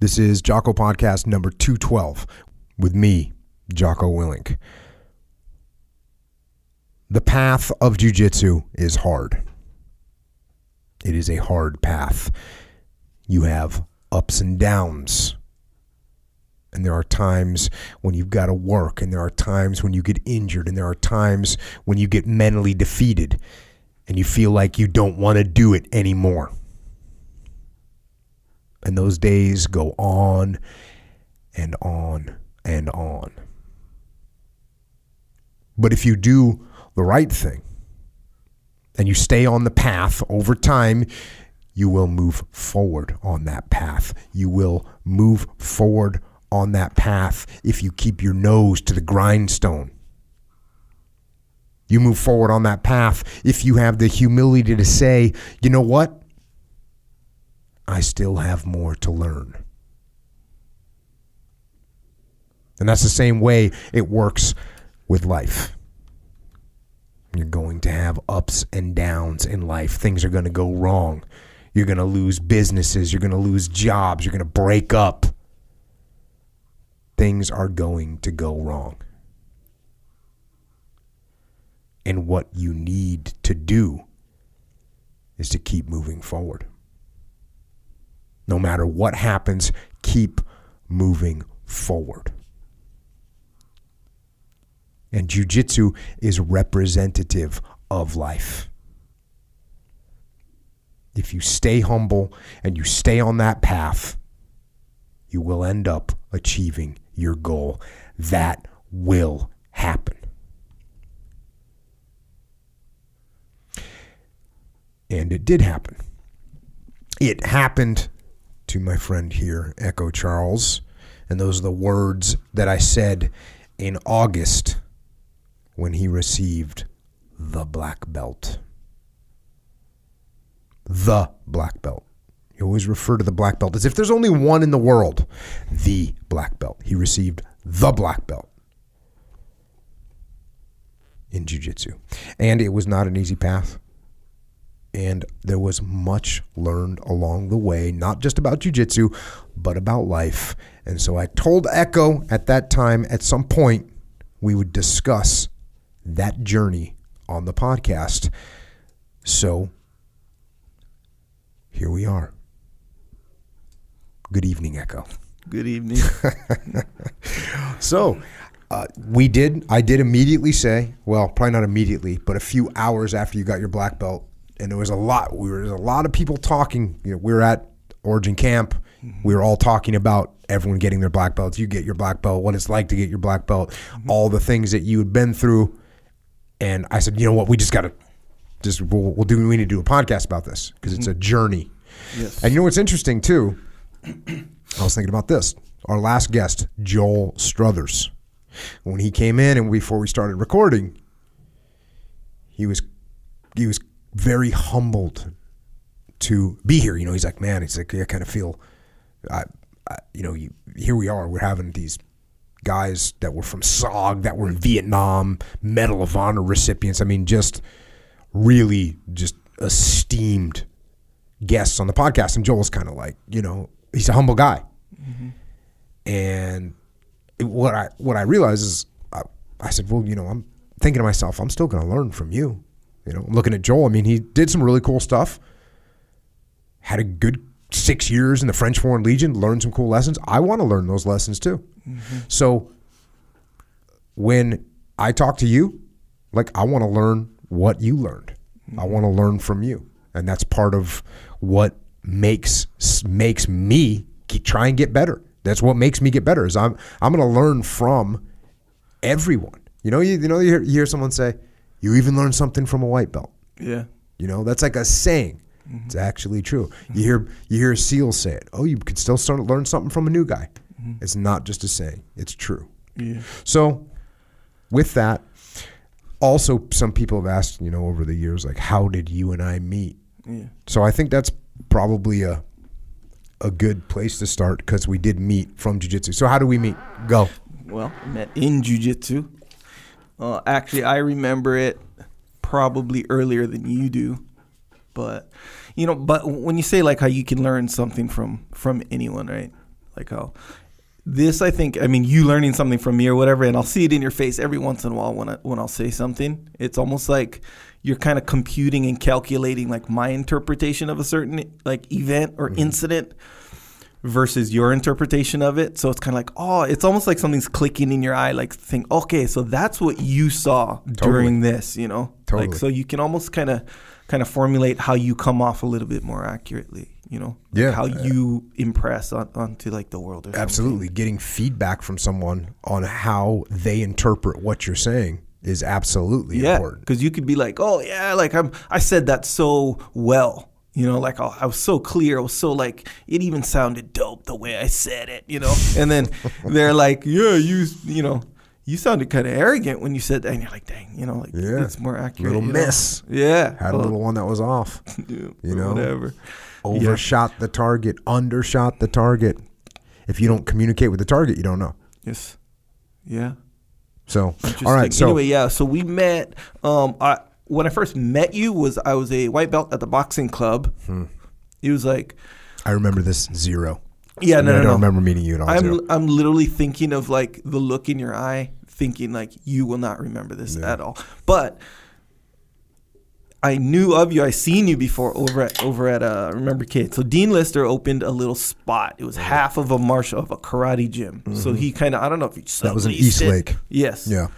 This is Jocko Podcast number 212 with me, Jocko Willink. The path of jiu-jitsu is hard. It is a hard path. You have ups and downs. And there are times when you've got to work, and there are times when you get injured, and there are times when you get mentally defeated, and you feel like you don't want to do it anymore. And those days go on and on and on. But if you do the right thing and you stay on the path over time, you will move forward on that path. You will move forward on that path if you keep your nose to the grindstone. You move forward on that path if you have the humility to say, you know what? I still have more to learn. And that's the same way it works with life. You're going to have ups and downs in life. Things are going to go wrong. You're going to lose businesses. You're going to lose jobs. You're going to break up. Things are going to go wrong. And what you need to do is to keep moving forward. No matter what happens, keep moving forward. And jiu-jitsu is representative of life. If you stay humble and you stay on that path, you will end up achieving your goal. That will happen. And it did happen. It happened to my friend here, Echo Charles, and those are the words that I said in August when he received the black belt. The black belt. You always refer to the black belt as if there's only one in the world. The black belt. He received the black belt in jiu-jitsu. And it was not an easy path. And there was much learned along the way, not just about jiu-jitsu, but about life. And so I told Echo at that time, at some point, we would discuss that journey on the podcast. So here we are. Good evening, Echo. Good evening. So I did immediately say, well, probably not immediately, but a few hours after you got your black belt, and there was a lot of people talking. You know, we were at Origin Camp. Mm-hmm. We were all talking about everyone getting their black belts. You get your black belt, what it's like to get your black belt, mm-hmm. all the things that you had been through. And I said, you know what? We just got to we need to do a podcast about this because it's mm-hmm. a journey. Yes. And you know what's interesting too? I was thinking about this. Our last guest, Joel Struthers, when he came in and before we started recording, he was very humbled to be here. You know, he's like, I kind of feel, here we are. We're having these guys that were from SOG, that were in Vietnam, Medal of Honor recipients. I mean, just esteemed guests on the podcast. And Joel's kind of like, you know, he's a humble guy. Mm-hmm. And what I realized is I said, well, you know, I'm thinking to myself, I'm still going to learn from you. You know, looking at Joel, I mean, he did some really cool stuff, had a good 6 years in the French Foreign Legion, learned some cool lessons. I want to learn those lessons too. Mm-hmm. So when I talk to you, like, I want to learn what you learned. Mm-hmm. I want to learn from you. And that's part of what makes me try and get better. That's what makes me get better is I'm going to learn from everyone. You know, you hear someone say, you even learn something from a white belt. Yeah. You know, that's like a saying. Mm-hmm. It's actually true. Mm-hmm. You hear a SEAL say it. Oh, you can still start to learn something from a new guy. Mm-hmm. It's not just a saying. It's true. Yeah. So with that, also some people have asked, you know, over the years, like, how did you and I meet? Yeah. So I think that's probably a good place to start because we did meet from jiu-jitsu. So how do we meet? Go. Well, we met in jiu-jitsu. Actually, I remember it probably earlier than you do, but when you say like how you can learn something from anyone, right? Like, oh, this, I think, I mean, you learning something from me or whatever, and I'll see it in your face every once in a while when I'll say something. It's almost like you're kind of computing and calculating like my interpretation of a certain like event or incident versus your interpretation of it. So it's kind of like, oh, it's almost like something's clicking in your eye, like think, okay, so that's what you saw during this, you know? Like, so you can almost kind of formulate how you come off a little bit more accurately, you know? Like how you impress onto like the world or something. Absolutely. Getting feedback from someone on how they interpret what you're saying is absolutely important. Because you could be like, oh yeah, like I said that so well, you know, like I was so clear, I was so like, it even sounded dope the way I said it, you know. And then they're like, yeah, you know, you sounded kind of arrogant when you said that, and you're like, dang, you know, like it's more accurate. Little miss, had a little one that was off, you know, whatever. Overshot the target, undershot the target. If you don't communicate with the target, you don't know. Yes, yeah. So, all right. So anyway, so we met. When I first met you, I was a white belt at the boxing club. It was like, I remember this zero. Yeah, I mean, I don't remember meeting you at all. I'm literally thinking of like the look in your eye, thinking like you will not remember this at all. But I knew of you. I seen you before over at Remember Kid. So Dean Lister opened a little spot. It was half of a karate gym. So he kind of, I don't know if he subleased. That was in East Lake. Yes. Yeah.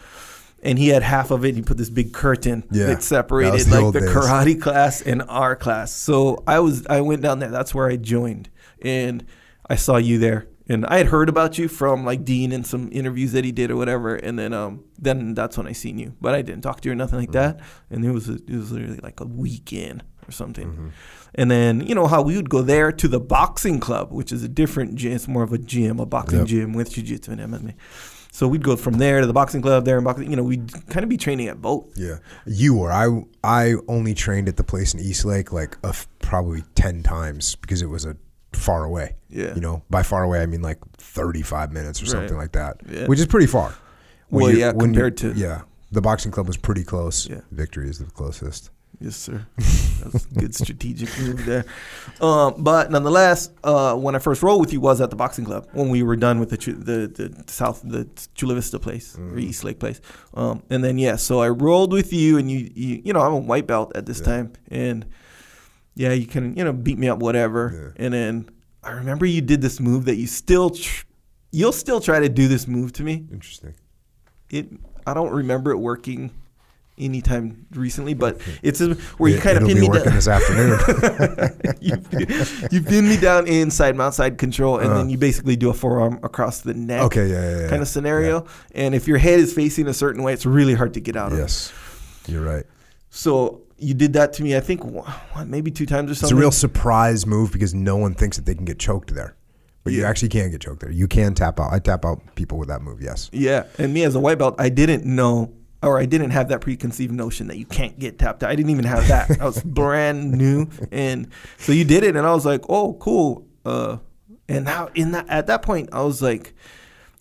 And he had half of it. He put this big curtain that separated like the karate class and our class. So I went down there. That's where I joined, and I saw you there. And I had heard about you from like Dean and some interviews that he did or whatever, and then that's when I seen you. But I didn't talk to you or nothing like that. And it was literally like a weekend or something. And then you know how we would go there to the boxing club, which is a different gym. It's more of a gym, a boxing gym with jiu-jitsu and MMA. So we'd go from there to the boxing club, there and boxing. You know, we'd kind of be training at both. Yeah, you were. I only trained at the place in Eastlake like probably 10 times because it was a far away. Yeah, you know, by far away I mean like 35 minutes or something like that, which is pretty far. The boxing club was pretty close. Yeah, Victory is the closest. Yes, sir. That was a good strategic move there. But nonetheless, when I first rolled with you was at the boxing club when we were done with the Chula Vista place or East Lake place. And then, so I rolled with you, and you know, I'm a white belt at this time. And, you can, you know, beat me up, whatever. Yeah. And then I remember you did this move that you still, you'll still try to do this move to me. Interesting. I don't remember it working anytime recently, but it's where you kind of pin me down. This afternoon. you pin me down inside outside control, and then you basically do a forearm across the neck kind of scenario. Yeah. And if your head is facing a certain way, it's really hard to get out of. Yes, you're right. So you did that to me, I think, maybe 2 times or something. It's a real surprise move because no one thinks that they can get choked there. But you actually can get choked there. You can tap out. I tap out people with that move, yes. Yeah, and me as a white belt, I didn't know. Or I didn't have that preconceived notion that you can't get tapped out. I didn't even have that. I was brand new. And so you did it, and I was like, oh, cool. And now at that point, I was like,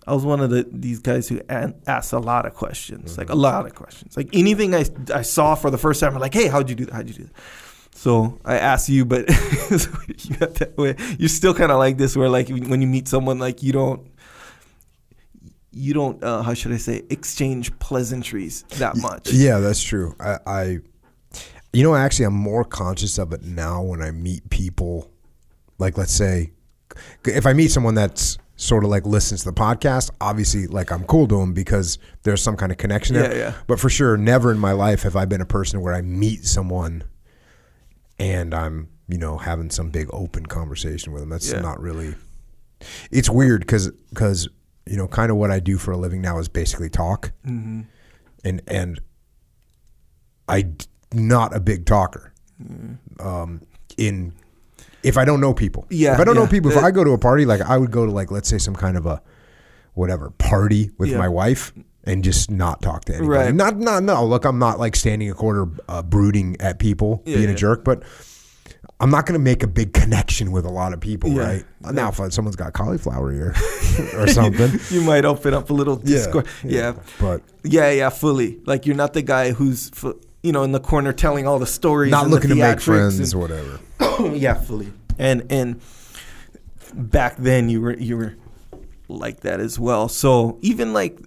I was one of these guys who asked a lot of questions, like a lot of questions. Like anything I saw for the first time, I'm like, hey, how'd you do that? How'd you do that? So I asked you, but you got that way. You're still kind of like this where like when you meet someone, like you don't how should I say, exchange pleasantries that much. Yeah, that's true. I you know, actually I'm more conscious of it now when I meet people. Like, let's say if I meet someone that's sort of like listens to the podcast, obviously like I'm cool to them because there's some kind of connection there. Yeah. But for sure, never in my life have I been a person where I meet someone and I'm, you know, having some big open conversation with them. That's not really, it's weird because you know, kind of what I do for a living now is basically talk, and I'm not a big talker. If I don't know people, know people, if I go to a party, like I would go to like let's say some kind of a whatever party with my wife and just not talk to anybody. Right. Look, I'm not like standing a corner brooding at people, being a jerk, but I'm not going to make a big connection with a lot of people, right? Yeah. Now, if someone's got cauliflower ear or something. You might open up a little Discord. Yeah. But fully. Like, you're not the guy who's, you know, in the corner telling all the stories. Not looking to make friends or whatever. Fully. And back then you were like that as well. So even like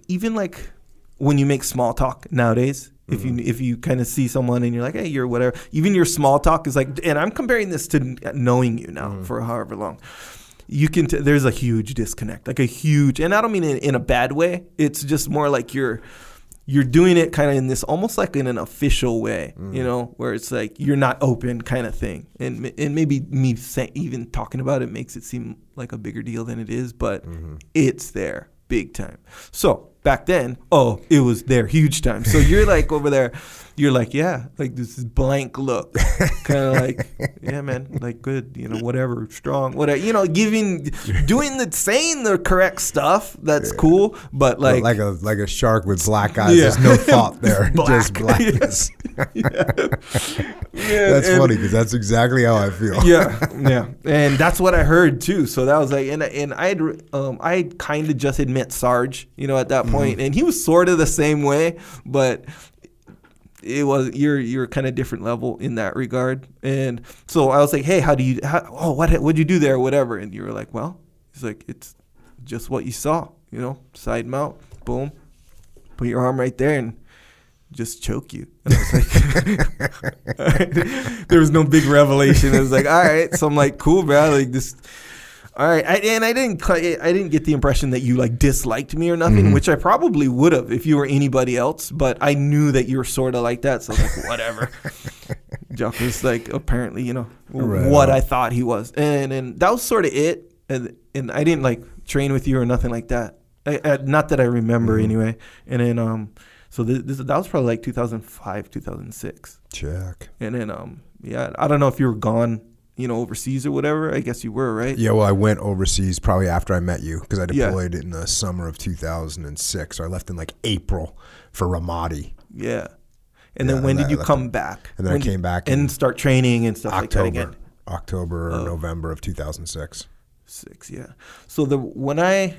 when you make small talk nowadays, if you kind of see someone and you're like, hey, you're whatever, even your small talk is like, and I'm comparing this to knowing you now for however long. You can there's a huge disconnect, like a huge, and I don't mean in a bad way. It's just more like you're doing it kind of in this almost like in an official way, you know, where it's like you're not open kind of thing. And maybe me even talking about it makes it seem like a bigger deal than it is, but it's there big time. So back then, it was there huge time. So you're like over there, you're like, yeah, like this is blank look. Kind of like, yeah, man, like good, you know, whatever, strong, whatever. You know, saying the correct stuff, that's cool, but like a shark with black eyes, there's no thought there. Just blackness. Yeah, that's funny because that's exactly how I feel. Yeah, and that's what I heard too. So that was like, and I kind of just had met Sarge, you know, at that point, and he was sort of the same way, but it was you're kind of different level in that regard. And so I was like, hey, what'd you do there, whatever? And you were like, well, he's like, it's just what you saw, you know, side mount, boom, put your arm right there and just choke you. And I was like, all right. There was no big revelation. It was like, all right. So I'm like, cool, bro. Like this. All right. I didn't get the impression that you like disliked me or nothing, which I probably would have if you were anybody else. But I knew that you were sort of like that. So I was like, whatever. Jocko's like, apparently, you know, what I thought he was. And that was sort of it. And I didn't like train with you or nothing like that. Not that I remember anyway. And then, so that was probably like 2005, 2006. Check. And then, I don't know if you were gone, you know, overseas or whatever. I guess you were, right? Yeah, well, I went overseas probably after I met you because I deployed in the summer of 2006. So I left in like April for Ramadi. Yeah. And then when did you come back? And then I came back. And start training and stuff like that again? October or November of 2006. Yeah. So when I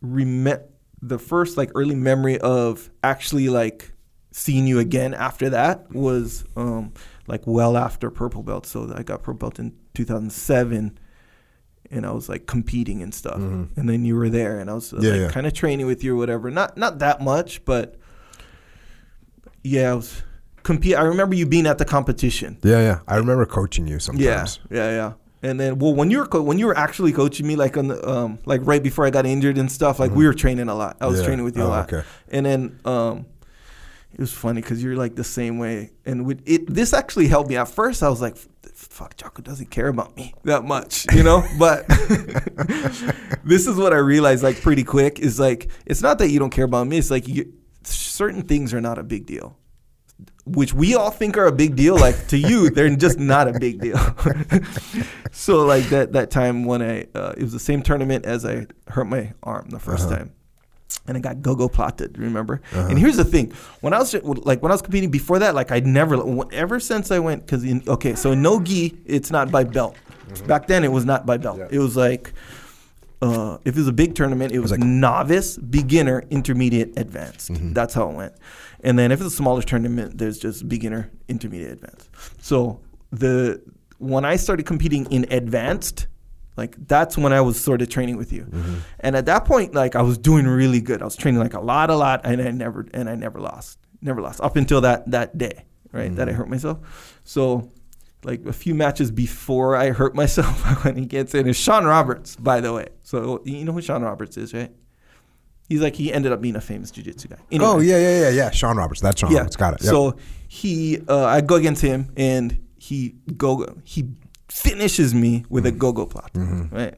met... The first like early memory of actually like seeing you again after that was like well after purple belt. So I got purple belt in 2007, and I was like competing and stuff. And then you were there, and I was kind of training with you or whatever. Not that much, but yeah, I was compete. I remember you being at the competition. Yeah. I remember coaching you sometimes. Yeah. And then, well, when you were actually coaching me, like on the like right before I got injured and stuff, like we were training a lot. I was training with you a lot. Okay. And then it was funny because you're like the same way. And this actually helped me. At first, I was like, "Fuck, Jocko doesn't care about me that much," you know. But this is what I realized like pretty quick is like it's not that you don't care about me. It's like certain things are not a big deal, which we all think are a big deal. Like to you, they're just not a big deal. So like that time when it was the same tournament as I hurt my arm the first time, and I got go-go plotted, remember? And here's the thing. When I was competing before that, like I'd ever since I went, so in no-gi, it's not by belt. Back then it was not by belt. Yeah. It was like, if it was a big tournament, it was like novice, beginner, intermediate, advanced. That's how it went. And then if it's a smaller tournament, there's just beginner, intermediate, advanced. So when I started competing in advanced, like that's when I was sort of training with you. And at that point, like I was doing really good. I was training like a lot, and I never lost. Never lost up until that day, right? That I hurt myself. So like a few matches before I hurt myself, I went against it. And it's Sean Roberts, by the way. So you know who Sean Roberts is, right? He's like, he ended up being a famous jiu-jitsu guy. Anyway. Oh, yeah. Sean Roberts. That's Sean Roberts. Got it. Yep. So I go against him, and he finishes me with a go-go plot, right?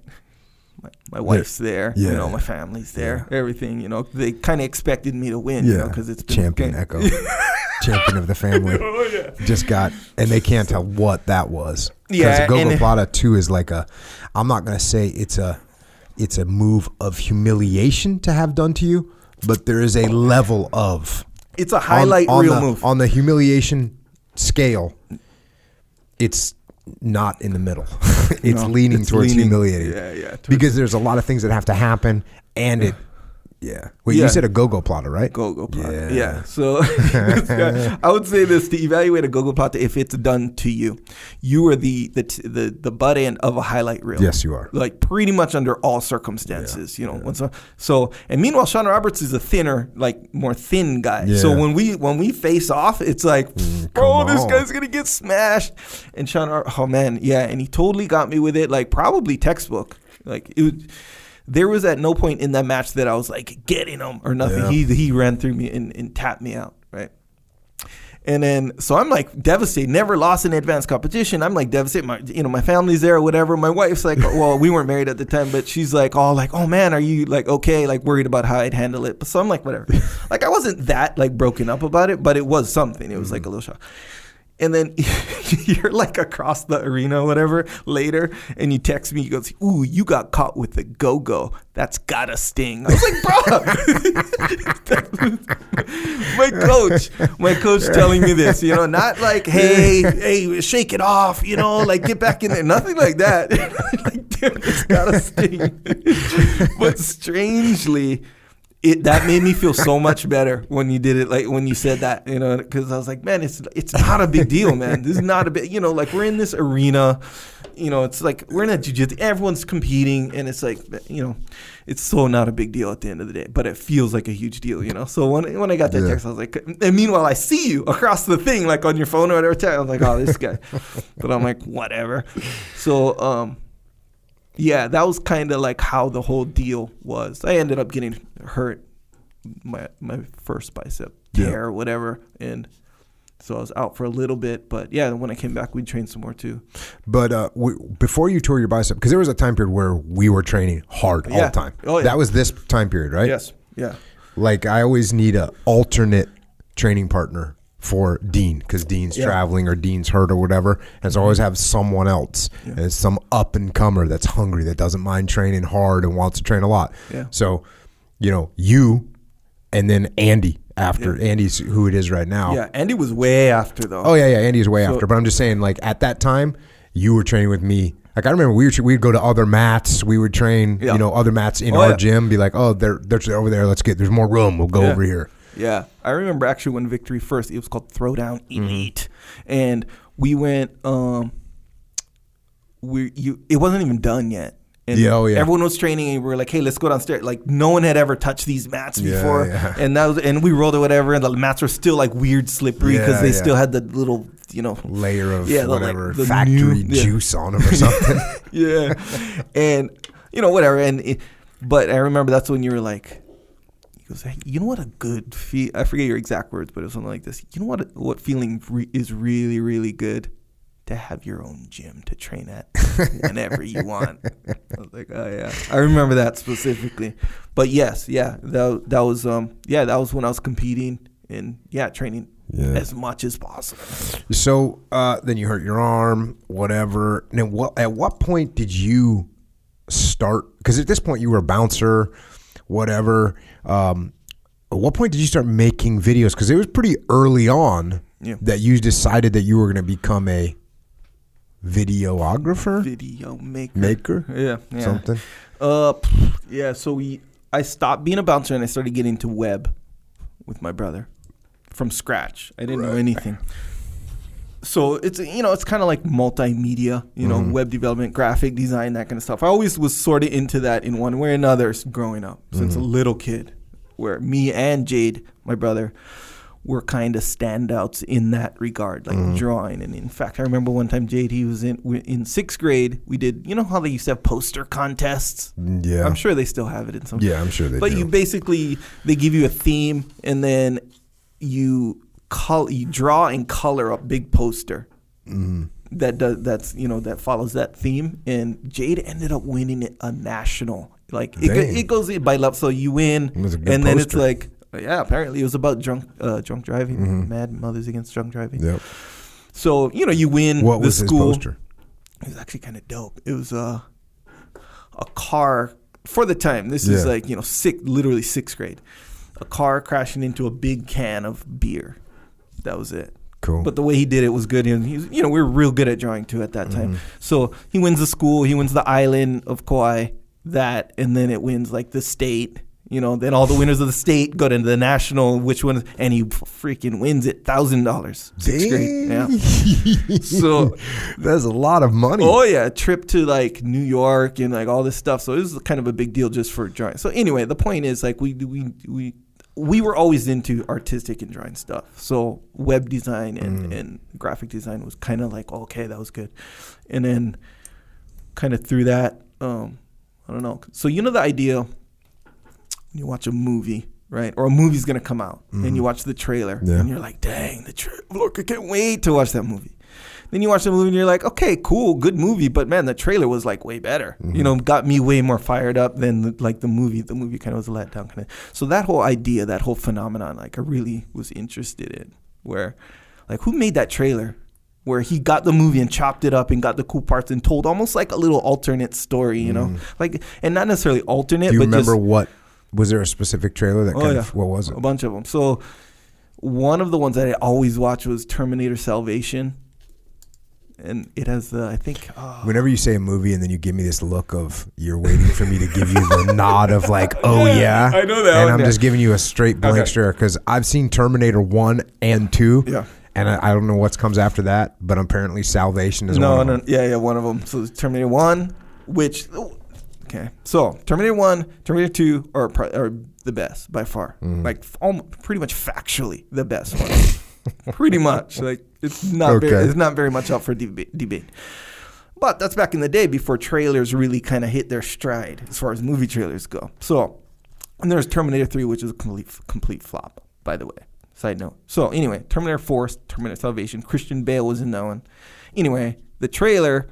My wife's there, you know, my family's there, everything, you know. They kind of expected me to win, you know, because it's been champion Echo. Champion of the family. Just got, and they can't tell what that was. Yeah. Because a go-go plata too is like I'm not going to say it's a move of humiliation to have done to you, but there is a level of. It's a highlight reel move. On the humiliation scale, it's not in the middle. It's leaning towards humiliating. Yeah. Because there's a lot of things that have to happen, and it Yeah. Wait, you said a go-go plotter, right? Go-go plotter. Yeah. So I would say this: to evaluate a go-go plotter, if it's done to you, you are the butt end of a highlight reel. Yes, you are. Like pretty much under all circumstances, you know. Yeah. So and meanwhile, Sean Roberts is a thinner, like more thin guy. Yeah. So when we face off, it's like, bro, this guy's gonna get smashed. And Sean, oh man, yeah, and he totally got me with it. Like probably textbook. Like it was. There was at no point in that match that I was like getting him or nothing. Yeah. He ran through me and tapped me out, right? And then so I'm like devastated. Never lost in advanced competition. I'm like devastated. My family's there or whatever. My wife's like, well, we weren't married at the time, but she's like, oh man, are you like okay? Like worried about how I'd handle it. But so I'm like whatever. Like I wasn't that like broken up about it, but it was something. It was like a little shock. And then you're like across the arena or whatever later, and you text me. You go, ooh, you got caught with the go-go. That's gotta sting. I was like, bro. My coach telling me this, you know, not like, hey, shake it off, you know, like get back in there. Nothing like that. Like, dude, it's gotta sting. But strangely, that made me feel so much better when you did it, like when you said that, you know, because I was like, man, it's not a big deal, man. This is not a big, you know, like we're in this arena, you know, it's like we're in a jiu-jitsu, everyone's competing, and it's like, you know, it's so not a big deal at the end of the day, but it feels like a huge deal, you know. So when I got that text, I was like, and meanwhile I see you across the thing, like on your phone or whatever. I was like, oh, this guy, but I'm like, whatever. So yeah, that was kind of like how the whole deal was. I ended up getting hurt, my first bicep tear or whatever, and so I was out for a little bit. But yeah, when I came back, we trained some more too. But before you tore your bicep, because there was a time period where we were training hard all the time. Oh, yeah. That was this time period, right? Yes. Yeah. Like I always need an alternate training partner for Dean, because Dean's traveling or Dean's hurt or whatever, and so I always have someone else, and some up and comer that's hungry, that doesn't mind training hard and wants to train a lot. So, you know, you, and then Andy after. Andy's who it is right now. Yeah, Andy was way after though. Oh yeah, Andy's way after. But I'm just saying, like at that time, you were training with me. Like I remember we'd go to other mats. We would train, you know, other mats in our gym. Be like, oh, they're over there. Let's get there's more room. We'll go over here. Yeah, I remember actually when Victory First, it was called Throwdown Elite, and we went. It wasn't even done yet. And everyone was training, and we were like, "Hey, let's go downstairs." Like no one had ever touched these mats before, and that was, and we rolled or whatever, and the mats were still like weird slippery because they still had the little, you know, layer of whatever the factory juice on them or something. And you know whatever, but I remember that's when you were like. He goes, hey, you know what a good feel? I forget your exact words, but it was something like this. You know what feeling is really, really good? To have your own gym to train at whenever you want. I was like, oh yeah, I remember that specifically. But yes, that was that was when I was competing and training as much as possible. So then you hurt your arm, whatever. And then at what point did you start? Because at this point you were a bouncer. Whatever. At what point did you start making videos? Because it was pretty early on that you decided that you were going to become a videographer, video maker, something. So I stopped being a bouncer and I started getting to web with my brother from scratch. I didn't know anything. So it's, you know, it's kind of like multimedia, you know, web development, graphic design, that kind of stuff. I always was sort of into that in one way or another growing up since a little kid, where me and Jade, my brother, were kind of standouts in that regard, like drawing. And in fact, I remember one time Jade, he was in sixth grade. We did, you know how they used to have poster contests? Yeah. I'm sure they still have it in some. Yeah, I'm sure they do. But you basically, they give you a theme and then you draw and color a big poster that follows that theme, and Jade ended up winning a national. Like it goes by level, so you win, and then it's like apparently it was about drunk driving, Mad Mothers Against Drunk Driving. Yep. So you know you win. What was his poster? It was actually kind of dope. It was a car for the time. This is like literally sixth grade. A car crashing into a big can of beer. That was it. Cool. But the way he did it was good. And he's, you know, we were real good at drawing too at that time. So he wins the school. He wins the island of Kauai. That, and then it wins like the state. You know, then all the winners of the state go to the national, which one, and he freaking wins it, $1,000. Sixth grade. Yeah. So that's a lot of money. Oh, yeah. Trip to like New York and like all this stuff. So it was kind of a big deal just for drawing. So anyway, the point is like we were always into artistic and drawing stuff. So web design and graphic design was kind of like, okay, that was good. And then kind of through that, I don't know. So you know the idea. You watch a movie, right? Or a movie's going to come out. Mm-hmm. And you watch the trailer. Yeah. And you're like, dang, look, I can't wait to watch that movie. Then you watch the movie and you're like, okay, cool, good movie. But, man, the trailer was, like, way better. Mm-hmm. You know, got me way more fired up than, like, the movie. The movie kind of was a letdown. So that whole idea, that whole phenomenon, like, I really was interested in. Where, like, who made that trailer? Where he got the movie and chopped it up and got the cool parts and told almost like a little alternate story, you know? Like, and not necessarily alternate, but just. Do you remember what? Was there a specific trailer that kind of, what was it? A bunch of them. So one of the ones that I always watch was Terminator Salvation. And it has the, I think. Whenever you say a movie and then you give me this look of you're waiting for me to give you the nod of like, oh yeah. I know that. And I'm just giving you a straight blank stare because I've seen Terminator 1 and 2. Yeah. And I don't know what comes after that, but apparently Salvation is one of them. Yeah, one of them. So Terminator 1, which... Okay, so Terminator 1, Terminator 2 are the best by far. Mm. Like pretty much factually the best ones. Pretty much. Like it's not very much up for debate. But that's back in the day before trailers really kind of hit their stride as far as movie trailers go. So, and there's Terminator 3, which is a complete flop, by the way. Side note. So anyway, Terminator 4, Terminator Salvation. Christian Bale was in that one. Anyway, the trailer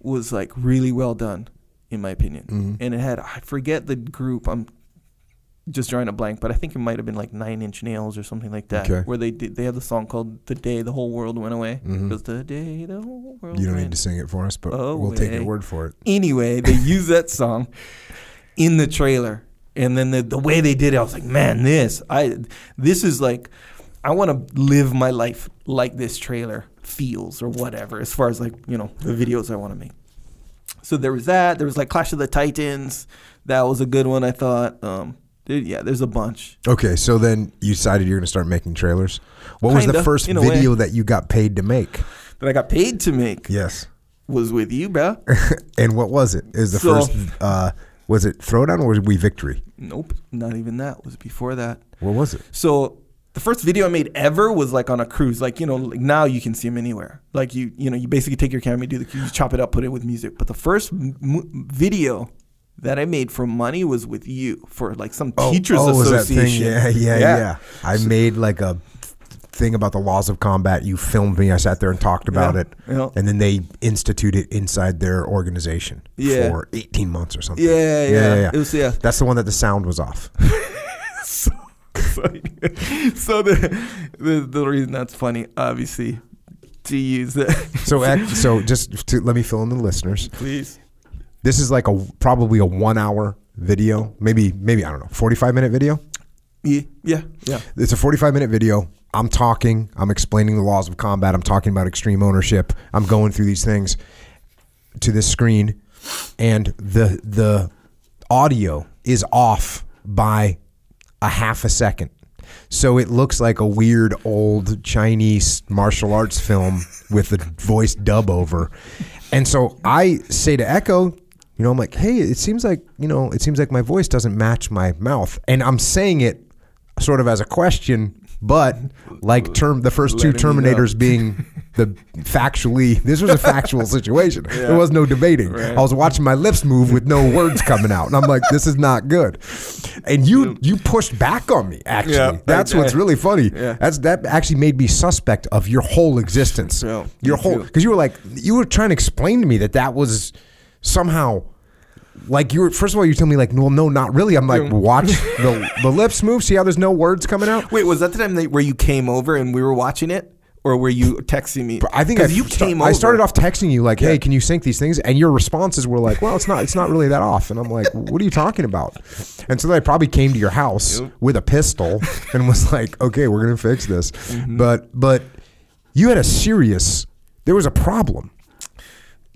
was like really well done. In my opinion. Mm-hmm. And it had, I forget the group, I'm just drawing a blank, but I think it might have been like Nine Inch Nails or something like that. Okay. Where they have the song called The Day the Whole World Went Away. Mm-hmm. It goes, the day the whole world You don't went need to sing it for us, but away. We'll take your word for it. Anyway, they use that song in the trailer. And then the way they did it, I was like, man, this is like, I want to live my life like this trailer feels or whatever, as far as like, you know, the videos I want to make. So there was that. There was like Clash of the Titans. That was a good one, I thought. There's a bunch. Okay, so then you decided you're going to start making trailers. What was the first video that you got paid to make? That I got paid to make? Yes. Was with you, bro. And what was it? Is the first, was it Throwdown or was it We Victory? Nope, not even that. It was before that. What was it? So... The first video I made ever was like on a cruise. Like, you know, like now you can see them anywhere. Like, you basically take your camera, you chop it up, put it with music. But the first video that I made for money was with you for like some teachers association. Was that thing? Yeah. I made like a thing about the laws of combat. You filmed me. I sat there and talked about it. Yeah. And then they instituted it inside their organization for 18 months or something. Yeah. It was, that's the one that the sound was off. So the reason that's funny, obviously, to use that. So just let me fill in the listeners, please. This is like probably a 1 hour video, maybe I don't know, 45-minute video. Yeah. It's a 45-minute video. I'm talking. I'm explaining the laws of combat. I'm talking about extreme ownership. I'm going through these things to this screen, and the audio is off by a half a second. So it looks like a weird old Chinese martial arts film with the voice dub over. And so I say to Echo, you know, I'm like, hey, it seems like my voice doesn't match my mouth. And I'm saying it sort of as a question, but like the first two Terminators being this was a factual situation. Yeah. There was no debating. Right. I was watching my lips move with no words coming out. And I'm like, this is not good. And you pushed back on me, actually. Yeah, that's what's really funny. Yeah. That actually made me suspect of your whole existence. Yeah, because you were like, you were trying to explain to me that was somehow... Like, you were, first of all, you tell me like, no, not really. I'm like, watch the lips move. See how there's no words coming out. Wait, was that the time where you came over and we were watching it, or were you texting me? I think you came over. I started off texting you like, hey, can you sync these things? And your responses were like, well, it's not really that off. And I'm like, what are you talking about? And so then I probably came to your house with a pistol and was like, okay, we're gonna fix this. Mm-hmm. But you had a serious. There was a problem.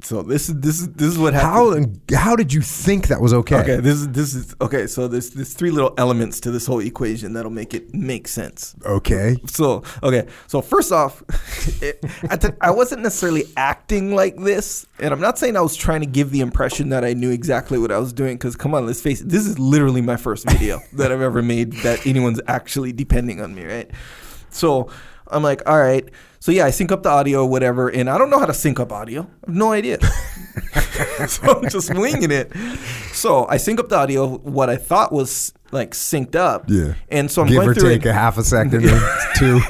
So this is what happened. How did you think that was okay? Okay, this is okay. So there's three little elements to this whole equation that'll make it make sense. Okay. So first off, I wasn't necessarily acting like this, and I'm not saying I was trying to give the impression that I knew exactly what I was doing. Because come on, let's face it, this is literally my first video that I've ever made that anyone's actually depending on me, right? So I'm like, all right. So yeah, I sync up the audio or whatever, and I don't know how to sync up audio. I have no idea. So I'm just winging it. So I sync up the audio, what I thought was like synced up. Yeah. And so I'm give going or through take it. A half a second or two.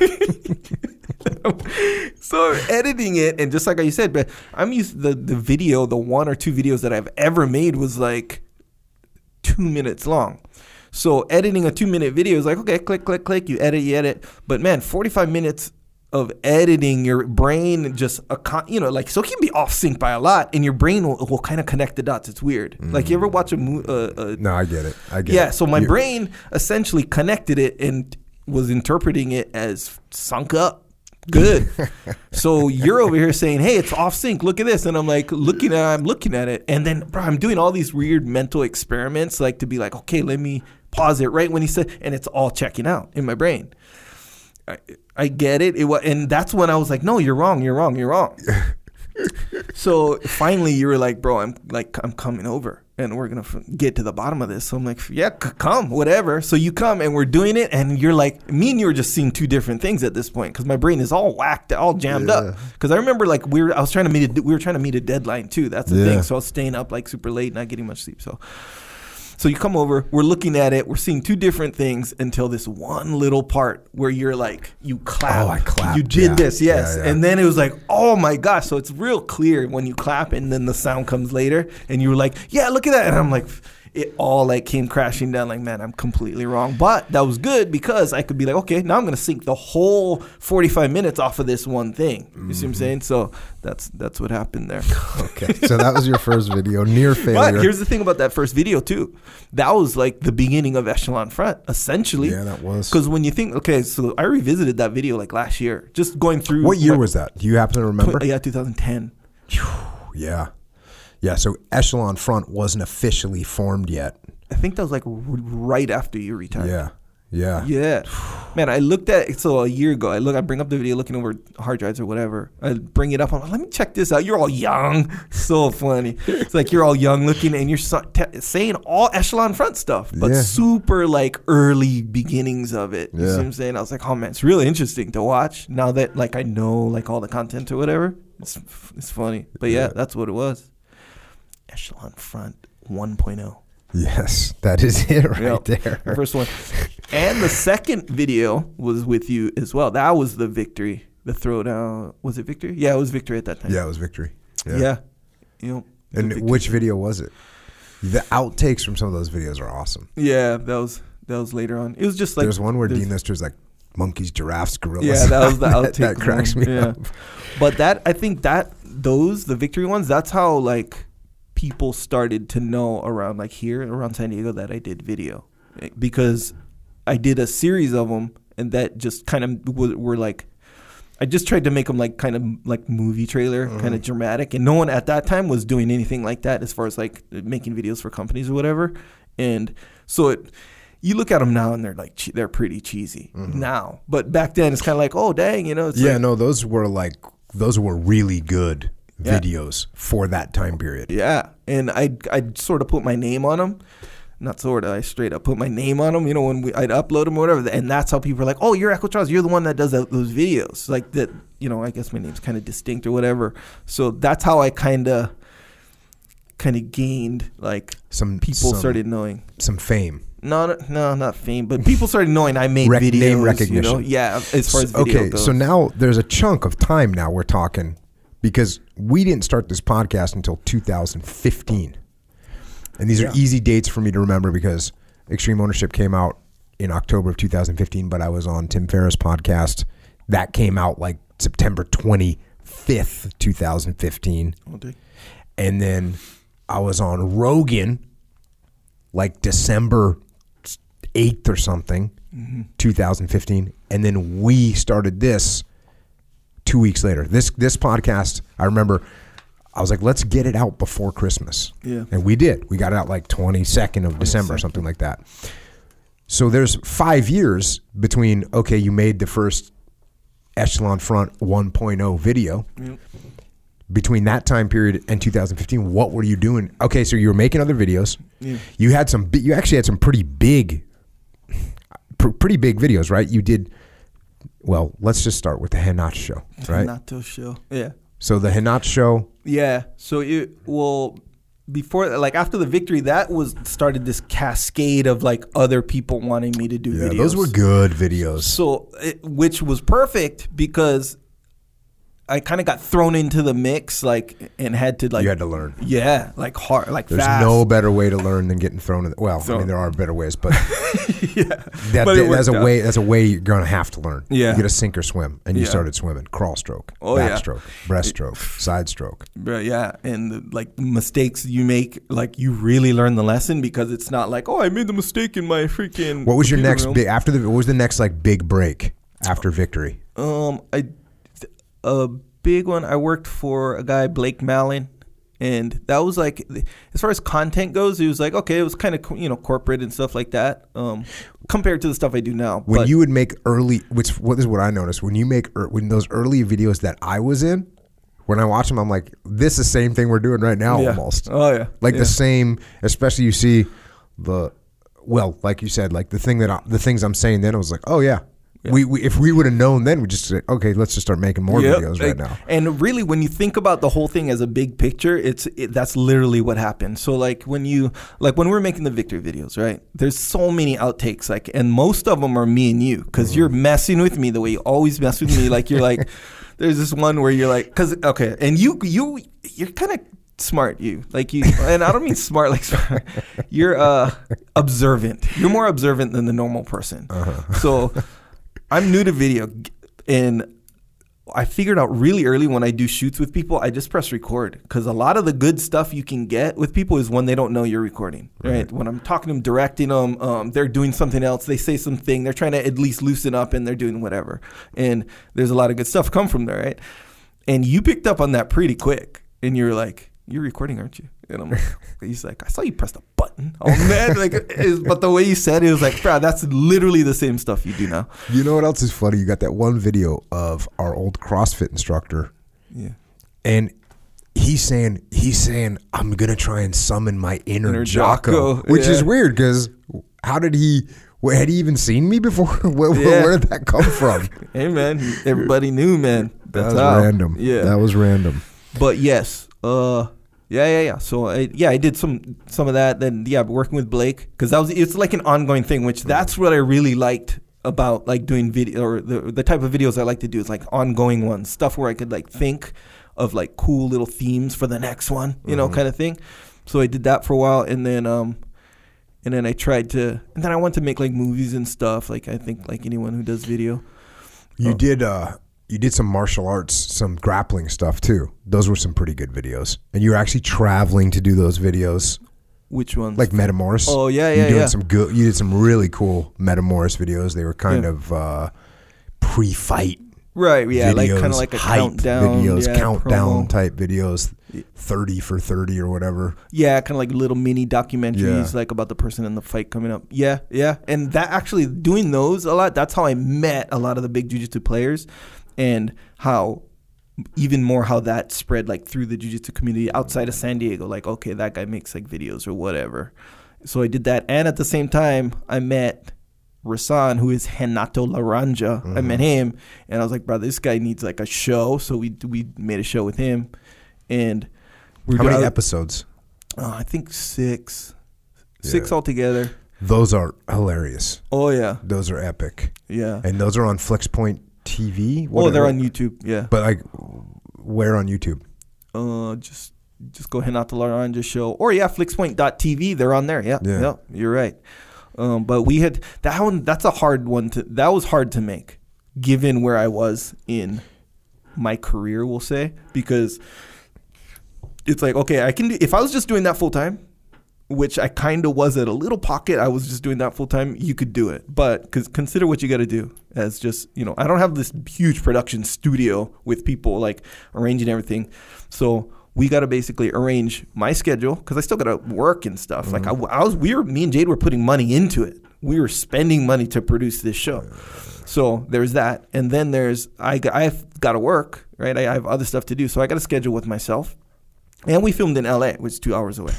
So I'm editing it, and just like you said, but I'm used to the video, the one or two videos that I've ever made was like 2 minutes long. So editing a 2 minute video is like, okay, click, click, click, you edit. But man, 45 minutes of editing, your brain just, so it can be off sync by a lot, and your brain will kind of connect the dots. It's weird. Mm. Like, you ever watch a movie? No, I get it. Yeah, so my brain essentially connected it and was interpreting it as sunk up. Good. So you're over here saying, hey, it's off sync. Look at this. And I'm like, I'm looking at it. And then, bro, I'm doing all these weird mental experiments, like to be like, okay, let me pause it right when he said, and it's all checking out in my brain. I get it. And that's when I was like, no, you're wrong. So finally you were like, bro, I'm coming over and we're going to get to the bottom of this. So I'm like, yeah, come, whatever. So you come and we're doing it, and you're like, me and you were just seeing two different things at this point, because my brain is all whacked, all jammed up. Because I remember like we were trying to meet a deadline too. That's the thing. So I was staying up like super late, not getting much sleep. So you come over, we're looking at it, we're seeing two different things until this one little part where you're like, you clap. Oh, I clap. You did this, yes. Yeah. And then it was like, oh my gosh. So it's real clear when you clap, and then the sound comes later, and you were like, yeah, look at that. And I'm like, it all like came crashing down, like, man, I'm completely wrong. But that was good, because I could be like, okay, now I'm going to sync the whole 45 minutes off of this one thing. You see what I'm saying? So that's what happened there. Okay, so that was your first video, near failure. But here's the thing about that first video too. That was like the beginning of Echelon Front, essentially. Yeah, that was. Because when you think, okay, so I revisited that video like last year, just going through. What year was that? Do you happen to remember? Yeah, 2010. Yeah. Yeah, so Echelon Front wasn't officially formed yet. I think that was like right after you retired. Yeah. Man, I looked at it, so a year ago, I bring up the video looking over hard drives or whatever. I bring it up, I'm like, let me check this out. You're all young. So funny. It's like you're all young looking, and you're saying all Echelon Front stuff, but super like early beginnings of it. You see what I'm saying? I was like, oh man, it's really interesting to watch now that like I know like all the content or whatever. It's funny. But yeah, that's what it was. Echelon Front 1.0. Yes, that is it right there. The first one. And the second video was with you as well. That was the Victory, the Throwdown. Was it Victory? Yeah, it was Victory at that time. Yeah, it was Victory. Yeah. You know, and which video was it? The outtakes from some of those videos are awesome. Yeah, that was later on. It was just like there's one where Dean Lister's like monkeys, giraffes, gorillas. Yeah, that was the outtake. That cracks me up. But the Victory ones, that's how like people started to know around like here and around San Diego that I did video, because I did a series of them, and that just kind of were like, I just tried to make them like kind of like movie trailer, kind of dramatic, and no one at that time was doing anything like that as far as like making videos for companies or whatever. And so you look at them now and they're like they're pretty cheesy now, but back then it's kind of like, oh dang, you know? It's those were really good videos for that time period. Yeah, and I sort of put my name on them. Not sort of, I straight up put my name on them, you know, when I'd upload them or whatever. And that's how people are like, oh, you're Echo Charles, you're the one that does those videos. Like that, you know, I guess my name's kind of distinct or whatever. So that's how I kind of gained like people started knowing. Some fame. No, not fame, but people started knowing I made videos. Name recognition. You know? Yeah, as far as video goes. So now there's a chunk of time now we're talking, because we didn't start this podcast until 2015. And these are easy dates for me to remember, because Extreme Ownership came out in October of 2015, but I was on Tim Ferriss' podcast. That came out like September 25th, 2015. Okay. And then I was on Rogan like December 8th or something, 2015. And then we started this 2 weeks later. This podcast, I remember I was like, let's get it out before Christmas. Yeah. And we did. We got it out like 22nd of December or something like that. So there's 5 years between, okay, you made the first Echelon Front 1.0 video. Yep. Between that time period and 2015, what were you doing? Okay, so you were making other videos. Yeah. You had some, you actually had some pretty big videos, right? You did, well, let's just start with the Renato show, right? Renato show, yeah. So the Renato show. Yeah, so it, well, before, like after the victory, that was started this cascade of like other people wanting me to do videos. Yeah, those were good videos. So, which was perfect because I kind of got thrown into the mix, like, and had to, like, you had to learn. Yeah, like hard, like there's fast. There's no better way to learn than getting thrown in. Well, so, I mean, there are better ways, but yeah, that's a way you're gonna have to learn. Yeah, you get a sink or swim, and you started swimming, crawl stroke, backstroke, breaststroke, side stroke. Yeah, and the, like mistakes you make, like you really learn the lesson because it's not like, oh, I made the mistake in my freaking. What was your next big after the? What was the next like big break after victory? A big one, I worked for a guy, Blake Mallon, and that was like, as far as content goes, it was like, okay, it was kind of, you know, corporate and stuff like that compared to the stuff I do now. When you would make early, which what is what I noticed, when you make, when those early videos that I was in, when I watch them, I'm like, this is the same thing we're doing right now almost. Oh, yeah. Like the same, especially you see the, well, like you said, like the thing that, the things I'm saying then, I was like, oh, yeah. Yeah. We if we would have known then, we just say, okay, let's just start making more videos right now. And really, when you think about the whole thing as a big picture, that's literally what happened. So like when we're making the victory videos, right? There's so many outtakes, like, and most of them are me and you because you're messing with me the way you always mess with me. Like you're like, there's this one where you're like, and you're kind of smart, and I don't mean smart like smart. You're observant. You're more observant than the normal person. Uh-huh. So. I'm new to video, and I figured out really early when I do shoots with people, I just press record because a lot of the good stuff you can get with people is when they don't know you're recording, right? When I'm talking to them, directing them, they're doing something else. They say something. They're trying to at least loosen up, and they're doing whatever. And there's a lot of good stuff come from there, right? And you picked up on that pretty quick, and you're like, you're recording, aren't you? And I'm like, he's like, I saw you press the button. Oh, man. But the way you said it was like, bro, that's literally the same stuff you do now. You know what else is funny? You got that one video of our old CrossFit instructor. Yeah. And he's saying, I'm going to try and summon my inner Jocko. Which is weird because how did he... Had he even seen me before? Where did that come from? Hey, man. Everybody knew, man. That was random. Yeah. That was random. But yes. Yeah. So I did some of that. Then working with Blake because it's like an ongoing thing, which that's what I really liked about like doing video or the type of videos I like to do is like ongoing ones, stuff where I could like think of like cool little themes for the next one, you know, kind of thing. So I did that for a while, and then I tried to, and then I wanted to make like movies and stuff. Like I think like anyone who does video, You did some martial arts, some grappling stuff too. Those were some pretty good videos. And you were actually traveling to do those videos. Which ones? Like Metamoris. Oh, yeah. You're doing some good, you did some really cool Metamoris videos. They were kind of pre-fight. Right, yeah, videos, like kind of like a countdown. Videos, countdown promo. Type videos, 30 for 30 or whatever. Yeah, kind of like little mini documentaries like about the person in the fight coming up. Yeah. And that actually doing those a lot, that's how I met a lot of the big jiu-jitsu players. And how that spread like through the jiu-jitsu community outside of San Diego. Like, okay, that guy makes like videos or whatever. So I did that. And at the same time, I met Rasan, who is Renato Laranja. Mm-hmm. I met him and I was like, bro, this guy needs like a show. So we made a show with him. And how many episodes? I think six. Yeah. Six altogether. Those are hilarious. Oh, yeah. Those are epic. Yeah. And those are on FlixPoint TV? Whatever. Oh, they're on YouTube, yeah. But like, where on YouTube? Just go Renato Laranja show, or FlixPoint.tv. They're on there. Yeah. You're right. But we had that one. That's a hard one that was hard to make, given where I was in my career. We'll say because it's like okay, I can do if I was just doing that full time. Which I kind of was at a little pocket. I was just doing that full time. You could do it. But because consider what you got to do as just, you know, I don't have this huge production studio with people like arranging everything. So we got to basically arrange my schedule because I still got to work and stuff. Mm-hmm. Like me and Jade were putting money into it. We were spending money to produce this show. So there's that. And then there's, I've got to work, right? I have other stuff to do. So I got to schedule with myself. And we filmed in LA, which is 2 hours away.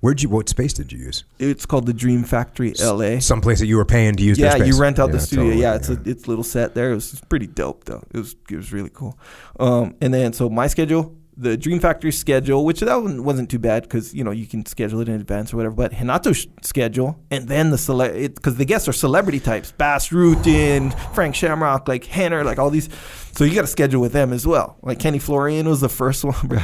What space did you use? It's called the Dream Factory LA. Some place that you were paying to use their space. Yeah, you rent out the studio. Totally, yeah, it's a little set there. It was pretty dope, though. It was really cool. And then so my schedule, the Dream Factory schedule, which that one wasn't too bad because, you know, you can schedule it in advance or whatever. But Renato's schedule and then because the guests are celebrity types. Bass Rutten, Frank Shamrock, like Hanner, like all these. So you got to schedule with them as well. Like Kenny Florian was the first one, bro.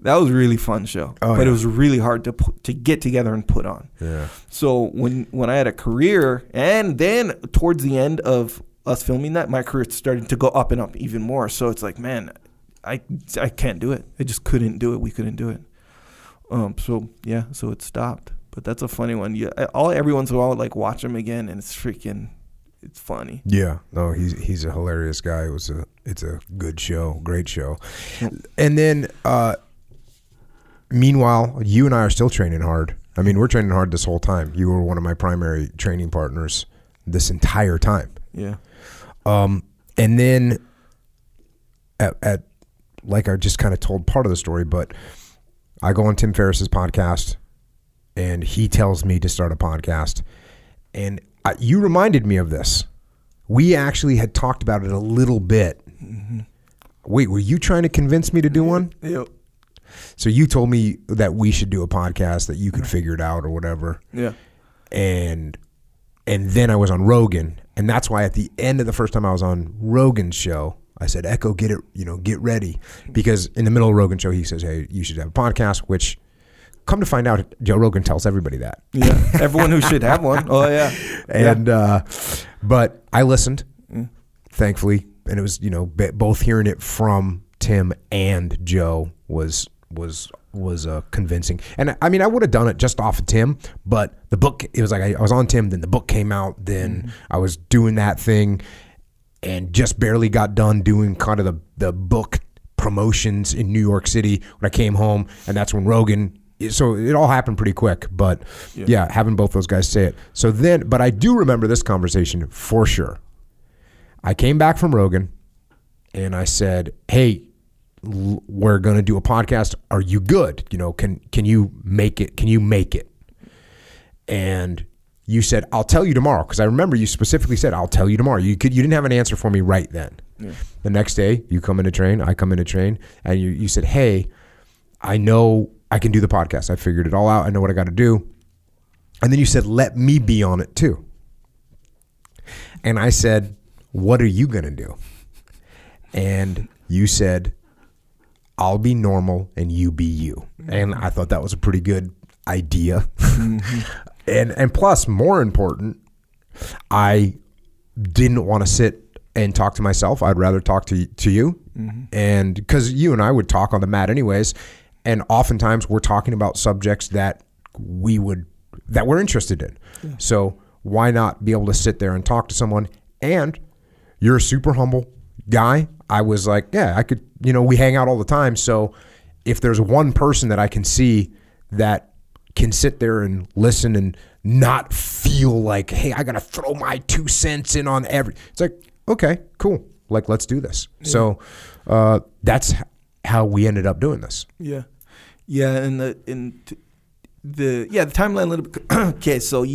That was a really fun show, It was really hard to get together and put on. Yeah. So when I had a career, and then towards the end of us filming that, my career started to go up and up even more. So it's like, man, I can't do it. I just couldn't do it. We couldn't do it. So it stopped. But that's a funny one. Every once in a while, I'd like watch him again, and it's funny. Yeah, no, he's a hilarious guy. It's a good show, great show. And then. Meanwhile, you and I are still training hard. I mean, we're training hard this whole time. You were one of my primary training partners this entire time. Yeah. And then at like I just kind of told part of the story, but I go on Tim Ferriss's podcast and he tells me to start a podcast. And you reminded me of this. We actually had talked about it a little bit. Mm-hmm. Wait, were you trying to convince me to do one? Yep. So you told me that we should do a podcast, that you could figure it out or whatever. Yeah. And then I was on Rogan, and that's why at the end of the first time I was on Rogan's show, I said, Echo, get ready. Because in the middle of Rogan's show, he says, hey, you should have a podcast, which come to find out, Joe Rogan tells everybody that. Yeah, everyone who should have one. Oh, yeah. And but I listened, thankfully, and it was, both hearing it from Tim and Joe was convincing. And I mean, I would have done it just off of Tim, but the book, it was like I was on Tim, then the book came out, then I was doing that thing and just barely got done doing kind of the book promotions in New York City when I came home, and that's when Rogan, so it all happened pretty quick, but yeah, having both those guys say it. So then, but I do remember this conversation for sure. I came back from Rogan and I said, hey, we're going to do a podcast. Are you good? Can you make it? Can you make it? And you said, I'll tell you tomorrow. Cause I remember you specifically said, I'll tell you tomorrow. You didn't have an answer for me right then. Yeah. The next day you come in a train, I come in a train, and you said, hey, I know I can do the podcast. I figured it all out. I know what I got to do. And then you said, let me be on it too. And I said, what are you going to do? And you said, I'll be normal and you be you. And I thought that was a pretty good idea. Mm-hmm. And plus, more important, I didn't want to sit and talk to myself. I'd rather talk to you. Mm-hmm. And because you and I would talk on the mat anyways. And oftentimes we're talking about subjects that we're interested in. Yeah. So why not be able to sit there and talk to someone? And you're a super humble guy. I was like, yeah, I could, we hang out all the time. So if there's one person that I can see that can sit there and listen and not feel like, hey, I got to throw my 2 cents in on it's like, okay, cool. Like, let's do this. Yeah. So that's how we ended up doing this. Yeah. Yeah. And the timeline a little bit. Okay. So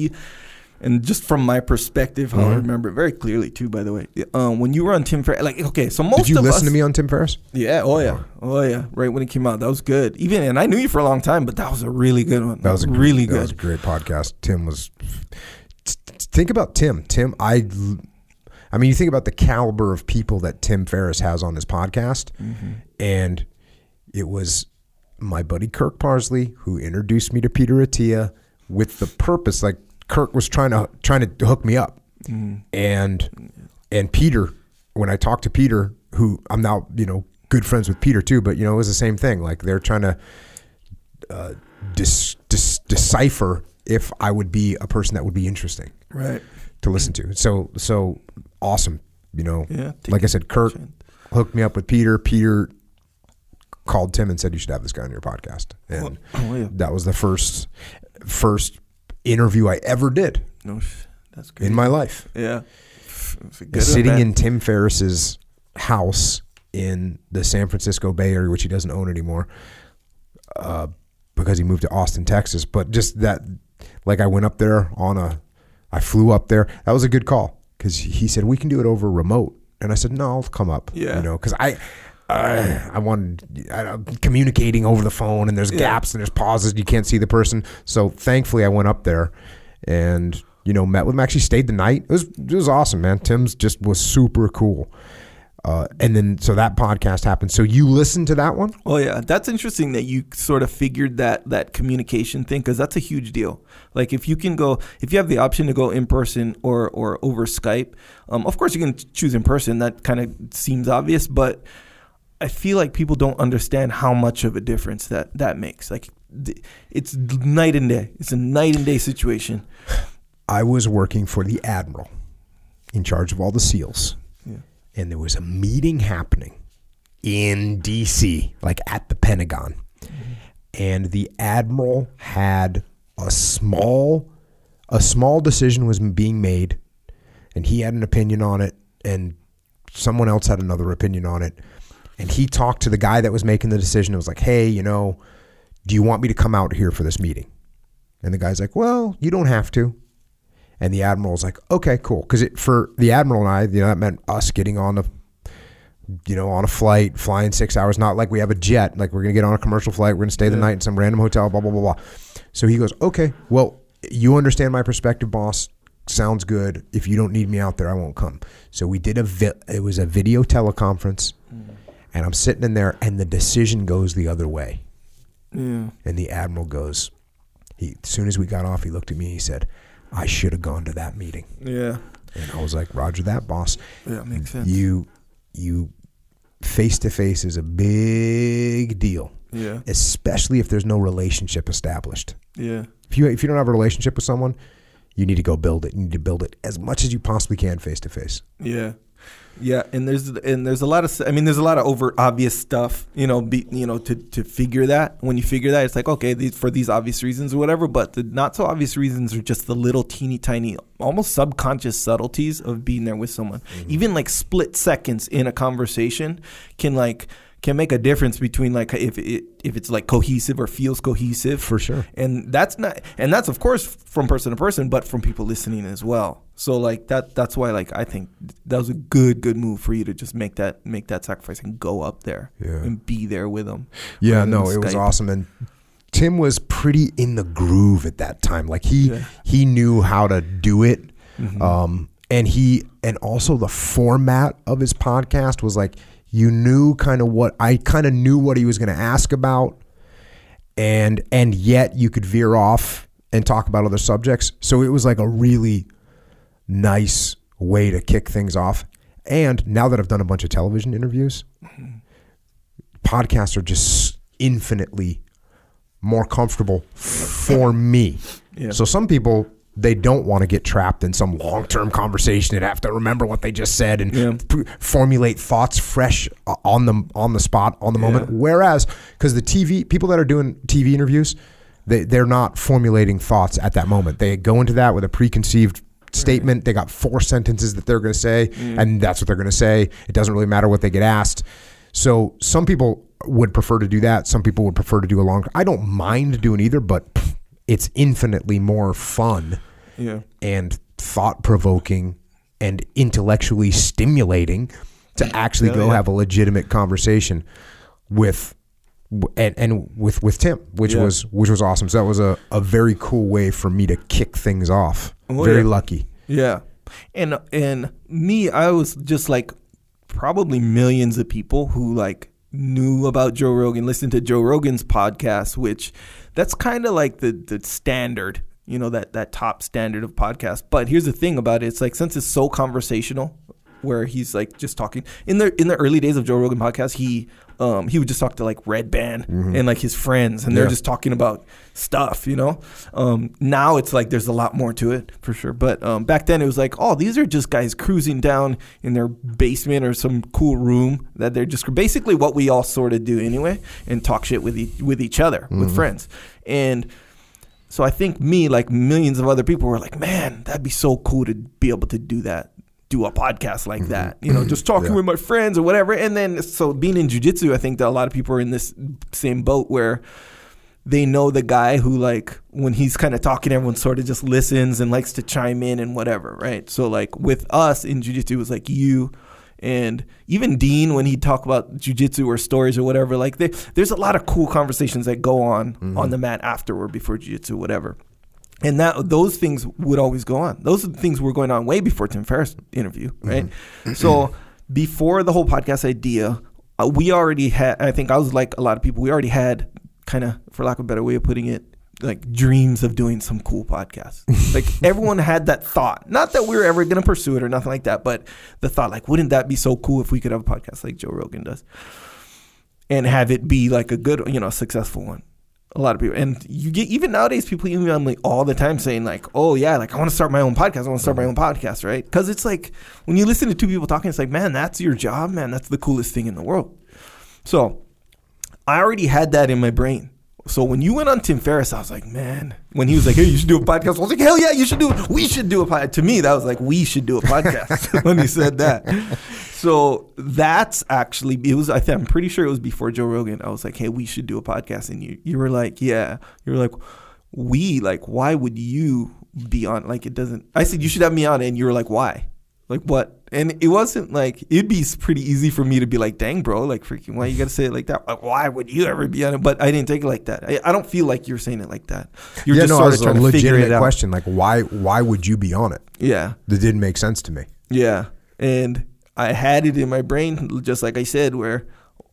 and just from my perspective, how I remember it very clearly too, by the way, when you were on Tim Ferriss, did you listen to me on Tim Ferriss? Yeah. Oh yeah. Oh yeah. Right when it came out, that was good. And I knew you for a long time, but that was a really good one. That was really good. That was a great podcast. Tim was, think about Tim. Tim, I mean, you think about the caliber of people that Tim Ferriss has on his podcast, and it was my buddy Kirk Parsley who introduced me to Peter Attia with the purpose, like, Kirk was trying to hook me up, and Peter, when I talked to Peter, who I'm now good friends with Peter too, but it was the same thing. Like they're trying to decipher if I would be a person that would be interesting, right, to listen to. So awesome, Yeah, like I said, Kirk hooked me up with Peter. Peter called Tim and said, you should have this guy on your podcast. And that was the first interview I ever did. No, that's good. In my life. Yeah. Sitting in Tim Ferriss's house in the San Francisco Bay Area, which he doesn't own anymore, because he moved to Austin, Texas. But just that, like, I went up there on a, I flew up there. That was a good call because he said, we can do it over remote. And I said, no, I'll come up. Yeah. You know, because I wanted, communicating over the phone, and there's gaps and there's pauses. You can't see the person. So thankfully I went up there and, you know, met with him, actually stayed the night. It was awesome, man. Tim's just was super cool. And then, so that podcast happened. So you listened to that one? Oh yeah. That's interesting that you sort of figured that communication thing, because that's a huge deal. Like if you have the option to go in person or over Skype, of course you can choose in person. That kind of seems obvious, but I feel like people don't understand how much of a difference that makes. Like it's night and day. It's a night and day situation. I was working for the Admiral in charge of all the SEALs. And there was a meeting happening in D.C., like at the Pentagon. Mm-hmm. And the Admiral had a small decision was being made, and he had an opinion on it, and someone else had another opinion on it. And he talked to the guy that was making the decision. It was like, hey, you know, do you want me to come out here for this meeting? And the guy's like, well, you don't have to. And the Admiral's like, okay, cool. Because for the Admiral and I, you know, that meant us getting on a flight, flying 6 hours, not like we have a jet. Like we're going to get on a commercial flight. We're going to stay the night in some random hotel, blah, blah, blah, blah. So he goes, okay, well, you understand my perspective, boss. Sounds good. If you don't need me out there, I won't come. So we did it was a video teleconference. Mm-hmm. And I'm sitting in there and the decision goes the other way. Yeah. And the Admiral goes, as soon as we got off, he looked at me and he said, I should have gone to that meeting. Yeah. And I was like, roger that, boss. Yeah, makes sense. You face-to-face is a big deal. Yeah. Especially if there's no relationship established. Yeah. If you don't have a relationship with someone, you need to go build it. You need to build it as much as you possibly can face-to-face. Yeah. Yeah, and there's a lot of over obvious stuff, to figure that. When you figure that, it's like, okay, for these obvious reasons or whatever, but the not so obvious reasons are just the little teeny tiny, almost subconscious subtleties of being there with someone. Mm-hmm. Even like split seconds in a conversation can make a difference between like if it's like cohesive or feels cohesive. For sure. And that's of course from person to person, but from people listening as well. So like that's why like I think that was a good move for you to just make that sacrifice and go up there and be there with them. Yeah, no, it was awesome. And Tim was pretty in the groove at that time. Like he knew how to do it. Mm-hmm. And also the format of his podcast was like, you knew I kind of knew what he was going to ask about, and yet you could veer off and talk about other subjects. So it was like a really nice way to kick things off. And now that I've done a bunch of television interviews, podcasts are just infinitely more comfortable for me. Yeah. So some people, they don't want to get trapped in some long-term conversation and have to remember what they just said and formulate thoughts fresh on the spot, on the moment. Whereas, because the TV, people that are doing TV interviews, they're not formulating thoughts at that moment. They go into that with a preconceived statement. They got 4 sentences that they're going to say, and that's what they're going to say. It doesn't really matter what they get asked. So some people would prefer to do that. Some people would prefer to do a long, I don't mind doing either, but it's infinitely more fun and thought-provoking and intellectually stimulating to actually have a legitimate conversation with Tim, which was awesome. So that was a very cool way for me to kick things off. Very lucky. Yeah. And me, I was just like probably millions of people who like knew about Joe Rogan, listened to Joe Rogan's podcast, which... that's kind of like the standard, that top standard of podcast. But here's the thing about it. It's like, since it's so conversational where he's like just talking in the early days of Joe Rogan podcast, he he would just talk to like Red Band and like his friends, and they're just talking about stuff, you know. Now it's like there's a lot more to it for sure, but back then it was like, oh, these are just guys cruising down in their basement or some cool room that they're just basically what we all sort of do anyway, and talk shit with each other, with friends. And so I think me, like millions of other people, were like, man, that'd be so cool to be able to do that, do a podcast like that, you know, just talking with my friends or whatever. And then, so being in jiu-jitsu, I think that a lot of people are in this same boat where they know the guy who, like, when he's kind of talking, everyone sort of just listens and likes to chime in and whatever, right? So, like, with us in jiu-jitsu, it was like you and even Dean, when he'd talk about jiu-jitsu or stories or whatever, like, there's a lot of cool conversations that go on the mat afterward, before jiu-jitsu, whatever. And that those things would always go on. Those things were going on way before Tim Ferriss' interview, right? So before the whole podcast idea, we already had, I think I was like a lot of people, we already had kind of, for lack of a better way of putting it, like dreams of doing some cool podcast. Like everyone had that thought. Not that we were ever going to pursue it or nothing like that, but the thought, like, wouldn't that be so cool if we could have a podcast like Joe Rogan does and have it be like a good, you know, successful one? A lot of people, and you get, even nowadays, people email me all the time saying like, oh yeah, like I want to start my own podcast, right? Because it's like when you listen to two people talking, it's like, man, that's your job, man, that's the coolest thing in the world. So I already had that in my brain. So when you went on Tim Ferriss, I was like, man, when he was like, hey, you should do a podcast, I was like, hell yeah, you should do it. We should do a podcast. To me, that was like, we should do a podcast when he said that. So that's actually, it was, I'm pretty sure it was before Joe Rogan. I was like, hey, we should do a podcast. And you were like, yeah. You were like, we, like, why would you be on? Like, it doesn't, I said, you should have me on. And you were like, why? Like, what? And it wasn't like, it'd be pretty easy for me to be like, dang, bro, like, freaking, why you got to say it like that? Like, why would you ever be on it? But I didn't take it like that. I don't feel like you're saying it like that. You're just sort of trying to figure it out. It was a legitimate question. Like, why would you be on it? Yeah. That didn't make sense to me. Yeah. And I had it in my brain, just like I said, where,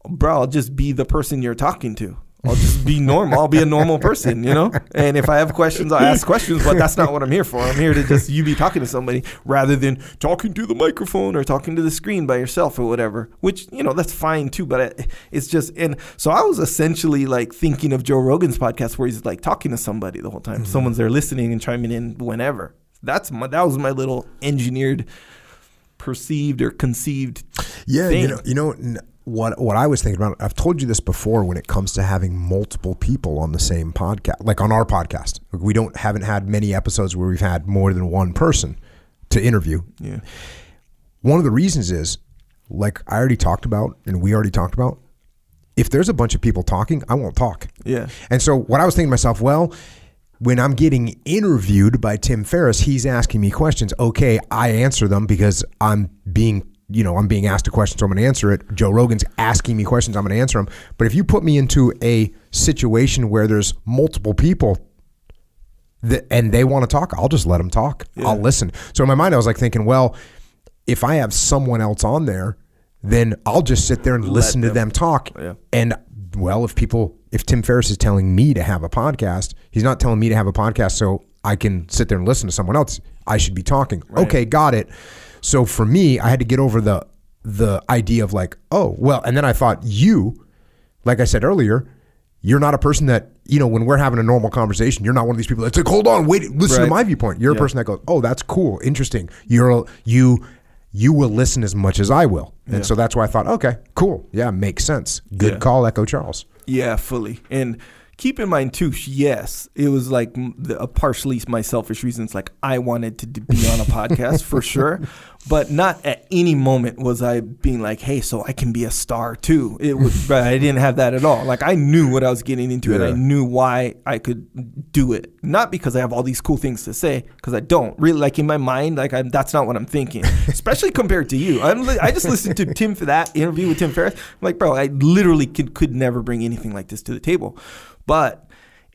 bro, I'll just be the person you're talking to. I'll just be normal. I'll be a normal person, you know? And if I have questions, I'll ask questions, but that's not what I'm here for. I'm here to just, you be talking to somebody rather than talking to the microphone or talking to the screen by yourself or whatever, which, you know, that's fine too, but it's just, and so I was essentially like thinking of Joe Rogan's podcast where he's like talking to somebody the whole time. Someone's there listening and chiming in whenever. That was my little engineered, perceived or conceived thing. You know, What I was thinking about, I've told you this before when it comes to having multiple people on the same podcast, like on our podcast. We haven't had many episodes where we've had more than one person to interview. Yeah. One of the reasons is, like I already talked about and we already talked about, if there's a bunch of people talking, I won't talk. Yeah. And so what I was thinking to myself, well, when I'm getting interviewed by Tim Ferriss, he's asking me questions. Okay, I answer them because I'm being asked a question, so I'm going to answer it. Joe Rogan's asking me questions, I'm going to answer them. But if you put me into a situation where there's multiple people and they want to talk, I'll just let them talk. Yeah. I'll listen. So in my mind, I was like thinking, well, if I have someone else on there, then I'll just sit there and listen to them talk. Yeah. And well, if Tim Ferriss is telling me to have a podcast, he's not telling me to have a podcast so I can sit there and listen to someone else. I should be talking. Right. Okay, got it. So for me, I had to get over the idea of like, oh, well, and then I thought you, like I said earlier, you're not a person that, you know, when we're having a normal conversation, you're not one of these people that's like, hold on, wait, listen to my viewpoint. You're a person that goes, oh, that's cool, interesting. You will listen as much as I will. And so that's why I thought, okay, cool. Yeah, makes sense. Good call, Echo Charles. Yeah, fully. And keep in mind too, yes, it was like partially my selfish reasons. Like I wanted to be on a podcast for sure, but not at any moment was I being like, "Hey, so I can be a star too." It was, but I didn't have that at all. Like I knew what I was getting into, and I knew why I could do it. Not because I have all these cool things to say, because I don't really. Like in my mind, like that's not what I'm thinking. Especially compared to you, I just listened to Tim for that interview with Tim Ferriss. I'm like, bro, I literally could never bring anything like this to the table. But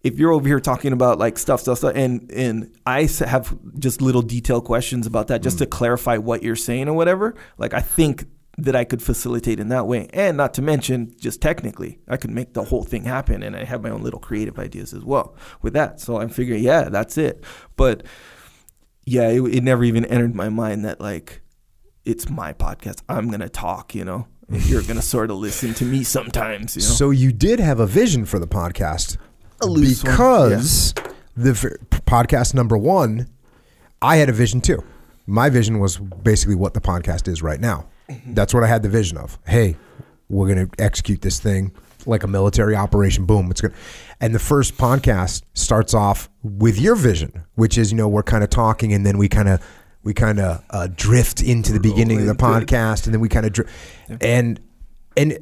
if you're over here talking about like stuff, and I have just little detailed questions about that just to clarify what you're saying or whatever, like I think that I could facilitate in that way. And not to mention, just technically, I could make the whole thing happen, and I have my own little creative ideas as well with that. So I'm figuring, yeah, that's it. But yeah, it never even entered my mind that like, it's my podcast, I'm going to talk, you know? if you're going to sort of listen to me sometimes. You know? So you did have a vision for the podcast. Because the podcast number one, I had a vision too. My vision was basically what the podcast is right now. That's what I had the vision of. Hey, we're going to execute this thing like a military operation. Boom. It's good. And the first podcast starts off with your vision, which is, you know, we're kind of talking and then we kind of drift into the beginning of the podcast and then we kind of drift. And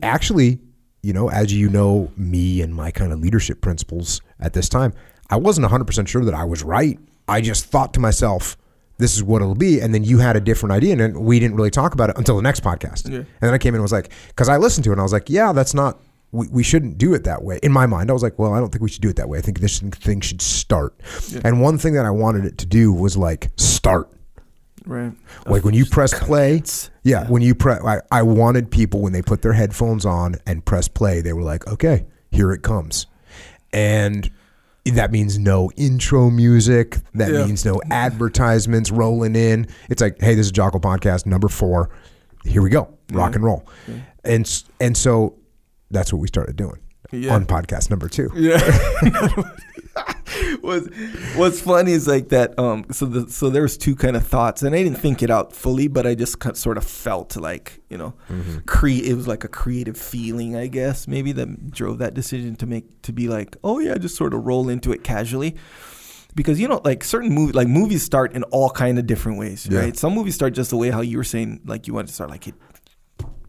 actually, you know, as you know, me and my kind of leadership principles at this time, I wasn't 100% sure that I was right. I just thought to myself, this is what it'll be. And then you had a different idea and then we didn't really talk about it until the next podcast. Yeah. And then I came in and was like, because I listened to it and I was like, yeah, that's not, we shouldn't do it that way. In my mind, I was like, well, I don't think we should do it that way. I think this thing should start. Yeah. And one thing that I wanted it to do was like start. Right. Like when you press play. Yeah, yeah. When you press, I wanted people when they put their headphones on and press play, they were like, okay, here it comes. And that means no intro music. That means no advertisements rolling in. It's like, hey, this is Jocko Podcast number 4. Here we go. Rock and roll. Yeah. And so that's what we started doing on podcast number 2. Yeah. What's funny is like that. So there was two kind of thoughts, and I didn't think it out fully, but I just sort of felt like, you know, it was like a creative feeling, I guess, maybe that drove that decision to be like, oh yeah, just sort of roll into it casually, because you know, like certain movies start in all kind of different ways, right? Some movies start just the way how you were saying, like you wanted to start, like it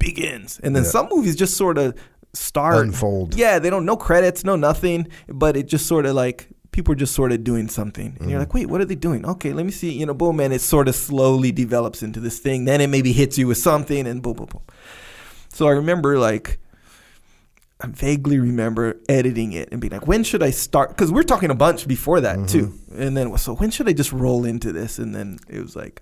begins, and then some movies just sort of start unfold. Yeah, they don't, no credits, no nothing, but it just sort of like. People are just sort of doing something. And you're like, wait, what are they doing? Okay, let me see. You know, boom, and it sort of slowly develops into this thing. Then it maybe hits you with something and boom, boom, boom. So I remember like, I vaguely remember editing it and being like, when should I start? Because we're talking a bunch before that too. And then, so when should I just roll into this? And then it was like,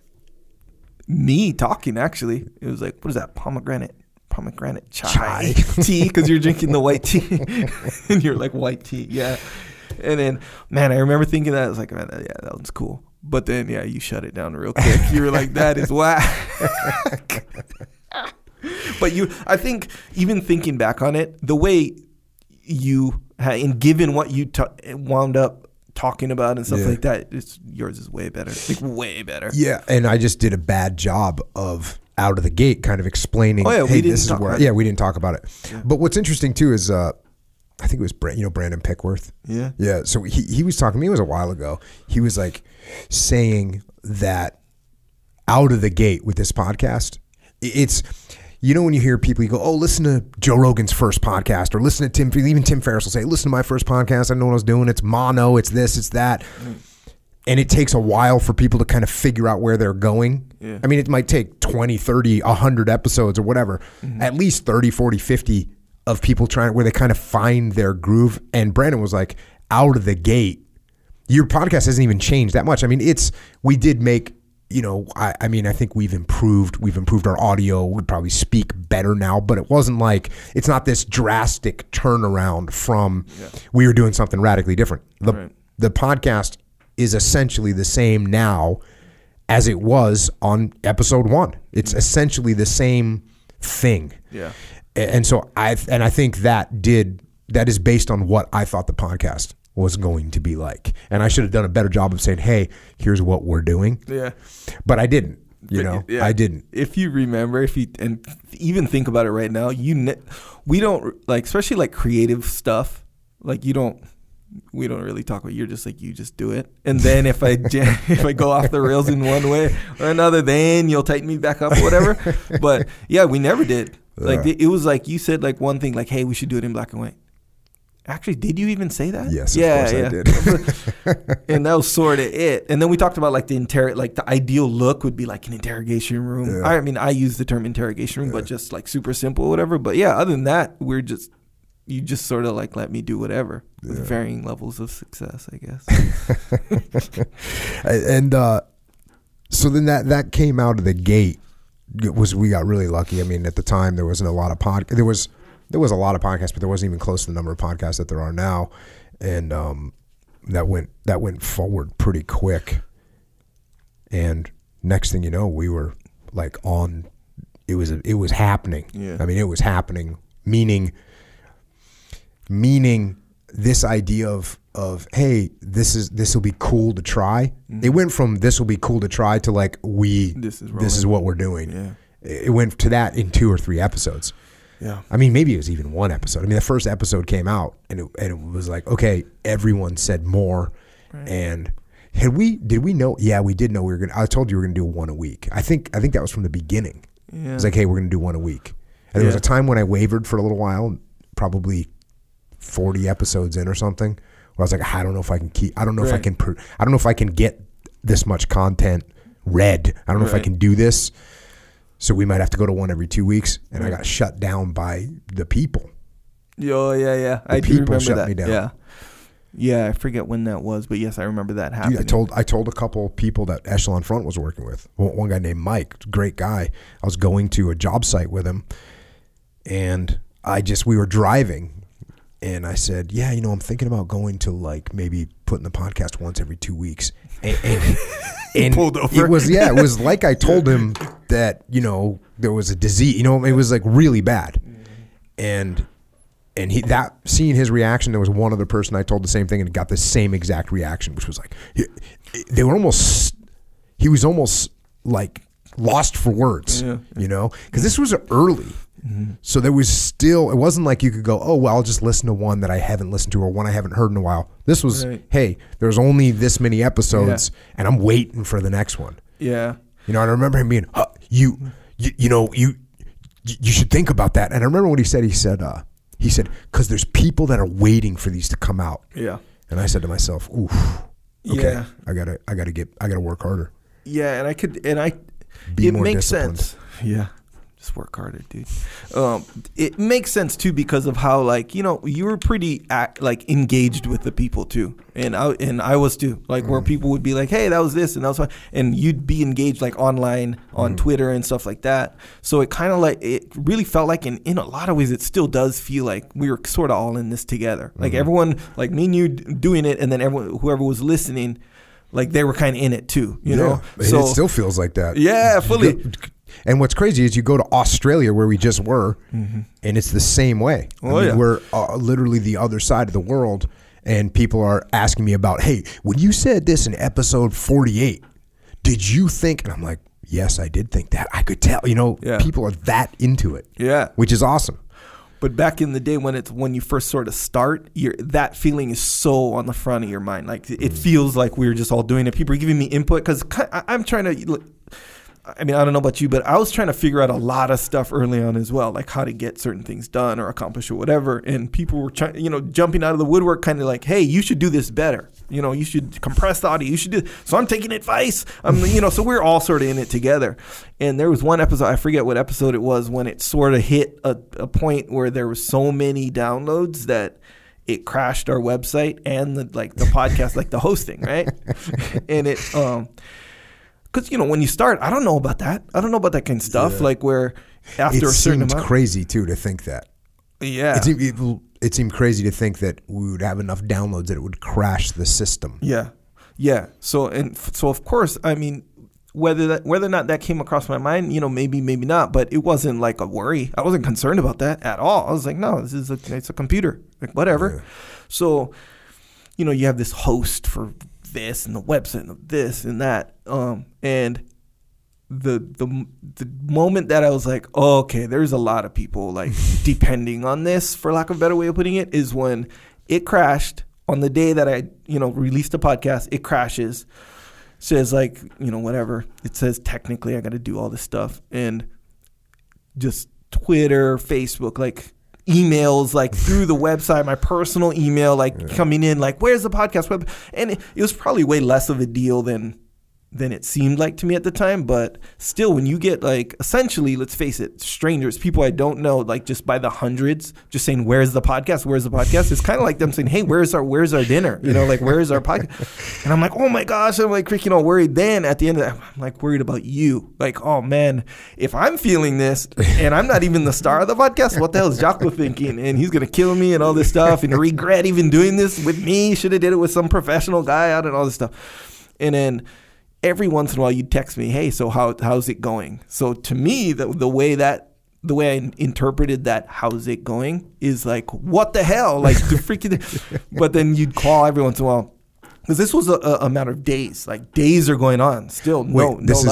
me talking actually. It was like, what is that, pomegranate chai. Tea, because you're drinking the white tea. And you're like, white tea, yeah. And then, man, I remember thinking that. I was like, man, yeah, that one's cool. But then, yeah, you shut it down real quick. You were like, that is whack. But I think even thinking back on it, the way you, and given what you wound up talking about and stuff like that, yours is way better. Like, way better. Yeah, and I just did a bad job of out of the gate kind of explaining, hey, this is where. Yeah, we didn't talk about it. Yeah. But what's interesting, too, is... I think it was Brandon Pickworth. Yeah. Yeah. So he was talking to me, it was a while ago. He was like saying that out of the gate with this podcast, it's, you know, when you hear people, you go, oh, listen to Joe Rogan's first podcast, or listen to even Tim Ferriss will say, listen to my first podcast. I know what I was doing. It's mono. It's this, it's that. And it takes a while for people to kind of figure out where they're going. Yeah. I mean, it might take 20, 30, 100 episodes or whatever, at least 30, 40, 50 of people trying where they kind of find their groove. And Brandon was like, out of the gate, your podcast hasn't even changed that much. I mean, we did make, you know, I mean, I think we've improved our audio. We probably speak better now, but it wasn't like, it's not this drastic turnaround from we were doing something radically different. The podcast is essentially the same now as it was on episode 1. It's essentially the same thing. Yeah. And so I think that is based on what I thought the podcast was going to be like. And I should have done a better job of saying, hey, here's what we're doing. Yeah. But I didn't, I didn't. If you remember, and even think about it right now, we don't like, especially like creative stuff. Like we don't really talk about it. You're just like, you just do it. And then if I if I go off the rails in one way or another, then you'll tighten me back up or whatever. But yeah, we never did. Like it was like you said like one thing like, hey, we should do it in black and white. Actually, did you even say that? Yes, of course I did. And that was sort of it. And then we talked about like the ideal look would be like an interrogation room. Yeah. I mean, I use the term interrogation room, but just like super simple or whatever. But yeah, other than that, you just sort of like let me do whatever with varying levels of success, I guess. And so then that came out of the gate. We got really lucky. I mean, at the time there wasn't a lot of there was a lot of podcasts, but there wasn't even close to the number of podcasts that there are now, and that went forward pretty quick. And next thing you know, we were like on it was happening. Yeah. I mean, it was happening. Meaning this idea of hey, this will be cool to try. Mm-hmm. It went from this will be cool to try to like this is what we're doing. Yeah. It went to that in 2 or 3 episodes. Yeah. I mean, maybe it was even one episode. I mean, the first episode came out and it was like, okay, everyone said more. Right. And did we know? Yeah, we did know we were going to, I told you we were going to do one a week. I think that was from the beginning. Yeah. It was like, hey, we're going to do one a week. And there was a time when I wavered for a little while, probably 40 episodes in or something, where I was like, I don't know if I can keep, I don't know if I can get this much content read. I don't know if I can do this. So we might have to go to one every 2 weeks, and I got shut down by the people. Oh, yeah. I do remember that. The people shut me down. Yeah, I forget when that was, but yes, I remember that happening. Dude, I told a couple people that Echelon Front was working with. One guy named Mike, great guy. I was going to a job site with him, and we were driving, and I said, yeah, you know, I'm thinking about going to like maybe putting the podcast once every 2 weeks. And pulled over. It was like I told him that, you know, there was a disease, you know, it was like really bad. And seeing his reaction, there was one other person I told the same thing and got the same exact reaction, which was like, he was almost like lost for words, you know, because this was early. Mm-hmm. So there was still, it wasn't like you could go, oh, well, I'll just listen to one that I haven't listened to or one I haven't heard in a while. This was, hey, there's only this many episodes and I'm waiting for the next one. Yeah. You know, and I remember him being, oh, you should think about that. And I remember what he said. He said, because there's people that are waiting for these to come out. Yeah. And I said to myself, oof, okay, I gotta work harder. Yeah. And it makes sense. Yeah. Just work harder, dude. It makes sense too because of how, like, you know, you were pretty engaged with the people too, and I was too. Like where people would be like, "Hey, that was this," and that was fun, and you'd be engaged like online on Twitter and stuff like that. So it kind of it really felt like, and in a lot of ways, it still does feel like we were sort of all in this together. Like everyone, like me and you doing it, and then everyone, whoever was listening, like they were kind of in it too. You know, so, it still feels like that. Yeah, fully. And what's crazy is you go to Australia where we just were, and it's the same way. Oh, I mean, we're literally the other side of the world, and people are asking me about, hey, when you said this in episode 48, did you think? And I'm like, yes, I did think that. I could tell. You know, people are that into it. Yeah, which is awesome. But back in the day when you first sort of start, that feeling is so on the front of your mind. Like it feels like we were just all doing it. People are giving me input because I'm trying to. I mean, I don't know about you, but I was trying to figure out a lot of stuff early on as well, like how to get certain things done or accomplish or whatever. And people were trying, you know, jumping out of the woodwork, kind of like, hey, you should do this better. You know, you should compress the audio. You should do this. So I'm taking advice. So we're all sort of in it together. And there was one episode, I forget what episode it was, when it sort of hit a point where there were so many downloads that it crashed our website and the podcast, like the hosting, right? And it, because, you know, when you start, I don't know about that. I don't know about that kind of stuff. Yeah. Like where after a certain amount. It seemed crazy, too, to think that. Yeah. It seemed crazy to think that we would have enough downloads that it would crash the system. Yeah. Yeah. So, of course, I mean, whether or not that came across my mind, you know, maybe not, but it wasn't like a worry. I wasn't concerned about that at all. I was like, no, this is it's a computer. Like, whatever. Yeah. So, you know, you have this host for this and the website and this and that, and the moment that I was like, oh, okay, there's a lot of people like depending on this, for lack of a better way of putting it, is when it crashed on the day that I released the podcast. It crashes, says like, you know, whatever it says, technically I got to do all this stuff, and just Twitter, Facebook, like emails, like through the website, my personal email, like coming in, like, where's the podcast web? And it was probably way less of a deal than it seemed like to me at the time. But still, when you get like, essentially, let's face it, strangers, people I don't know, like just by the hundreds, just saying, where's the podcast? Where's the podcast? It's kind of like them saying, hey, where's our dinner? You know, like, where's our podcast? And I'm like, oh my gosh, I'm like freaking all worried. Then at the end of that, I'm like worried about you. Like, oh man, if I'm feeling this and I'm not even the star of the podcast, what the hell is Jocko thinking? And he's going to kill me and all this stuff and regret even doing this with me. Should have did it with some professional guy out and all this stuff. And then every once in a while you'd text me, hey, so how's it going? So to me, the way I interpreted that how's it going is like, what the hell? Like the freaking but then you'd call every once in a while. Because this was a matter of days. Like days are going on still. This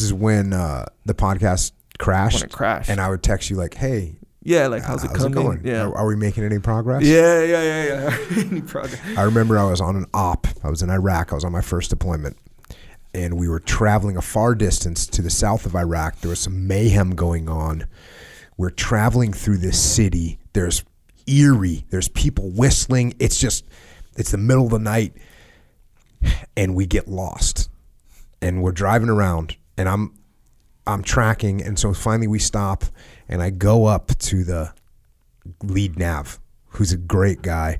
is when the podcast crashed. When it crashed. And I would text you like, hey. Yeah, like how's it going? Yeah. Are we making any progress? Yeah. Any progress. I remember I was on an op. I was in Iraq. I was on my first deployment. And we were traveling a far distance to the south of Iraq. There was some mayhem going on. We're traveling through this city. There's eerie. There's people whistling. It's the middle of the night. And we get lost. And we're driving around. And I'm tracking. And so finally we stop. And I go up to the lead nav, who's a great guy,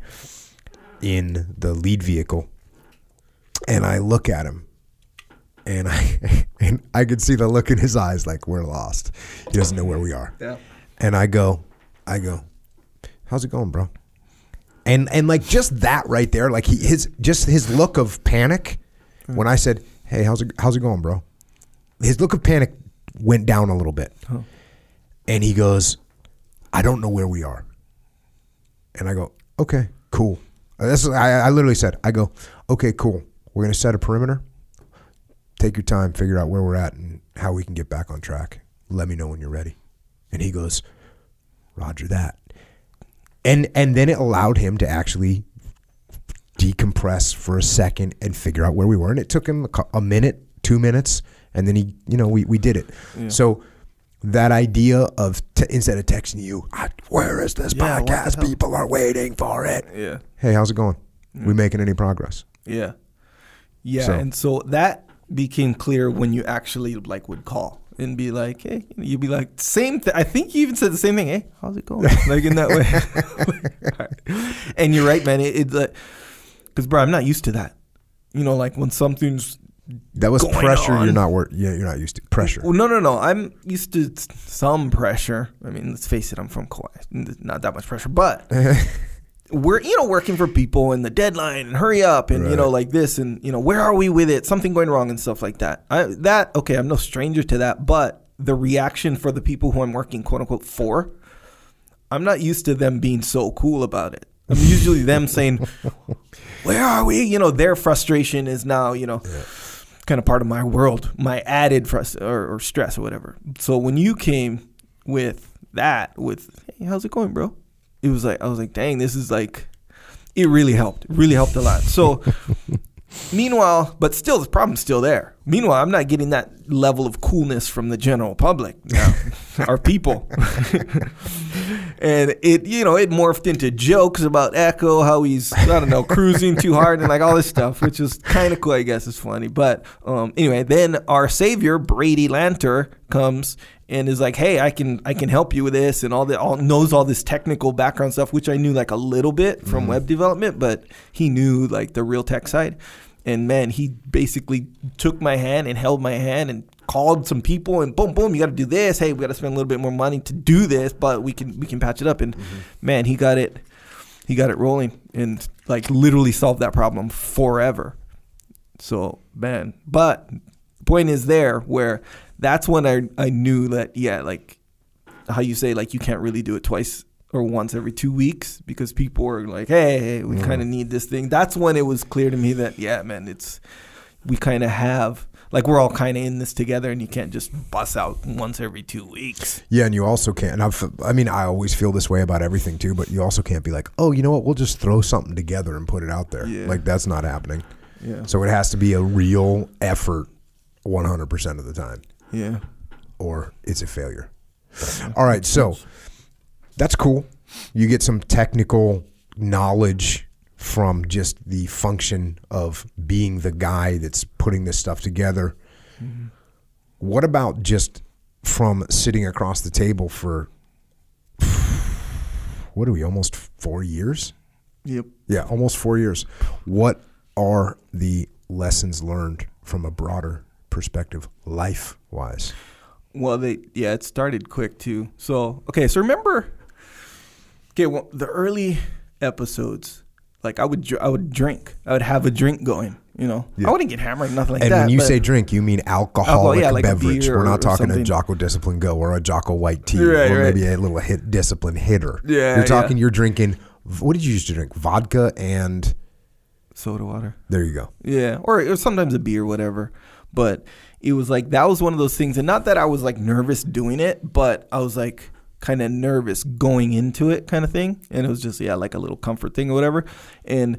in the lead vehicle. And I look at him. And I could see the look in his eyes, like we're lost. He doesn't know where we are. Yeah. And I go, how's it going, bro? And like just that right there, like his look of panic when I said, hey, how's it going, bro? His look of panic went down a little bit, and he goes, I don't know where we are. And I go, okay, cool. I literally said, I go, okay, cool. We're gonna set a perimeter. Take your time, figure out where we're at and how we can get back on track. Let me know when you're ready. And he goes, roger that. And then it allowed him to actually decompress for a second and figure out where we were. And it took him a minute, 2 minutes, and then he, we did it. Yeah. So that idea of instead of texting you, where is this podcast? People are waiting for it. Yeah. Hey, how's it going? Yeah. We making any progress? Yeah. Yeah. So, and so that became clear when you actually like would call and be like, hey, you'd be like, same thing. I think you even said the same thing. Hey, how's it going? Like in that way. Right. And you're right, man. It's like, because bro, I'm not used to that. Like when something's that was going pressure. On, you're not used to pressure. Well, no. I'm used to some pressure. I mean, let's face it. I'm from Kauai. Not that much pressure, but. We're, working for people and the deadline and hurry up and, right. Like this and, where are we with it? Something going wrong and stuff like that. I'm no stranger to that, but the reaction for the people who I'm working, quote unquote, for, I'm not used to them being so cool about it. I'm usually them saying, where are we? Their frustration is now, kind of part of my world, my added frustration or stress or whatever. So when you came with that, hey, how's it going, bro? It was like, I was like, dang, this is like, it really helped. It really helped a lot. So meanwhile, but still the problem's still there. Meanwhile, I'm not getting that level of coolness from the general public now, our people. And it, it morphed into jokes about Echo, how he's, cruising too hard and like all this stuff, which is kind of cool, I guess. It's funny. But anyway, then our savior, Brady Lanter, comes and is like, hey, I can help you with this, and knows all this technical background stuff, which I knew like a little bit from web development, but he knew like the real tech side. And man, he basically took my hand and held my hand and called some people and boom, you got to do this. Hey, we got to spend a little bit more money to do this, but we can patch it up. And man, he got it rolling and like literally solved that problem forever. So man, but point is there where that's when I knew that, yeah, like how you say like you can't really do it twice or once every 2 weeks because people are like, hey, we kind of need this thing. That's when it was clear to me that, yeah, man, we kind of have, like we're all kind of in this together and you can't just bust out once every 2 weeks. Yeah, and you also can't, and I always feel this way about everything too, but you also can't be like, oh, you know what, we'll just throw something together and put it out there. Yeah. Like that's not happening. Yeah. So it has to be a real effort 100% of the time. Yeah. Or it's a failure. Yeah. All right, so that's cool. You get some technical knowledge from just the function of being the guy that's putting this stuff together. Mm-hmm. What about just from sitting across the table for, almost 4 years? Yep. Yeah, almost 4 years. What are the lessons learned from a broader perspective, life wise? Well, it started quick too. So, remember, the early episodes, like I would have a drink going, You know, yeah. I wouldn't get hammered, nothing like that. And when you say drink, you mean alcoholic like beverage. We're not talking a Jocko Discipline Go or a Jocko White Tea or maybe a little Discipline hitter. Yeah, you're talking. You're drinking. What did you used to drink? Vodka and soda water. There you go. Yeah, or sometimes a beer, whatever. But it was like that was one of those things, and not that I was like nervous doing it, but I was like kind of nervous going into it, kind of thing. And it was just like a little comfort thing or whatever, and.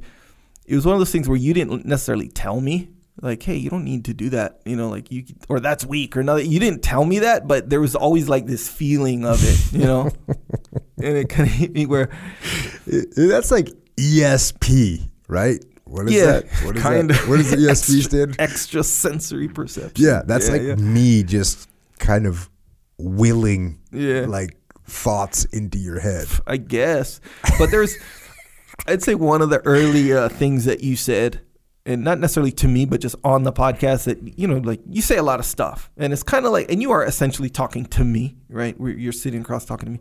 It was one of those things where you didn't necessarily tell me, like, hey, you don't need to do that, you know, like you, or that's weak or nothing. You didn't tell me that, but there was always like this feeling of it, you know, and it kind of hit me where that's like ESP, right? What is that? What is that? What does ESP stand for? Extra sensory perception. Yeah, that's me just kind of willing, like thoughts into your head, I guess. But there's. I'd say one of the early things that you said, and not necessarily to me, but just on the podcast that, you know, like you say a lot of stuff and it's kind of like, and you are essentially talking to me, right? You're sitting across talking to me.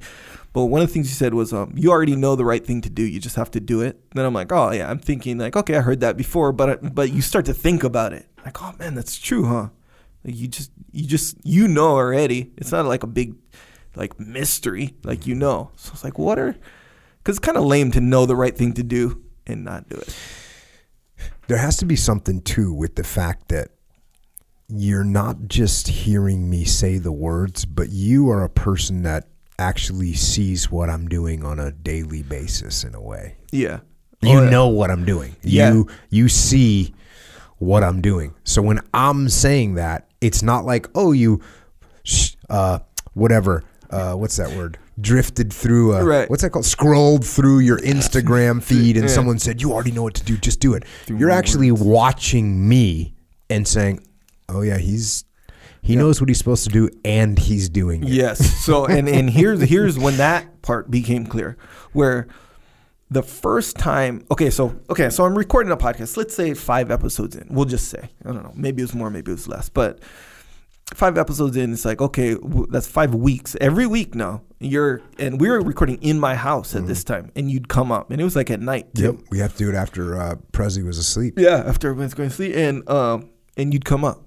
But one of the things you said was, you already know the right thing to do. You just have to do it. Then I'm like, oh yeah, I'm thinking like, okay, I heard that before, but you start to think about it. Like, oh man, that's true, huh? Like you know already. It's not like a big like mystery, like, you know. So it's like, what are... Because it's kind of lame to know the right thing to do and not do it. There has to be something, too, with the fact that you're not just hearing me say the words, but you are a person that actually sees what I'm doing on a daily basis in a way. Yeah. You know what I'm doing. Yeah. You see what I'm doing. So when I'm saying that, it's not like, oh, you, whatever, what's that word? Drifted through a what's that called? Scrolled through your Instagram feed and someone said, you already know what to do, just do it. You're actually watching me and saying, oh yeah, he knows what he's supposed to do and he's doing it. Yes. So and here's when that part became clear. Where the first time so I'm recording a podcast. Let's say 5 episodes in. We'll just say. I don't know. Maybe it was more, maybe it was less. But 5 episodes in, it's like, okay, that's 5 weeks. Every week now, and we were recording in my house at this time, and you'd come up, and it was like at night. Too. Yep, we have to do it after Prezi was asleep. Yeah, after everyone's going to sleep, and you'd come up.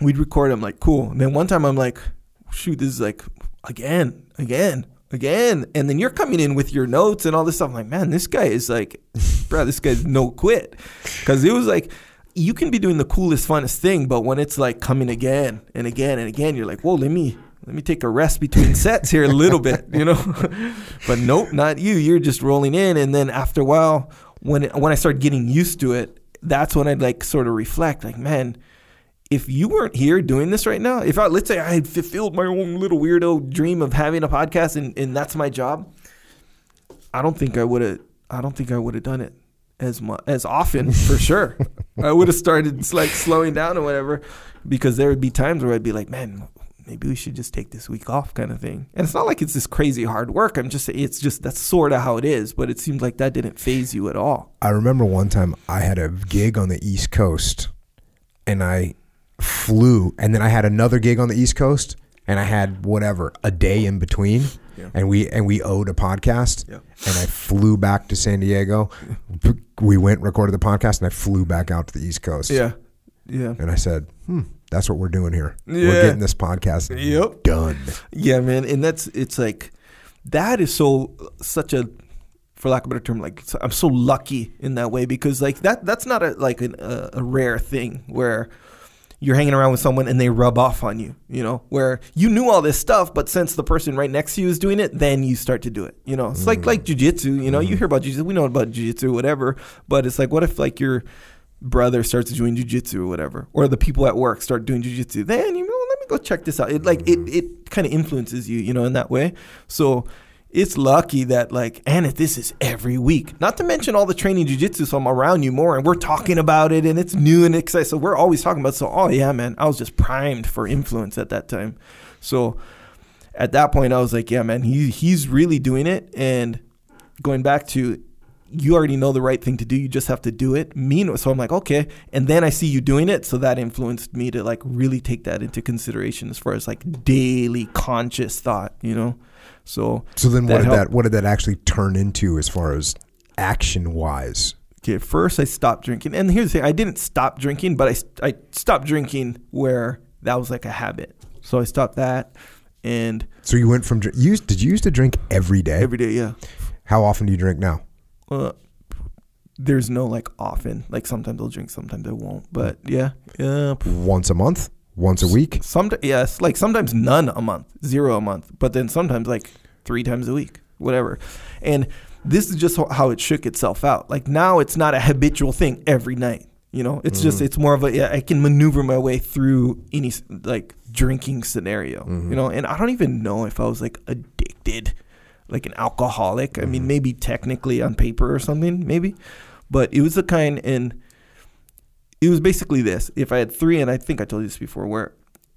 We'd record, I'm like, cool. And then one time I'm like, shoot, this is like, again. And then you're coming in with your notes and all this stuff. I'm like, man, this guy is like, bro, this guy's no quit. Because it was like... You can be doing the coolest, funnest thing, but when it's like coming again and again and again, you're like, whoa, let me take a rest between sets here a little bit, you know? But nope, not you. You're just rolling in. And then after a while, when I started getting used to it, that's when I'd like sort of reflect like, man, if you weren't here doing this right now, let's say I had fulfilled my own little weirdo dream of having a podcast and that's my job, I don't think I would have done it. As often, for sure. I would have started like slowing down or whatever, because there would be times where I'd be like, man, maybe we should just take this week off, kind of thing. And it's not like it's this crazy hard work. It's just that's sort of how it is. But it seemed like that didn't phase you at all. I remember one time I had a gig on the East Coast, and I flew, and then I had another gig on the East Coast, and I had a day in between. Yeah. And we owed a podcast, and I flew back to San Diego. We went, recorded the podcast, and I flew back out to the East Coast. Yeah. And I said, that's what we're doing here. Yeah. We're getting this podcast done. Yeah, man. And that is such a, for lack of a better term, like I'm so lucky in that way, because like that's not a rare thing where you're hanging around with someone and they rub off on you, you know, where you knew all this stuff, but since the person right next to you is doing it, then you start to do it. You know, it's like jiu-jitsu, you know, you hear about jiu-jitsu, we know about jiu-jitsu, whatever, but it's like, what if like your brother starts doing jiu-jitsu or whatever, or the people at work start doing jiu-jitsu, then, you know, let me go check this out. It kind of influences you, you know, in that way. So it's lucky that like, and if this is every week, not to mention all the training jiu-jitsu, so I'm around you more and we're talking about it and it's new and exciting. So we're always talking about it. So, oh yeah, man, I was just primed for influence at that time. So at that point I was like, yeah, man, he's really doing it. And going back to, you already know the right thing to do. You just have to do it. So I'm like, okay. And then I see you doing it. So that influenced me to like really take that into consideration as far as like daily conscious thought, you know? So then what did that actually turn into as far as action wise? Okay, first I stopped drinking. And here's the thing. I didn't stop drinking, but I stopped drinking where that was like a habit. So I stopped that. And so you went from – did you used to drink every day? Every day, yeah. How often do you drink now? There's no like often. Like sometimes I'll drink, sometimes I won't. But yeah. Once a month? Once a week? Yes, like sometimes none a month, zero a month. But then sometimes like 3 times a week, whatever. And – this is just how it shook itself out. Like now it's not a habitual thing every night, you know, it's just, it's more of a, I can maneuver my way through any like drinking scenario, you know, and I don't even know if I was like addicted, like an alcoholic. I mean, maybe technically on paper or something, maybe, but it was the kind, and it was basically this. If I had 3, and I think I told you this before, where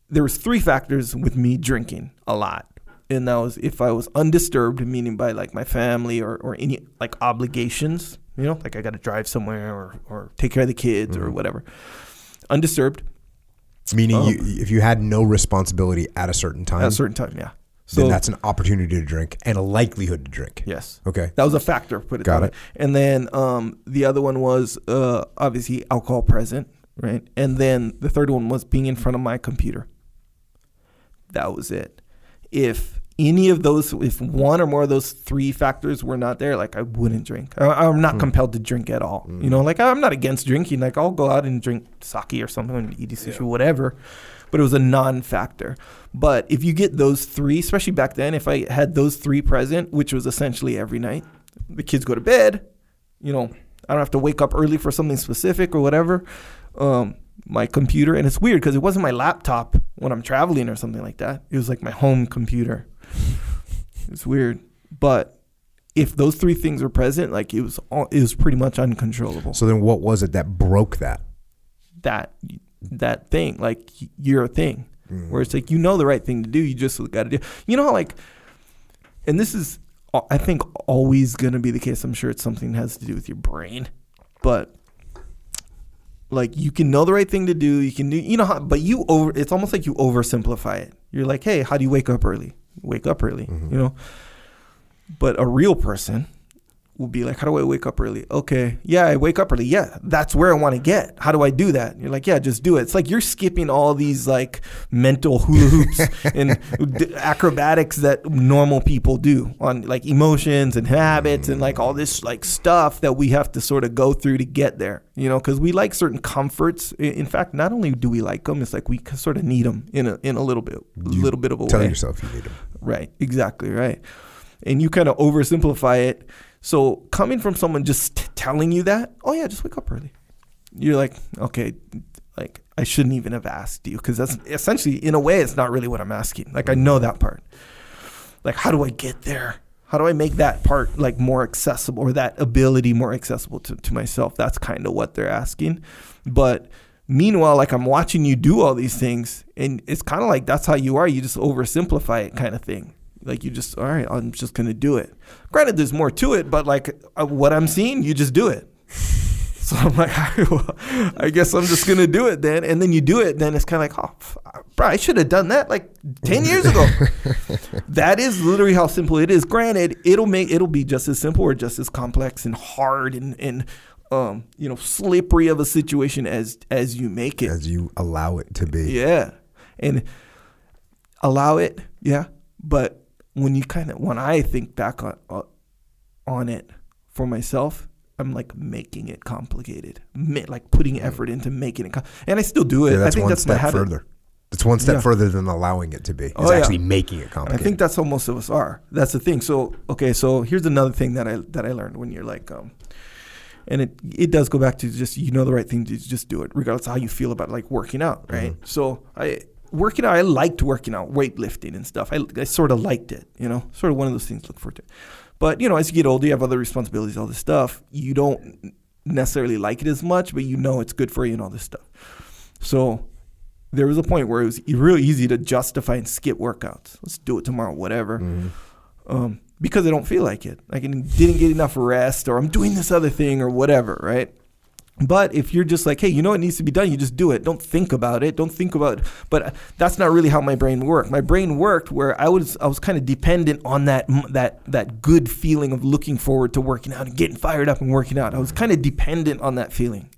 there was 3 factors with me drinking a lot. And that was if I was undisturbed, meaning by like my family or any like obligations, you know, like I got to drive somewhere or take care of the kids or whatever. Undisturbed. Meaning if you had no responsibility at a certain time. At a certain time, yeah. So then that's an opportunity to drink and a likelihood to drink. Yes. Okay. That was a factor. Got it. And then the other one was obviously alcohol present, right? And then the third one was being in front of my computer. That was it. If any of those, if one or more of those 3 factors were not there, like I wouldn't drink. I'm not compelled to drink at all. You know, like I'm not against drinking. Like I'll go out and drink sake or something and eat sushi or whatever. But it was a non-factor. But if you get those 3, especially back then, if I had those 3 present, which was essentially every night, the kids go to bed, you know, I don't have to wake up early for something specific or whatever. My computer, and it's weird because it wasn't my laptop when I'm traveling or something like that. It was like my home computer. It's weird, but if those 3 things were present, like it was pretty much uncontrollable. So then, what was it that broke that thing? Like your thing, where it's like you know the right thing to do, you just got to do. You know, like, and this is, I think, always going to be the case. I'm sure it's something that has to do with your brain, but. Like you can know the right thing to do, you can do, you know, but it's almost like you oversimplify it. You're like, hey, how do you wake up early? Wake up early, you know? But a real person will be like, how do I wake up early? Okay, yeah, I wake up early. Yeah, that's where I want to get. How do I do that? And you're like, yeah, just do it. It's like you're skipping all these like mental hula hoops and acrobatics that normal people do on like emotions and habits and like all this like stuff that we have to sort of go through to get there, you know, because we like certain comforts. In fact, not only do we like them, it's like we sort of need them in a little bit, a little bit of a way. Tell yourself you need them. Right, exactly, right. And you kind of oversimplify it. So coming from someone just telling you that, oh, yeah, just wake up early. You're like, okay, like I shouldn't even have asked you because that's essentially, in a way, it's not really what I'm asking. Like I know that part. Like how do I get there? How do I make that part like more accessible or that ability more accessible to myself? That's kind of what they're asking. But meanwhile, like I'm watching you do all these things and it's kind of like that's how you are. You just oversimplify it kind of thing. Like you just, all right, I'm just going to do it. Granted, there's more to it, but like what I'm seeing, you just do it. So I'm like, I guess I'm just going to do it then. And then you do it. Then it's kind of like, oh, bro, I should have done that like 10 years ago. That is literally how simple it is. Granted, it'll be just as simple or just as complex and hard and you know, slippery of a situation as you make it. As you allow it to be. Yeah. And allow it. Yeah. But when I think back on it for myself, I'm like making it complicated, like putting effort into making it. And I still do it. Yeah, I think that's my habit. Further. It's one step further than allowing it to be. It's actually making it complicated. And I think that's how most of us are. That's the thing. So okay, so here's another thing that I learned when you're like, and it does go back to just you know the right thing to just do it, regardless of how you feel about like working out, right? Mm-hmm. So Working out, I liked working out, weightlifting and stuff. I sort of liked it, you know, sort of one of those things to look forward to. But, you know, as you get older, you have other responsibilities, all this stuff. You don't necessarily like it as much, but you know it's good for you and all this stuff. So there was a point where it was really easy to justify and skip workouts. Let's do it tomorrow, whatever, because I don't feel like it. Like I didn't get enough rest or I'm doing this other thing or whatever, right? But if you're just like, hey, you know what needs to be done, you just do it. Don't think about it. But that's not really how my brain worked. My brain worked where I was kind of dependent on that good feeling of looking forward to working out and getting fired up and working out. I was kind of dependent on that feeling.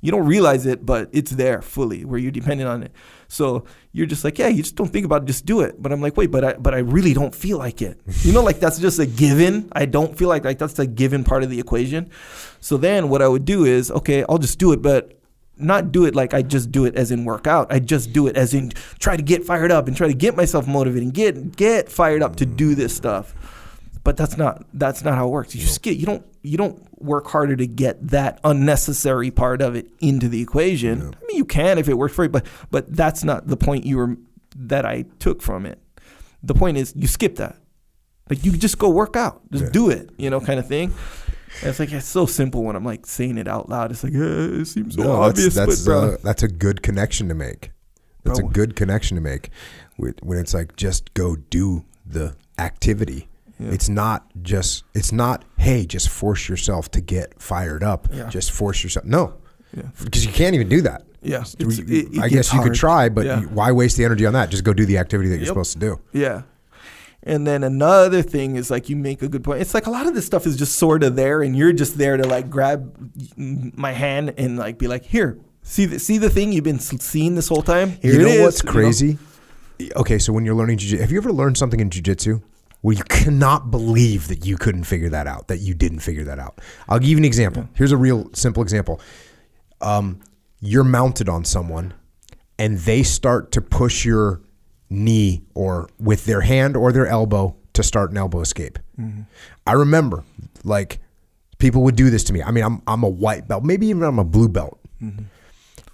You don't realize it, but it's there fully where you're dependent on it. So you're just like, yeah, you just don't think about it, just do it. But I'm like, wait, but I really don't feel like it. You know, like that's just a given. I don't feel like that's a given part of the equation. So then what I would do is, okay, I'll just do it, but not do it like I just do it as in work out. I just do it as in try to get fired up and try to get myself motivated and get fired up to do this stuff. But that's not how it works. You just you don't work harder to get that unnecessary part of it into the equation. I mean, you can if it works for you, but that's not the point that I took from it. The point is you skip that. Like you just go work out. Just do it, you know, kind of thing. And it's like it's so simple when I'm like saying it out loud. It's like it seems so obvious. That's a good connection to make. That's a good connection to make when it's like just go do the activity. Yeah. It's not, hey, just force yourself to get fired up. Yeah. Just force yourself. No, because you can't even do that. Yeah. I guess you could try, but why waste the energy on that? Just go do the activity that you're supposed to do. Yeah. And then another thing is like you make a good point. It's like a lot of this stuff is just sort of there and you're just there to like grab my hand and like be like, here, see the thing you've been seeing this whole time? Here it is. What's crazy? You know? Okay, so when you're learning jiu-jitsu, have you ever learned something in jiu-jitsu where you cannot believe that you couldn't figure that out, that you didn't figure that out? I'll give you an example. Yeah. Here's a real simple example. You're mounted on someone and they start to push your knee or with their hand or their elbow to start an elbow escape. Mm-hmm. I remember like people would do this to me. I mean, I'm a white belt, maybe even I'm a blue belt. Mm-hmm.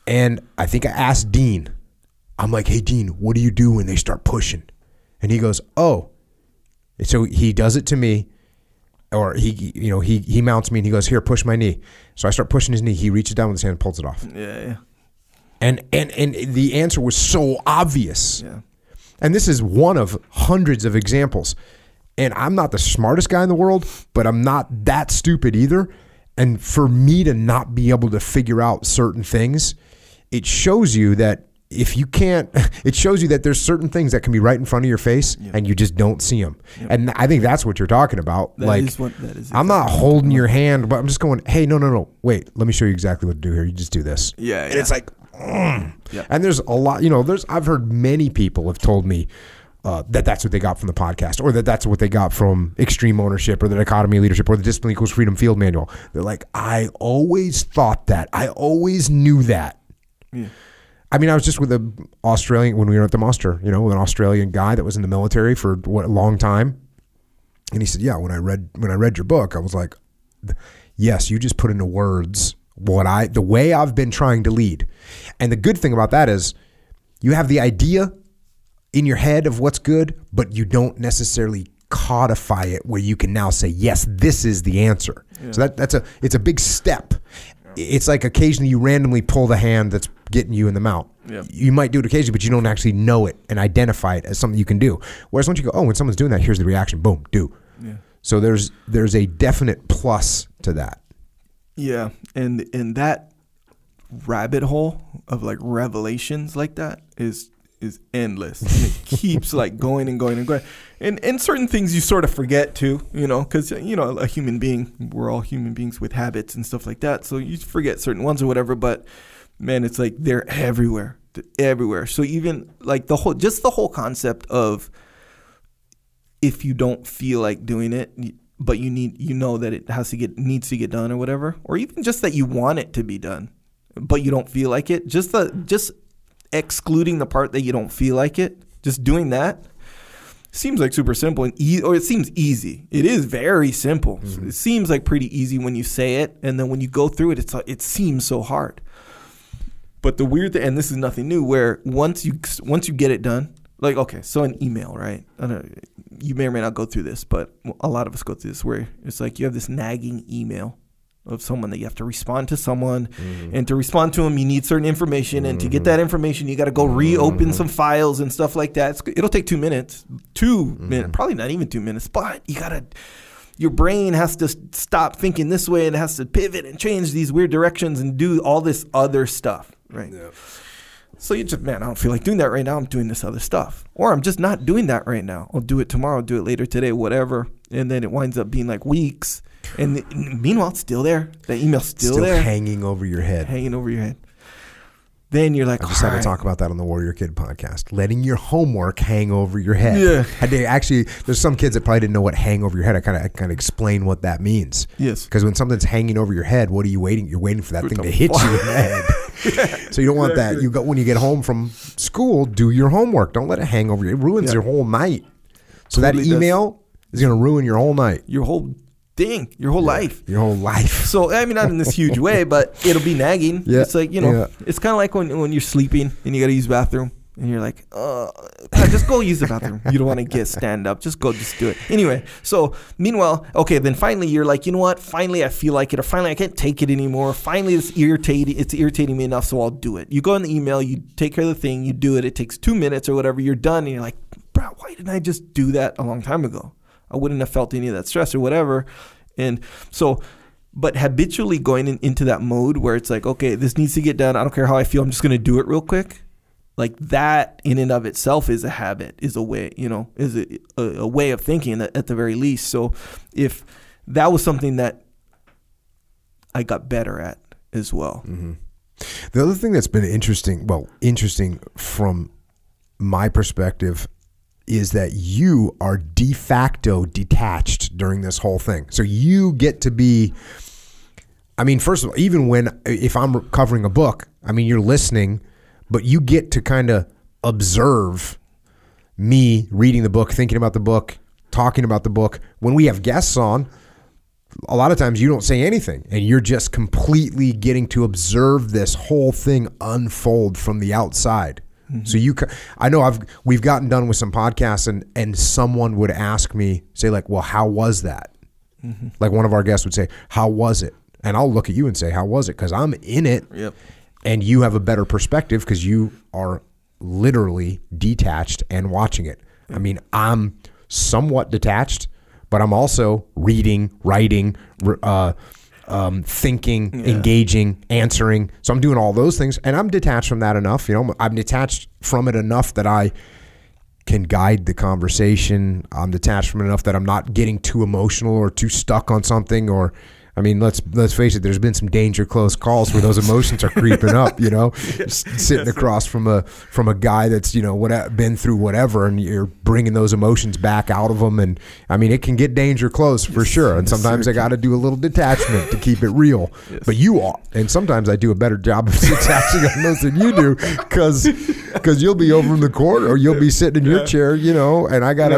And I think I asked Dean, I'm like, hey Dean, what do you do when they start pushing? And he goes, oh. So he does it to me, or he mounts me and he goes, here, push my knee. So I start pushing his knee. He reaches down with his hand and pulls it off. Yeah. And the answer was so obvious. Yeah. And this is one of hundreds of examples. And I'm not the smartest guy in the world, but I'm not that stupid either. And for me to not be able to figure out certain things, it shows you that it shows you that there's certain things that can be right in front of your face and you just don't see them. Yep. And I think that's what you're talking about. Exactly. I'm not holding your hand, but I'm just going, hey, no. Wait, let me show you exactly what to do here. You just do this. Yeah. And it's like, and there's a lot, I've heard many people have told me that's what they got from the podcast or that's what they got from Extreme Ownership or the Dichotomy of Leadership or the Discipline Equals Freedom Field Manual. They're like, I always thought that. I always knew that. Yeah. I mean, I was just with an Australian when we were at the muster, with an Australian guy that was in the military for a long time. And he said, yeah, when I read your book, I was like, yes, you just put into words the way I've been trying to lead. And the good thing about that is you have the idea in your head of what's good, but you don't necessarily codify it where you can now say, yes, this is the answer. Yeah. So it's a big step. It's like occasionally you randomly pull the hand that's getting you in the mount. Yeah. You might do it occasionally, but you don't actually know it and identify it as something you can do. Whereas once you go, oh, when someone's doing that, here's the reaction. Boom, do. Yeah. So there's a definite plus to that. Yeah, and that rabbit hole of like revelations like that is endless. And it keeps like going and going and going. And certain things you sort of forget too, because, a human being, we're all human beings with habits and stuff like that. So you forget certain ones or whatever, but man, it's like they're everywhere. So even like the whole concept of if you don't feel like doing it, but you need, that it needs to get done or whatever, or even just that you want it to be done, but you don't feel like it, just excluding the part that you don't feel like it, just doing that seems like super simple and it seems easy. It is very simple. Mm-hmm. It seems like pretty easy when you say it, and then when you go through it, it's like, it seems so hard. But the weird thing, and this is nothing new, where once you get it done, like okay, so an email, right? I don't know, you may or may not go through this, but a lot of us go through this where it's like you have this nagging email of someone that you have to respond to someone, mm-hmm. and to respond to them, you need certain information, and to get that information, you got to go reopen some files and stuff like that. It'll take 2 minutes, probably not even 2 minutes, but you got to your brain has to stop thinking this way and it has to pivot and change these weird directions and do all this other stuff, right? Yeah. So you just, man, I don't feel like doing that right now. I'm doing this other stuff. Or I'm just not doing that right now. I'll do it tomorrow, I'll do it later today, whatever. And then it winds up being like weeks. And meanwhile, it's still there. That email's still there. Still hanging over your head. Hanging over your head. Then you're like, I just had to talk about that on the Warrior Kid podcast. Letting your homework hang over your head. Yeah. Actually, there's some kids that probably didn't know what hang over your head. I kind of explain what that means. Yes. Because when something's hanging over your head, what are you waiting? You're waiting for that thing to hit you in the head. Yeah. So you don't want that. You go when you get home from school, do your homework. Don't let it hang over you. It ruins your whole night. So totally that email is going to ruin your whole night. Your whole thing. Your whole life. Your whole life. So, I mean, not in this huge way, but it'll be nagging. Yeah. It's like, you know, it's kind of like when you're sleeping and you got to use the bathroom and you're like, just go use the bathroom. You don't want to stand up. Just go, just do it. Anyway, so meanwhile, okay, then finally you're like, you know what? Finally I feel like it, or finally I can't take it anymore. Finally it's irritating me enough, so I'll do it. You go in the email, you take care of the thing, you do it. It takes 2 minutes or whatever. You're done and you're like, bro, why didn't I just do that a long time ago? I wouldn't have felt any of that stress or whatever. And so, but habitually going into that mode where it's like, okay, this needs to get done. I don't care how I feel. I'm just going to do it real quick. Like that in and of itself is a habit, is a way, you know, is a way of thinking at the very least. So if that was something that I got better at as well. Mm-hmm. The other thing that's been interesting from my perspective is that you are de facto detached during this whole thing. So you get to be, I mean, first of all, even if I'm covering a book, I mean, you're listening, but you get to kind of observe me reading the book, thinking about the book, talking about the book. When we have guests on, a lot of times you don't say anything and you're just completely getting to observe this whole thing unfold from the outside. Mm-hmm. So I know we've gotten done with some podcasts and someone would ask me, say like, well, how was that? Mm-hmm. Like one of our guests would say, how was it? And I'll look at you and say, how was it? Because I'm in it. Yep. And you have a better perspective because you are literally detached and watching it. Yep. I mean, I'm somewhat detached, but I'm also reading, writing, thinking, engaging, answering. So I'm doing all those things and I'm detached from that enough. You know, I'm detached from it enough that I can guide the conversation. I'm detached from it enough that I'm not getting too emotional or too stuck on something. Or, I mean, let's face it, there's been some danger close calls where those emotions are creeping up, you know, sitting across from a guy that's, you know, been through whatever, and you're bringing those emotions back out of them. And I mean, it can get danger close for sure. And sometimes I got to do a little detachment to keep it real, but you are. And sometimes I do a better job of detaching on those than you do because you'll be over in the corner or you'll be sitting in your chair, you know, and I got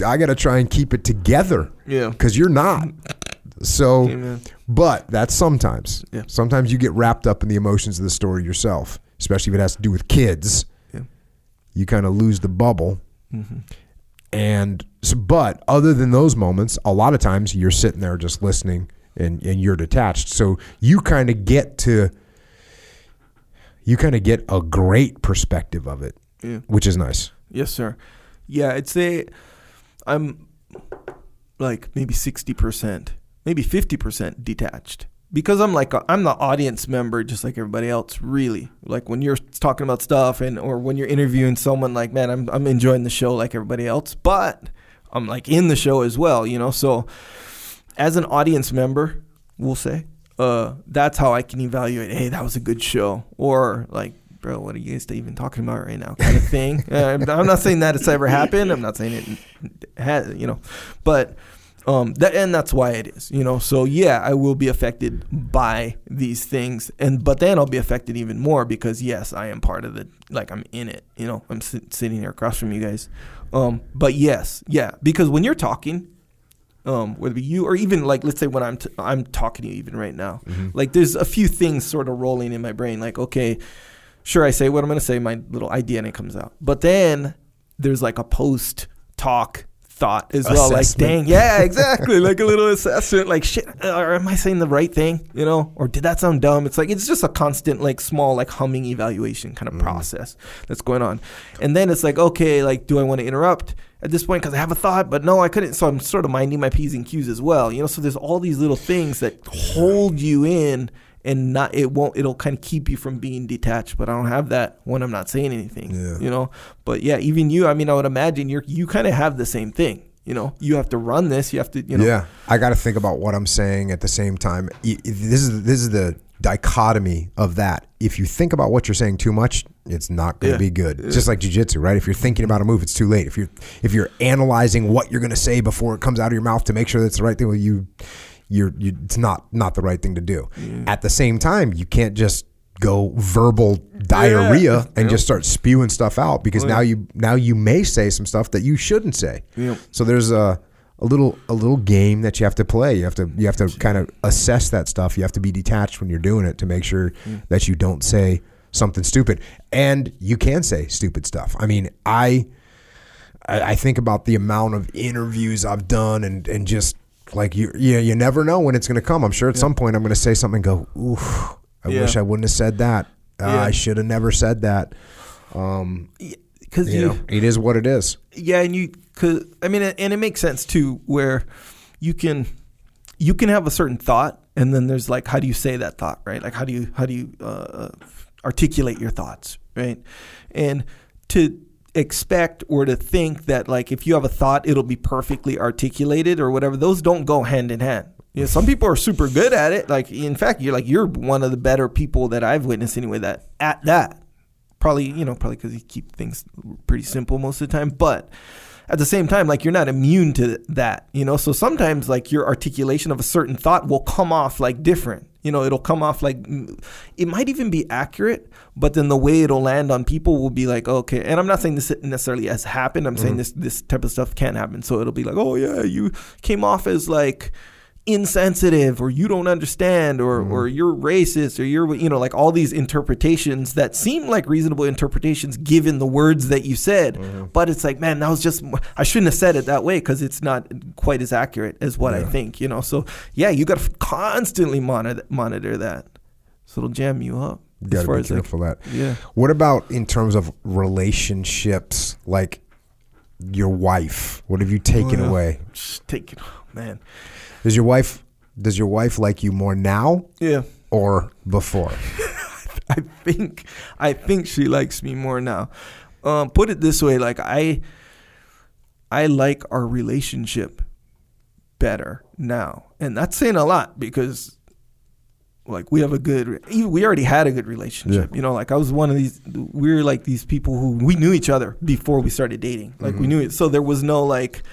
to try and keep it together because you're not. So, amen. But that's sometimes. Yeah. Sometimes you get wrapped up in the emotions of the story yourself, especially if it has to do with kids. Yeah. You kind of lose the bubble. Mm-hmm. And so, but other than those moments, a lot of times you're sitting there just listening and you're detached. So you kind of get a great perspective of it, which is nice. Yes, sir. Yeah, I'd say I'm like maybe 60%. Maybe 50% detached because I'm the audience member just like everybody else, really. Like when you're talking about stuff or when you're interviewing someone, like, man, I'm enjoying the show like everybody else, but I'm like in the show as well, you know. So as an audience member, we'll say, that's how I can evaluate, hey, that was a good show, or like, bro, what are you guys even talking about right now, kind of thing. I'm not saying that it's ever happened. I'm not saying it has, you know, but and that's why it is, you know. So yeah, I will be affected by these things, but then I'll be affected even more because yes, I am part of I'm in it, you know. I'm sitting here across from you guys, but yes, yeah, because when you're talking, whether you or even like let's say when I'm talking to you even right now, mm-hmm. like there's a few things sort of rolling in my brain, like okay, sure, I say what I'm gonna say, my little idea, and it comes out, but then there's like a post talk thought as well. Like, dang, yeah, exactly. Like a little assessment, like, shit, or am I saying the right thing, you know? Or did that sound dumb? It's like, it's just a constant, like, small, like, humming evaluation kind of process that's going on. And then it's like, okay, like, do I want to interrupt at this point because I have a thought, but no, I couldn't. So I'm sort of minding my P's and Q's as well, you know? So there's all these little things that hold you in and not, it won't, it'll kind of keep you from being detached. But I don't have that when I'm not saying anything, you know? But yeah, even you, I mean, I would imagine you kind of have the same thing, you know? You have to run this, you have to, you know? Yeah, I got to think about what I'm saying at the same time. This is the dichotomy of that. If you think about what you're saying too much, it's not going to be good. It's just like jiu-jitsu, right? If you're thinking about a move, it's too late. If you're analyzing what you're going to say before it comes out of your mouth to make sure that's the right thing, well, you it's not the right thing to do. At the same time, you can't just go verbal diarrhea and just start spewing stuff out, because now you may say some stuff that you shouldn't say. So there's a little game that you have to play. You have to kind of assess that stuff. You have to be detached when you're doing it to make sure that you don't say something stupid. And you can say stupid stuff. I mean, I think about the amount of interviews I've done and just like, you never know when it's going to come. I'm sure at some point I'm going to say something and go, oof, I wish I wouldn't have said that. I should have never said that. Because it is what it is. Yeah, and it makes sense too, where you can have a certain thought, and then there's like, how do you say that thought, right? Like, how do you articulate your thoughts, right? And to expect or to think that, like, if you have a thought, it'll be perfectly articulated or whatever, those don't go hand in hand. You know, some people are super good at it. Like, in fact, you're one of the better people that I've witnessed anyway at that. Probably because you keep things pretty simple most of the time. But at the same time, like, you're not immune to that, you know? So sometimes, like, your articulation of a certain thought will come off, like, different. You know, it'll come off like, it might even be accurate, but then the way it'll land on people will be like, okay. And I'm not saying this necessarily has happened. I'm saying this type of stuff can happen. So it'll be like, oh yeah, you came off as like insensitive, or you don't understand, or you're racist, or you're, you know, like all these interpretations that seem like reasonable interpretations given the words that you said. But it's like, man, that was just, I shouldn't have said it that way because it's not quite as accurate as what I think, you know? So yeah, you got to constantly monitor that. So it'll jam you up. You got to be careful like, that. Yeah. What about in terms of relationships, like your wife? What have you taken away? Man. Does your wife like you more now? Yeah. Or before? I think she likes me more now. Put it this way, like I like our relationship better now. And that's saying a lot, because like we already had a good relationship, you know, like I was one of these, we were like these people who we knew each other before we started dating. Like we knew it. So there was no like,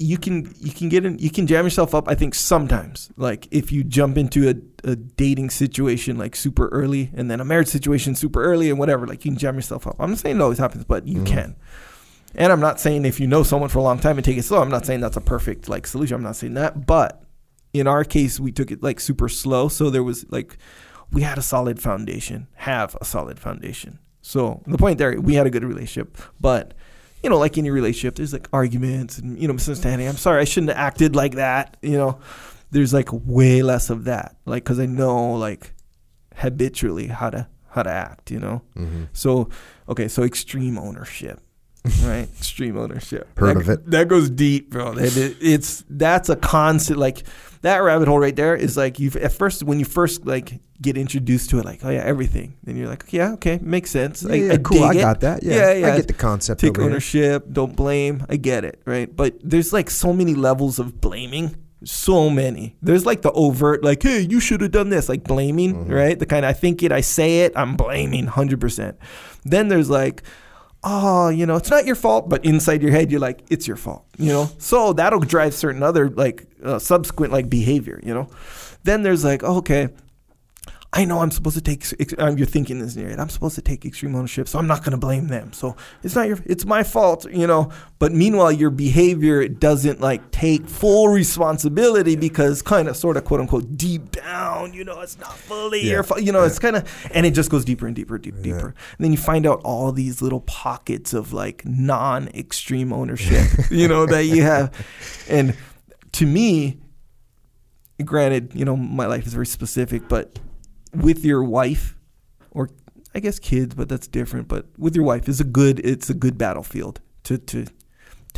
you can jam yourself up, I think, sometimes. Like if you jump into a dating situation like super early, and then a marriage situation super early and whatever, like you can jam yourself up. I'm not saying it always happens, but you can. And I'm not saying if you know someone for a long time and take it slow, I'm not saying that's a perfect like solution. I'm not saying that. But in our case, we took it like super slow. So there was like, we had a solid foundation. So the point there, we had a good relationship, but you know, like any relationship, there's like arguments and, you know, misunderstanding. I'm sorry, I shouldn't have acted like that. You know, there's like way less of that. Like, cause I know like habitually how to act, you know? So, okay. So extreme ownership, right? Extreme ownership. Heard of it. That goes deep, bro. That's a constant, like that rabbit hole right there is like when you first like get introduced to it, like, oh yeah, everything. Then you're like, yeah, okay, makes sense. I got that. Yeah. I get the concept. Take ownership, don't blame. I get it, right? But there's like so many levels of blaming. So many. There's like the overt, like, hey, you should have done this, like blaming, right? The kind of, I think it, I say it, I'm blaming 100%. Then there's like, oh, you know, it's not your fault, but inside your head, you're like, it's your fault, you know? So that'll drive certain other like subsequent like behavior, you know? Then there's like, oh, okay, I know I'm supposed to take, you're thinking this near it, I'm supposed to take extreme ownership, so I'm not going to blame them. So it's not your, it's my fault, you know. But meanwhile, your behavior doesn't like take full responsibility because kind of sort of quote unquote deep down, you know, it's not fully your fault, you know, it's kind of, and it just goes deeper and deeper, deeper. And then you find out all these little pockets of like non-extreme ownership, you know, that you have. And to me, granted, you know, my life is very specific, but with your wife, or I guess kids, but that's different. But with your wife, is a good, it's a good battlefield to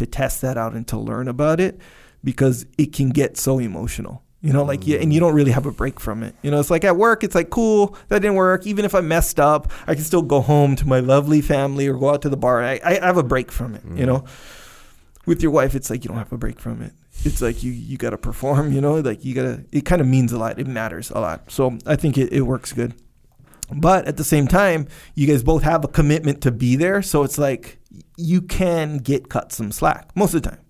test that out and to learn about it, because it can get so emotional, you know, like, yeah, and you don't really have a break from it. You know, it's like at work, it's like, cool, that didn't work. Even if I messed up, I can still go home to my lovely family or go out to the bar. I have a break from it, you know. With your wife, it's like you don't have a break from it. It's like you got to perform, you know, like you got to, it kind of means a lot. It matters a lot. So I think it works good. But at the same time, you guys both have a commitment to be there. So it's like you can get cut some slack most of the time.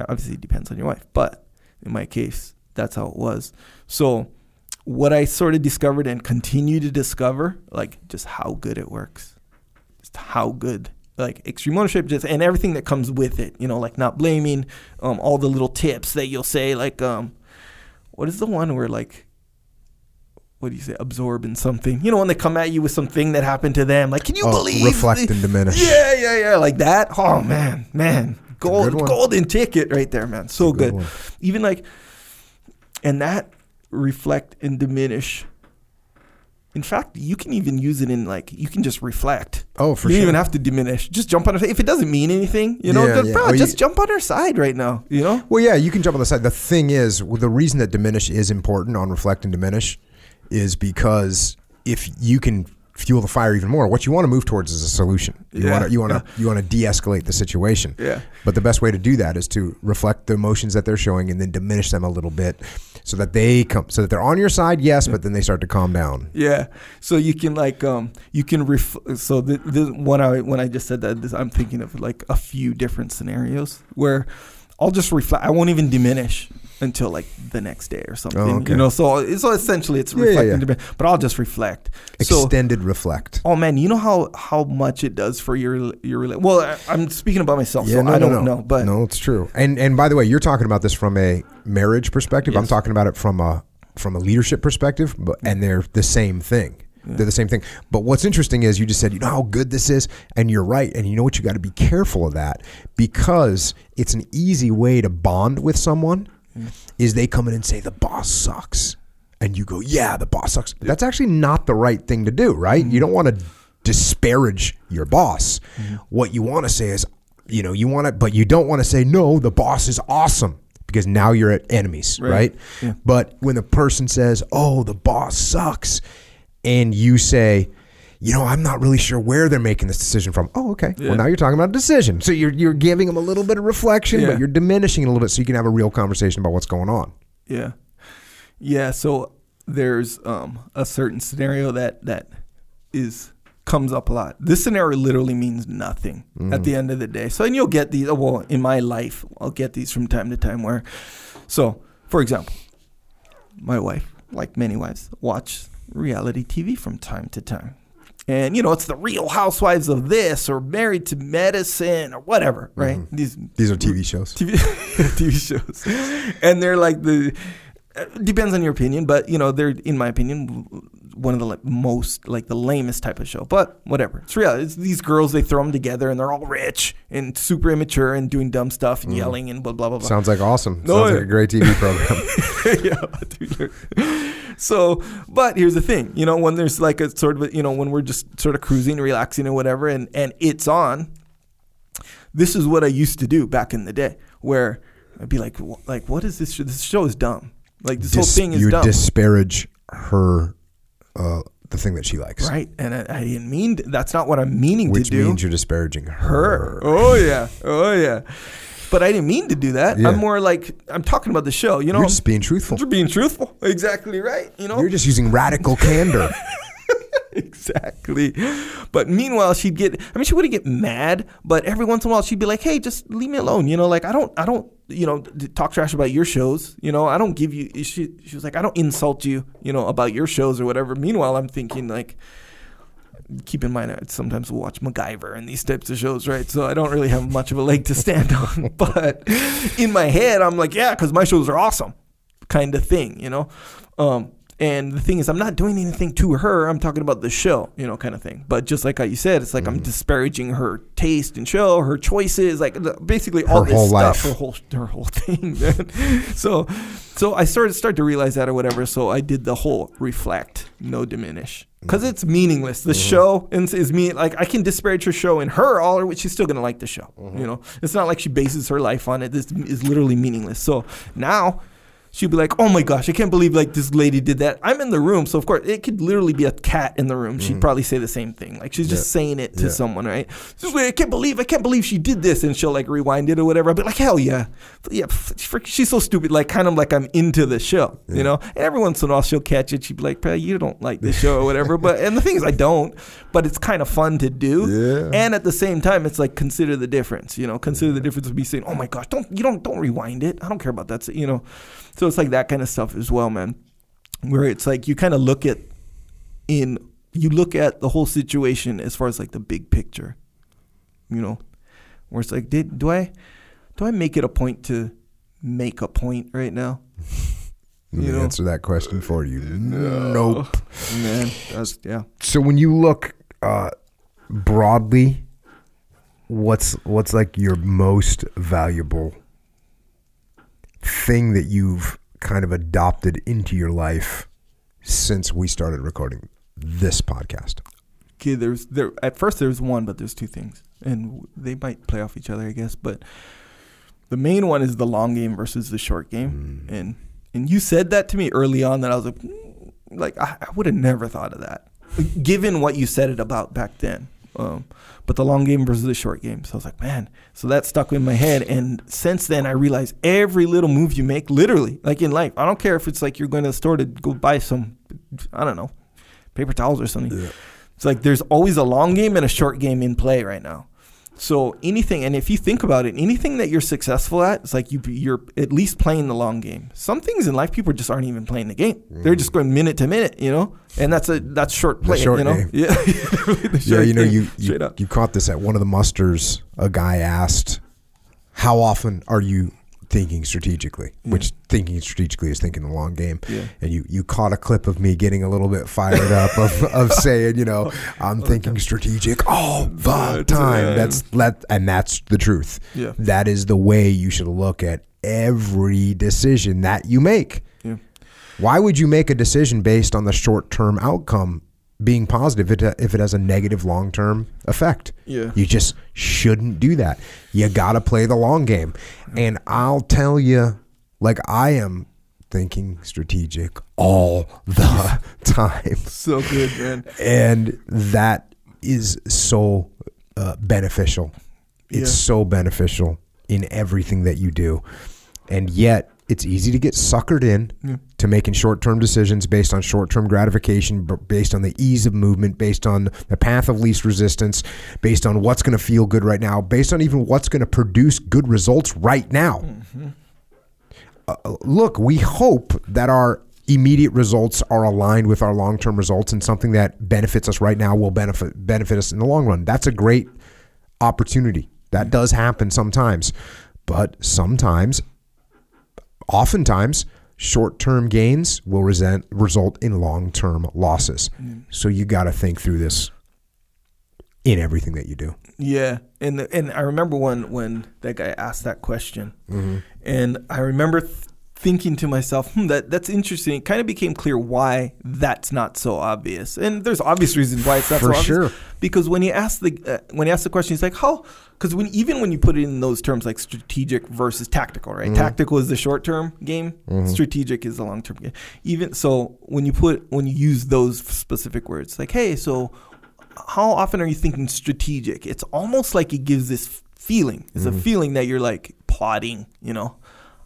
Obviously, it depends on your wife. But in my case, that's how it was. So what I sort of discovered and continue to discover, like just how good it works, just how good. Like extreme ownership just, and everything that comes with it, you know, like not blaming, all the little tips that you'll say, like, what is the one where like, what do you say, absorb in something, you know, when they come at you with something that happened to them, like, can you believe? Reflect and diminish. Yeah. Like that. Oh man, golden ticket right there, man. So good. Even like, and that reflect and diminish. In fact, you can even use it in like, you can just reflect. Oh, for sure. You don't even have to diminish. Just jump on her side. If it doesn't mean anything, you know, just jump on her side right now, you know? Well, yeah, you can jump on the side. The thing is, the reason that diminish is important on reflect and diminish is because if you can fuel the fire even more, what you want to move towards is a solution. You want to de-escalate the situation. Yeah. But the best way to do that is to reflect the emotions that they're showing and then diminish them a little bit so that they come, so that they're on your side, yes, but then they start to calm down. Yeah. So you can like so the when I just said that, I'm thinking of like a few different scenarios where I'll just reflect. I won't even diminish until like the next day or something, you know. So essentially, it's reflecting. But I'll just reflect. Extended reflect. Oh man, you know how much it does for your. Well, I'm speaking about myself, so I don't know. But no, it's true. And by the way, you're talking about this from a marriage perspective. Yes. I'm talking about it from a leadership perspective, and they're the same thing. Yeah. They're the same thing. But what's interesting is you just said, you know how good this is, and you're right. And you know what? You got to be careful of that because it's an easy way to bond with someone is they come in and say, the boss sucks. And you go, yeah, the boss sucks. That's actually not the right thing to do, right? Mm-hmm. You don't want to disparage your boss. Mm-hmm. What you want to say is, you know, you want to, but you don't want to say, no, the boss is awesome. Because now you're at enemies, right? Yeah. But when the person says, oh, the boss sucks. And you say, you know, I'm not really sure where they're making this decision from. Oh, okay. Yeah. Well, now you're talking about a decision. So you're giving them a little bit of reflection, but you're diminishing it a little bit so you can have a real conversation about what's going on. Yeah. Yeah. So there's a certain scenario that comes up a lot. This scenario literally means nothing at the end of the day. So, and you'll get these, well, in my life, I'll get these from time to time where, so for example, my wife, like many wives, watch reality TV from time to time. And, you know, it's the Real Housewives of this or Married to Medicine or whatever, right? Mm-hmm. These are TV shows. TV shows. And they're like depends on your opinion, but, you know, they're, in my opinion, one of the most, like the lamest type of show. But whatever. It's reality. It's these girls, they throw them together and they're all rich and super immature and doing dumb stuff and yelling and blah, blah, blah, blah. Sounds like awesome. Sounds like a great TV program. Yeah, dude. So, but here's the thing, you know, when there's like a sort of, you know, when we're just sort of cruising, relaxing and whatever, and it's on, this is what I used to do back in the day where I'd be like, what is this show? This show is dumb. Like this whole thing is dumb. You disparage her, the thing that she likes. Right. And I didn't mean, that's not what I'm meaning to do. Which means you're disparaging her. Oh yeah. But I didn't mean to do that. Yeah. I'm more like, I'm talking about the show, you know. You're just being truthful. You're being truthful. Exactly right. You know, you're just using radical candor. Exactly. But meanwhile, she would get mad, but every once in a while she'd be like, hey, just leave me alone. You know, like, I don't you know, talk trash about your shows. You know, I don't give you, she was like, I don't insult you, you know, about your shows or whatever. Meanwhile, I'm thinking, like, keep in mind, I sometimes will watch MacGyver and these types of shows, right? So I don't really have much of a leg to stand on. But in my head, I'm like, yeah, because my shows are awesome kind of thing, you know? And the thing is, I'm not doing anything to her. I'm talking about the show, you know, kind of thing. But just like how you said, it's like I'm disparaging her taste and show, her choices, like basically her all this stuff, her whole thing. So I started to realize that or whatever. So I did the whole reflect, no diminish, because it's meaningless. The show is me. Like I can disparage her show and her all her. She's still gonna like the show. You know, it's not like she bases her life on it. This is literally meaningless. So now. She'd be like, oh, my gosh, I can't believe, like, this lady did that. I'm in the room, so, of course, it could literally be a cat in the room. She'd probably say the same thing. Like, she's just saying it to someone, right? She's like, I can't believe she did this. And she'll, like, rewind it or whatever. I'd be like, hell yeah. But yeah, she's so stupid. Like, kind of like I'm into the show, you know? And every once in a while, she'll catch it. She'd be like, Pat, you don't like this show or whatever. And the thing is, I don't. But it's kind of fun to do. Yeah. And at the same time, it's like, consider the difference, you know? Consider the difference of me saying, oh, my gosh, don't rewind it. I don't care about that, you know? So it's like that kind of stuff as well, man, where it's like you kind of look at the whole situation as far as like the big picture, you know, where it's like, do I make it a point to make a point right now? Let me answer that question for you. Nope. Man, So when you look broadly, what's like your most valuable thing that you've kind of adopted into your life since we started recording this podcast? Okay, there's one, but there's two things, and they might play off each other, I guess. But the main one is the long game versus the short game, and you said that to me early on that I was like I would have never thought of that, given what you said it about back then. But the long game versus the short game. So I was like, man, so that stuck in my head. And since then I realized every little move you make, literally, like in life, I don't care if it's like you're going to the store to go buy some, I don't know, paper towels or something. Yeah. It's like there's always a long game and a short game in play right now. So anything, and if you think about it, anything that you're successful at, it's like you're at least playing the long game. Some things in life, people just aren't even playing the game; they're just going minute to minute, you know. And that's short play, you know. Game. Yeah, you know, you caught this at one of the musters. A guy asked, "How often are you thinking strategically?" Yeah. Which thinking strategically is thinking the long game. Yeah. And you caught a clip of me getting a little bit fired up of saying, you know, I'm thinking strategic all the time. That's the truth. Yeah. That is the way you should look at every decision that you make. Yeah. Why would you make a decision based on the short-term outcome being positive if it has a negative long-term effect? Yeah. You just shouldn't do that. You gotta play the long game. And I'll tell you, like, I am thinking strategic all the time. So good, man. And that is so beneficial. It's so beneficial in everything that you do. And yet it's easy to get suckered in to making short-term decisions based on short-term gratification, based on the ease of movement, based on the path of least resistance, based on what's going to feel good right now, based on even what's going to produce good results right now. Mm-hmm. Look, we hope that our immediate results are aligned with our long-term results, and something that benefits us right now will benefit us in the long run. That's a great opportunity. That does happen sometimes, but oftentimes, short-term gains will result in long-term losses. So you got to think through this in everything that you do. Yeah, and I remember when that guy asked that question, and I remember thinking to myself, that's interesting. It kind of became clear why that's not so obvious, and there's obvious reasons why it's not so obvious. For sure. Because when you ask the question, it's like, how? Because even when you put it in those terms, like strategic versus tactical, right? Mm-hmm. Tactical is the short-term game. Mm-hmm. Strategic is the long-term game. Even so, when you use those specific words, like, hey, so how often are you thinking strategic? It's almost like it gives this feeling. It's a feeling that you're like plotting, you know.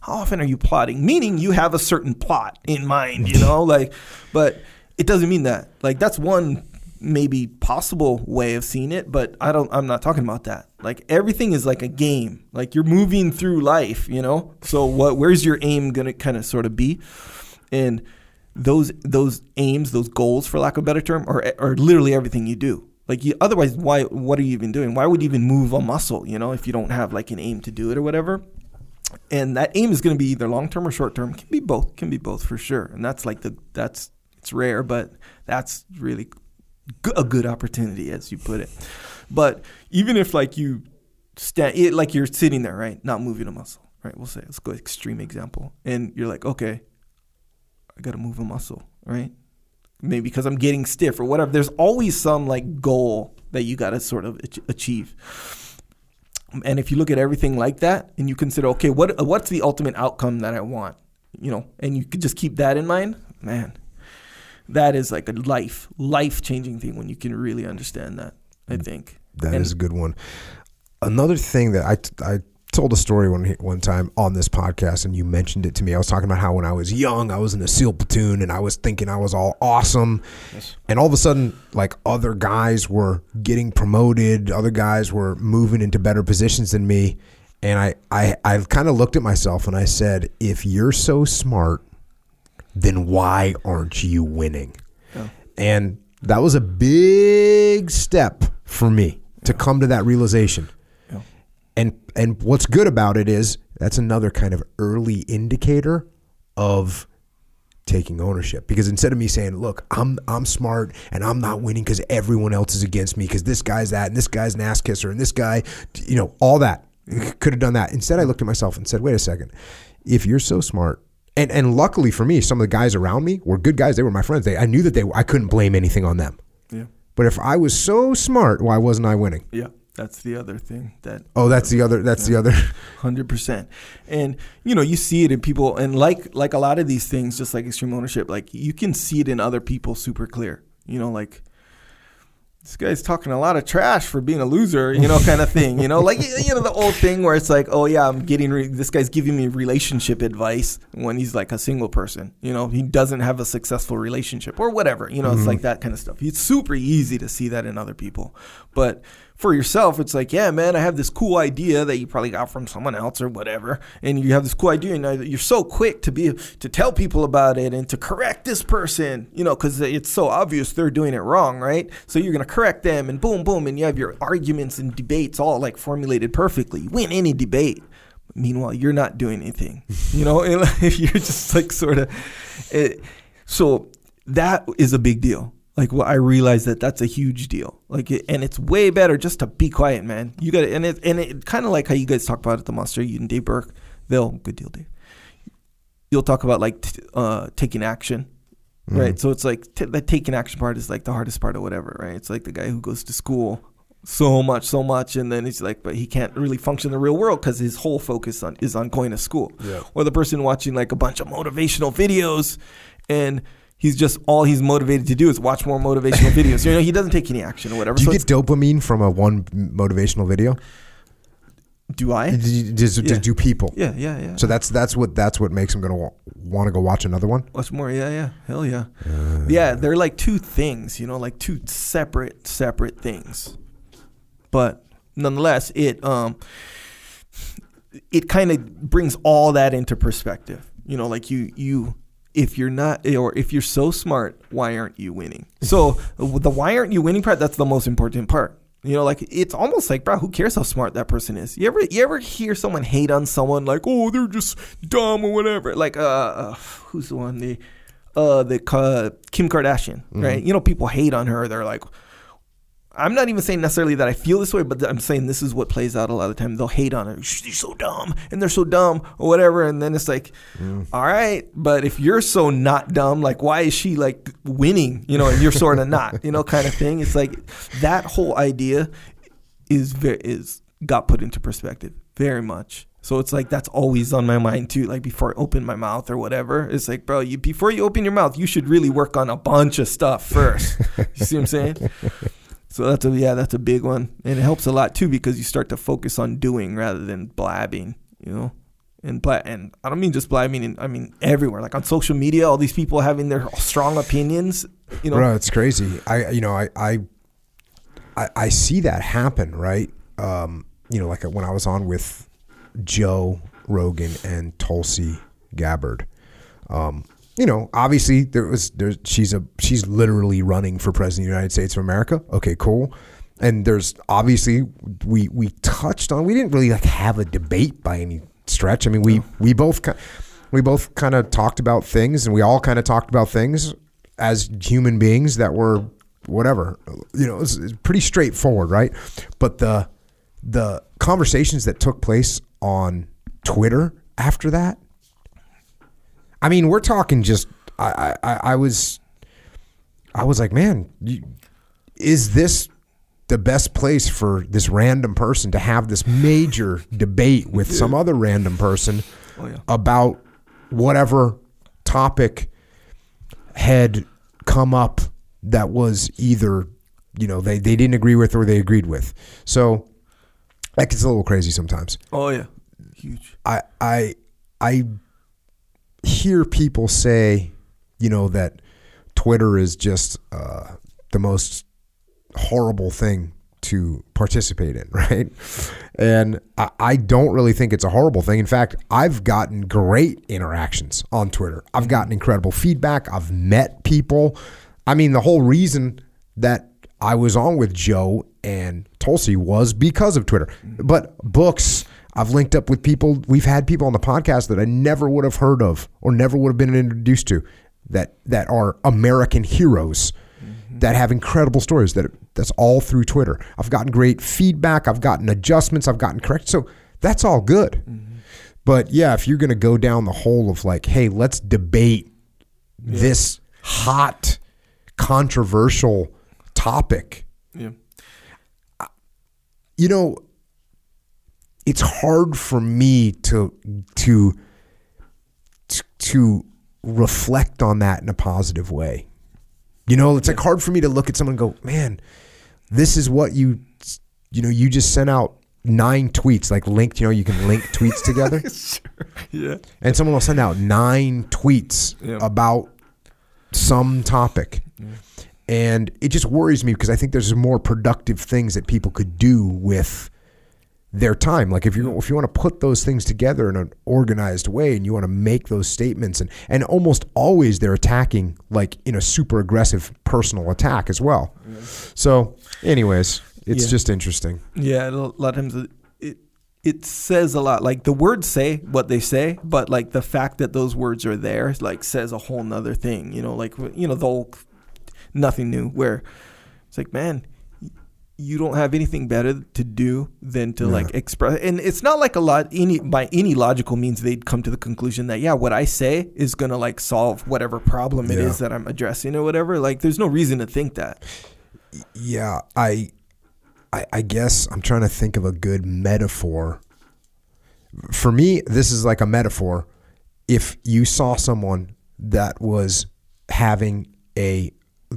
How often are you plotting? Meaning you have a certain plot in mind, you know, like, but it doesn't mean that. Like, that's one maybe possible way of seeing it, but I'm not talking about that. Like, everything is like a game. Like, you're moving through life, you know? So where's your aim going to kind of sort of be? And those aims, those goals, for lack of a better term, are literally everything you do. Like, otherwise, what are you even doing? Why would you even move a muscle, you know, if you don't have like an aim to do it or whatever? And that aim is going to be either long-term or short-term. Can be both for sure. And that's like it's rare, but that's really a good opportunity, as you put it. But even if like you stand, like you're sitting there, right, not moving a muscle, right? We'll say, let's go extreme example. And you're like, okay, I got to move a muscle, right? Maybe because I'm getting stiff or whatever. There's always some like goal that you got to sort of achieve. And if you look at everything like that and you consider, okay, what's the ultimate outcome that I want, you know, and you could just keep that in mind, man, that is like a life-changing thing when you can really understand that, I think. That is a good one. Another thing that I told a story one time on this podcast, and you mentioned it to me. I was talking about how when I was young, I was in a SEAL platoon and I was thinking I was all awesome. Yes. And all of a sudden, like, other guys were getting promoted. Other guys were moving into better positions than me. And I've kind of looked at myself and I said, if you're so smart, then why aren't you winning? Oh. And that was a big step for me to come to that realization. And what's good about it is that's another kind of early indicator of taking ownership, because instead of me saying, look, I'm smart and I'm not winning because everyone else is against me, because this guy's that and this guy's an ass kisser and this guy, you know, all that, could have done that. Instead, I looked at myself and said, wait a second, if you're so smart, and luckily for me, some of the guys around me were good guys. They were my friends. I knew that I couldn't blame anything on them. Yeah. But if I was so smart, why wasn't I winning? Yeah. That's the other thing that... Oh, that's the other. 100%. And, you know, you see it in people. And like a lot of these things, just like extreme ownership, like you can see it in other people super clear. You know, like, this guy's talking a lot of trash for being a loser, you know, kind of thing. You know, like, you know, the old thing where it's like, oh, yeah, I'm getting... this guy's giving me relationship advice when he's like a single person. You know, he doesn't have a successful relationship or whatever. You know, it's like that kind of stuff. It's super easy to see that in other people. But... for yourself, it's like, yeah, man, I have this cool idea that you probably got from someone else or whatever, and you have this cool idea, and you're so quick to tell people about it and to correct this person, you know, because it's so obvious they're doing it wrong, right? So you're going to correct them, and boom, boom, and you have your arguments and debates all, like, formulated perfectly. You win any debate. Meanwhile, you're not doing anything, you know? And if you're just, like, sort of... so that is a big deal. Like, well, I realized that's a huge deal. Like, and it's way better just to be quiet, man. You got to, and it kind of like how you guys talk about it, the Monster, you and Dave Burke. Good deal, Dave. You'll talk about like taking action, right? So it's like the taking action part is like the hardest part or whatever, right? It's like the guy who goes to school so much, and then he's like, but he can't really function in the real world because his whole focus is on going to school. Yeah. Or the person watching like a bunch of motivational videos and he's just, all he's motivated to do is watch more motivational videos. You know, he doesn't take any action or whatever. Do you get dopamine from one motivational video? Do I? Do people? Yeah. So that's what makes them gonna want to go watch another one. Watch more? Yeah. Hell yeah. Yeah, they're like two things, you know, like two separate things. But nonetheless, it kind of brings all that into perspective. You know, like you. If you're not, or if you're so smart, why aren't you winning? So the why aren't you winning part, that's the most important part. You know, like, it's almost like, bro, who cares how smart that person is? You ever hear someone hate on someone like, oh, they're just dumb or whatever? Like, who's the one? The Kim Kardashian, right? You know, people hate on her. They're like, I'm not even saying necessarily that I feel this way, but I'm saying this is what plays out a lot of the time. They'll hate on it. She's so dumb, and they're so dumb, or whatever. And then it's like, all right, but if you're so not dumb, like, why is she like winning? You know, and you're sort of not, you know, kind of thing. It's like that whole idea is got put into perspective very much. So it's like that's always on my mind too. Like, before I open my mouth or whatever, it's like, bro, before you open your mouth, you should really work on a bunch of stuff first. You see what I'm saying? So that's a big one, and it helps a lot too because you start to focus on doing rather than blabbing, you know. And black, and I don't mean just black, I mean everywhere. Like on social media, all these people having their strong opinions. You know, bro, it's crazy. I see that happen, right? You know, like when I was on with Joe Rogan and Tulsi Gabbard. You know, obviously she's literally running for president of the United States of America. Okay, cool. And there's obviously we touched on, we didn't really like have a debate by any stretch. I mean, we both kind of talked about things, and we all kind of talked about things as human beings that were whatever, you know, it's pretty straightforward, right? But the conversations that took place on Twitter after that, I mean, we're talking just, I was like, man, is this the best place for this random person to have this major debate with some other random person about whatever topic had come up that was either, you know, they didn't agree with or they agreed with. So like, it's a little crazy sometimes. Oh yeah. Huge. I hear people say, you know, that Twitter is just the most horrible thing to participate in, right? And I don't really think it's a horrible thing. In fact, I've gotten great interactions on Twitter. I've gotten incredible feedback. I've met people. I mean, the whole reason that I was on with Joe and Tulsi was because of Twitter. But books, I've linked up with people. We've had people on the podcast that I never would have heard of or never would have been introduced to that are American heroes, mm-hmm, that have incredible stories, that's all through Twitter. I've gotten great feedback. I've gotten adjustments. I've gotten corrections. So that's all good. Mm-hmm. But yeah, if you're going to go down the hole of like, hey, let's debate this hot, controversial topic. Yeah. You know, it's hard for me to reflect on that in a positive way. You know, it's like hard for me to look at someone and go, man, this is what you just sent out 9 tweets, like linked, you know, you can link tweets together. Sure. Yeah. And someone will send out 9 tweets about some topic. Yeah. And it just worries me because I think there's more productive things that people could do with their time. Like if you want to put those things together in an organized way and you want to make those statements, and almost always they're attacking like in a super aggressive personal attack as well. Yeah. So anyways, it's just interesting. Yeah, a lot of times it says a lot. Like the words say what they say, but like the fact that those words are there like says a whole nother thing, you know, like, you know, the whole nothing new where it's like, man, you don't have anything better to do than to like express. And it's not like by any logical means they'd come to the conclusion that, yeah, what I say is going to like solve whatever problem it is that I'm addressing or whatever. Like there's no reason to think that. Yeah. I guess I'm trying to think of a good metaphor. For me, this is like a metaphor. If you saw someone that was shouting at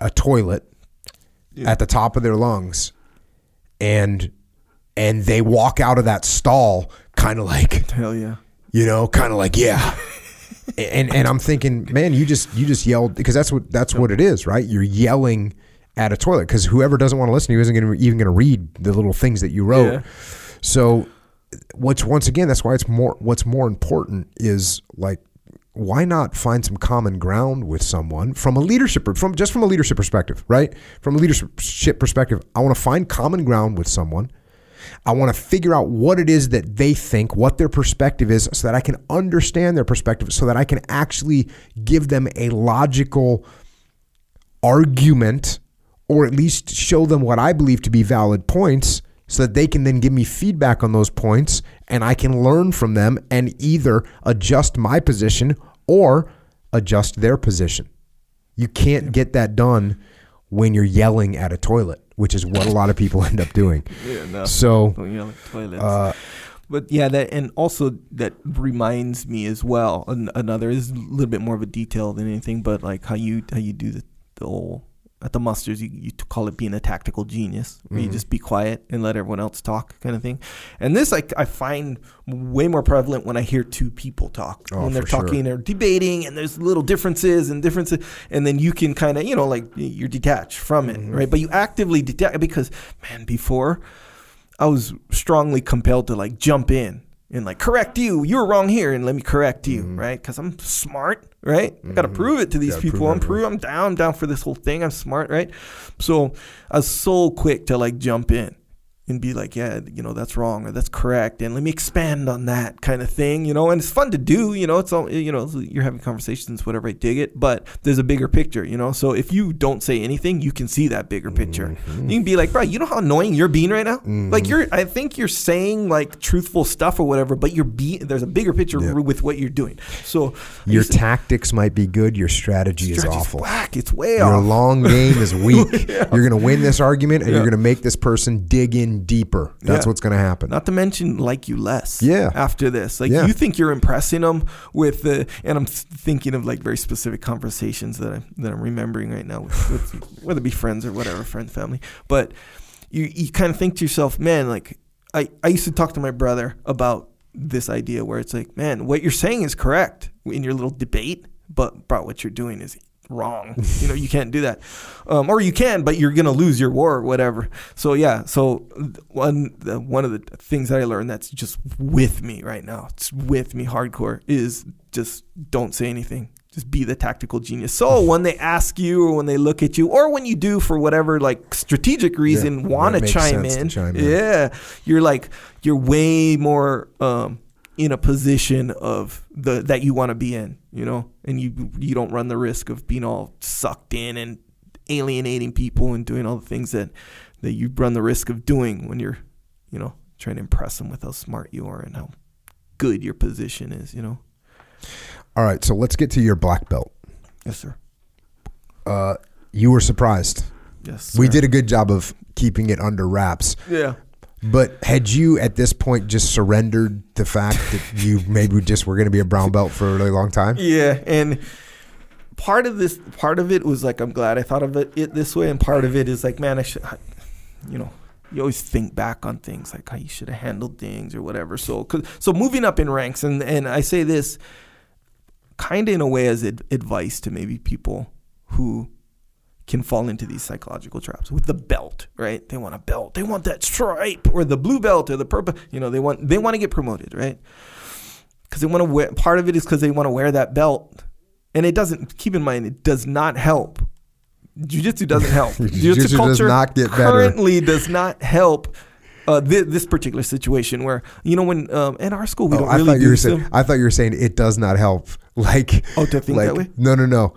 a toilet at the top of their lungs, and they walk out of that stall kind of like, hell yeah, you know, kind of like, yeah. and I'm thinking, man, you just yelled, because that's what it is, right? You're yelling at a toilet because whoever doesn't want to listen to you isn't even going to read the little things that you wrote. Yeah. So once again, that's why what's more important is like, why not find some common ground with someone from a leadership perspective, right? From a leadership perspective, I want to find common ground with someone. I want to figure out what it is that they think, what their perspective is, so that I can understand their perspective, so that I can actually give them a logical argument, or at least show them what I believe to be valid points, so that they can then give me feedback on those points and I can learn from them and either adjust my position or adjust their position. You can't get that done when you're yelling at a toilet, which is what a lot of people end up doing. Yeah, no. So, don't yell at toilets. But yeah, that, and also that reminds me as well, another is a little bit more of a detail than anything, but like how you do the whole at the musters, you call it being a tactical genius, where you just be quiet and let everyone else talk, kind of thing. And this I find way more prevalent when I hear two people talk. When they're talking or debating, and there's little differences. And then you can kind of, you're detached from it, right? But you actively detach, because, man, before I was strongly compelled to jump in and correct you. You're wrong here, and let me correct you, right? Because I'm smart, right? I got to prove it to these people. I'm down for this whole thing. I'm smart, right? So I was so quick to jump in and be like, yeah, that's wrong, or that's correct, and let me expand on that kind of thing, And it's fun to do, It's all, you're having conversations, whatever. I dig it, but there's a bigger picture, So if you don't say anything, you can see that bigger picture. You can be like, bro, you know how annoying you're being right now? I think you're saying truthful stuff or whatever, but there's a bigger picture with what you're doing. So your tactics might be good, your strategy is awful. Whack. It's way off. Your long game is weak. You're gonna win this argument, and you're gonna make this person dig in deeper. That's what's going to happen. Not to mention like you less. Yeah. After this, you think you're impressing them with the. And I'm thinking of very specific conversations that I'm remembering right now, with whether it be friends or whatever, family. But you kind of think to yourself, man. I used to talk to my brother about this idea where it's man, what you're saying is correct in your little debate, but bro, what you're doing is wrong. You can't do that, or you can, but you're gonna lose your war or whatever. So one of the things that I learned that's just with me right now, it's with me hardcore, is just don't say anything. Just be the tactical genius. So when they ask you, or when they look at you, or when you do, for whatever strategic reason, want to chime in, you're way more in a position of that you want to be in, and you don't run the risk of being all sucked in and alienating people and doing all the things that you run the risk of doing when you're, trying to impress them with how smart you are and how good your position is, All right, so let's get to your black belt. Yes, sir. You were surprised. Yes, sir. We did a good job of keeping it under wraps. Yeah. But had you at this point just surrendered the fact that you maybe just were going to be a brown belt for a really long time? Yeah, and part of it was I'm glad I thought of it this way, and part of it is man, I should, you always think back on things how you should have handled things or whatever. So moving up in ranks, and I say this kind of in a way as advice to maybe people who can fall into these psychological traps with the belt, right? They want a belt. They want that stripe or the blue belt or the purple. They want to get promoted, right? Because they want to wear. Part of it is because they want to wear that belt, and it doesn't. Keep in mind, it does not help. Jiu-jitsu doesn't help. Jiu-jitsu culture does not get better. Currently, does not help. This particular situation where, when in our school we don't really do them. I thought you were saying it does not help. To think that way? No.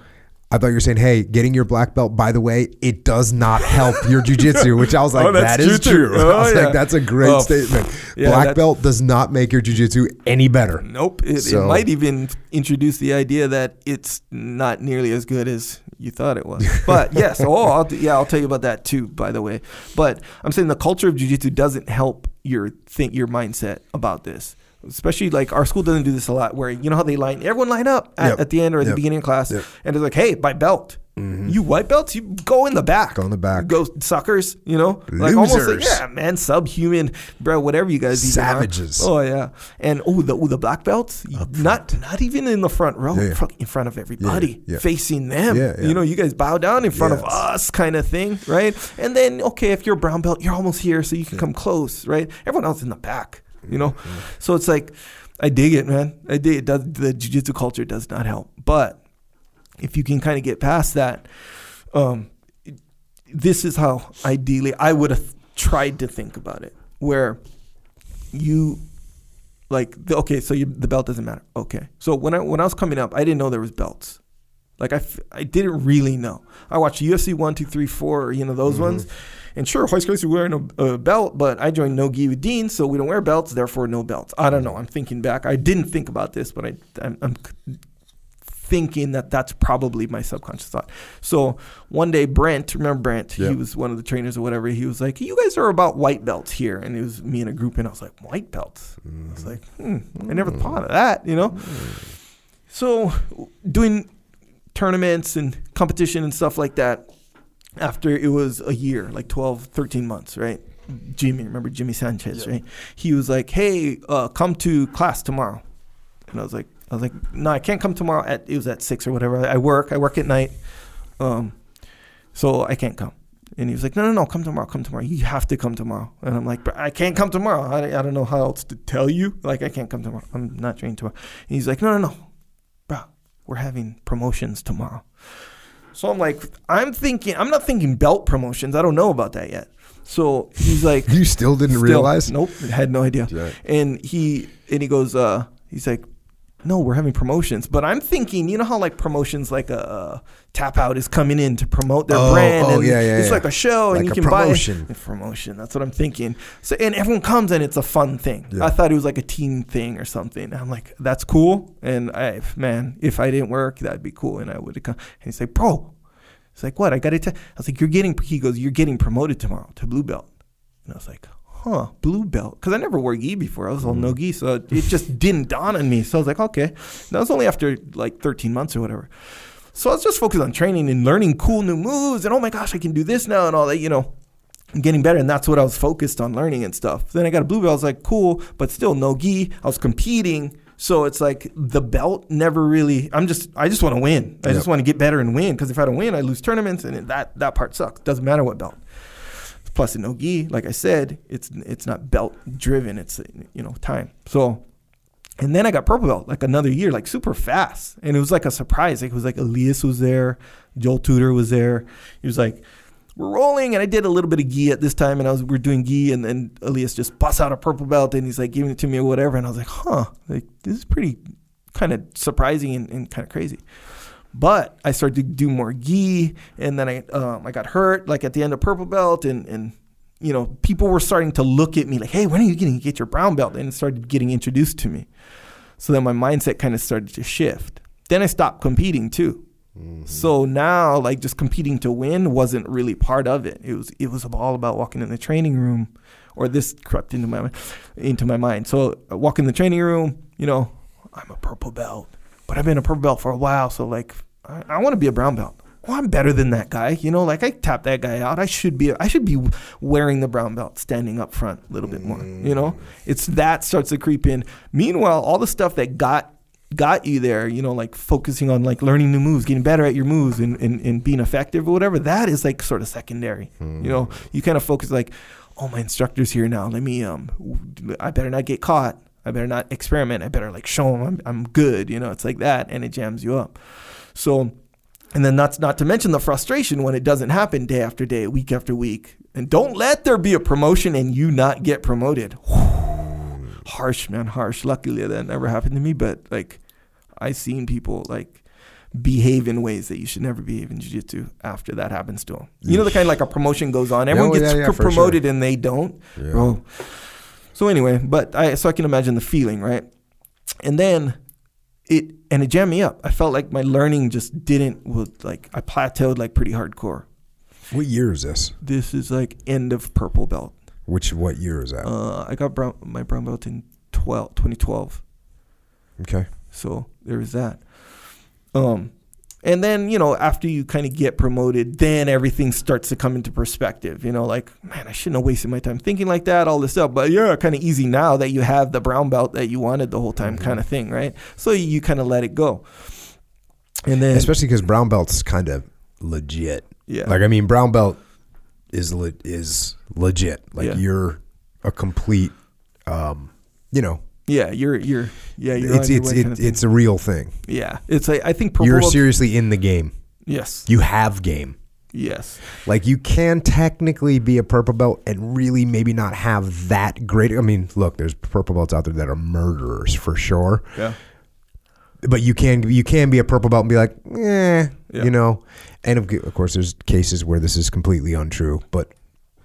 I thought you were saying, hey, getting your black belt, by the way, it does not help your jujitsu, which I was like, that is true. I was that's a great statement. Yeah, black belt does not make your jujitsu any better. Nope. It might even introduce the idea that it's not nearly as good as you thought it was. But yes, I'll tell you about that too, by the way. But I'm saying the culture of jujitsu doesn't help your mindset about this. Especially our school doesn't do this a lot, where how they line up at the end or at the beginning of class, and it's hey, by belt, you white belts, you go in the back, go suckers, losers, almost subhuman, bro, whatever you guys, savages, even are. The black belts, not even in the front row, in front of everybody, facing them, you guys bow down in front of us, kind of thing, right? And then if you're a brown belt, you're almost here, so you can come close, right? Everyone else in the back. So it's I dig it, man. I dig it. The jiu-jitsu culture does not help. But if you can kind of get past that, this is how ideally I would have tried to think about it, where you the belt doesn't matter. Okay. So when I was coming up, I didn't know there was belts. I didn't really know. I watched UFC 1, 2, 3, 4, those ones. And sure, Hoist Gracie wearing a belt, but I joined No Gi with Dean, so we don't wear belts, therefore no belts. I don't know. I'm thinking back. I didn't think about this, but I'm thinking that that's probably my subconscious thought. So one day Brent, he was one of the trainers or whatever, he was like, you guys are about white belts here. And it was me and a group, and I was like, white belts? I was like, I never thought of that, So doing tournaments and competition and stuff like that, after it was a year, like 12, 13 months, right? Jimmy, remember Jimmy Sanchez, right? He was like, hey, come to class tomorrow. And I was like, no, I can't come tomorrow. It was at 6 or whatever. I work at night. So I can't come. And he was like, no, come tomorrow. You have to come tomorrow. And I'm like, but I can't come tomorrow. I don't know how else to tell you. Like, I can't come tomorrow. I'm not training tomorrow. And he's like, no, bro, we're having promotions tomorrow. So I'm like, I'm not thinking belt promotions. I don't know about that yet. So he's like, you still didn't realize? Nope, had no idea. Yeah. And he goes, he's like, no, we're having promotions. But I'm thinking, you know how like promotions, like a Tap Out is coming in to promote their brand. Oh, and it's like a show, like, and you can buy a promotion. That's what I'm thinking. So, and everyone comes and it's a fun thing. Yeah. I thought it was like a team thing or something. I'm like, that's cool. And if I didn't work, that'd be cool. And I would have come. And he's like, bro. He's like, what? I got to tell. I was like, he goes, you're getting promoted tomorrow to blue belt. And I was like, huh, blue belt. Because I never wore gi before. I was all no gi, so it just didn't dawn on me. So I was like, okay. And that was only after like 13 months or whatever. So I was just focused on training and learning cool new moves and, oh my gosh, I can do this now and all that, you know, and getting better. And that's what I was focused on, learning and stuff. Then I got a blue belt. I was like, cool, but still no gi. I was competing. So it's like the belt never really, I just want to win. I just want to get better and win. Because if I don't win, I lose tournaments, and that part sucks. Doesn't matter what belt. Plus in no-gi, like I said, it's not belt driven. It's, you know, time. So, and then I got purple belt like another year, like super fast. And it was like a surprise. Like, it was like Elias was there. Joel Tudor was there. He was like, we're rolling. And I did a little bit of gi at this time. And we're doing gi. And then Elias just busts out a purple belt. And he's like giving it to me or whatever. And I was like, huh, like this is pretty kind of surprising and kind of crazy. But I started to do more gi, and then I got hurt, like at the end of purple belt, and you know, people were starting to look at me like, hey, when are you going to get your brown belt? And it started getting introduced to me. So then my mindset kind of started to shift. Then I stopped competing too. Mm-hmm. So now, like, just competing to win wasn't really part of it. It was all about walking in the training room, or this crept into my mind. So I walk in the training room, you know, I'm a purple belt, but I've been a purple belt for a while, so like, I want to be a brown belt. Well, I'm better than that guy. You know, like, I tapped that guy out. I should be wearing the brown belt, standing up front a little bit more, you know? It's that starts to creep in. Meanwhile, all the stuff that got you there, you know, like focusing on like learning new moves, getting better at your moves and being effective or whatever, that is like sort of secondary. You know, you kind of focus like, oh, my instructor's here now. Let me, I better not get caught. I better not experiment. I better like show him I'm good. You know, it's like that, and it jams you up. So, and then that's not to mention the frustration when it doesn't happen day after day, week after week. And don't let there be a promotion and you not get promoted. Whew. Harsh, man, harsh. Luckily that never happened to me, but like, I've seen people like behave in ways that you should never behave in jiu-jitsu after that happens to them. You know, the kind of like a promotion goes on. Everyone gets promoted and they don't. Yeah. Bro. So anyway, but I can imagine the feeling, right? And then it jammed me up. I felt like my learning just I plateaued like pretty hardcore. What year is this? This is like end of purple belt. What year is that? I got my brown belt in 2012. Okay. So there was that. And then, you know, after you kind of get promoted, then everything starts to come into perspective. You know, like, man, I shouldn't have wasted my time thinking like that, all this stuff. But you're kind of easy now that you have the brown belt that you wanted the whole time, kind of thing, right? So you kind of let it go. And then, especially because brown belt's kind of legit. Yeah. Like, I mean, brown belt is legit. Like, you're a complete, you know. Yeah, you're it's a real thing. Yeah, it's like, I think you're seriously in the game. Yes, you have game. Yes, like you can technically be a purple belt and really maybe not have that great. I mean, look, there's purple belts out there that are murderers for sure. Yeah, but you can be a purple belt and be like, you know. And of course, there's cases where this is completely untrue, but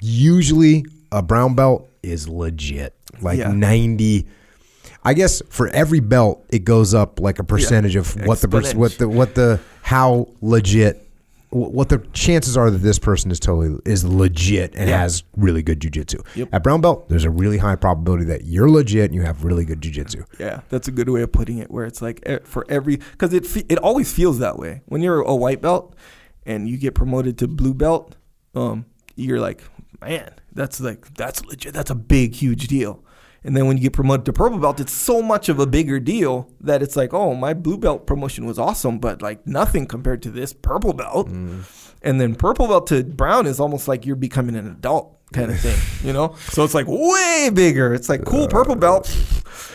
usually a brown belt is legit. Like 90. I guess for every belt, it goes up like a percentage of how legit, what the chances are that this person is legit and has really good jiu-jitsu. Yep. At brown belt, there's a really high probability that you're legit and you have really good jiu-jitsu. Yeah, that's a good way of putting it. Where it's like for every, because it always feels that way when you're a white belt and you get promoted to blue belt. you're like, man, that's legit. That's a big, huge deal. And then when you get promoted to purple belt, it's so much of a bigger deal that it's like, oh, my blue belt promotion was awesome, but like nothing compared to this purple belt. Mm. And then purple belt to brown is almost like you're becoming an adult kind of thing, you know? So it's like way bigger. It's like cool purple belt,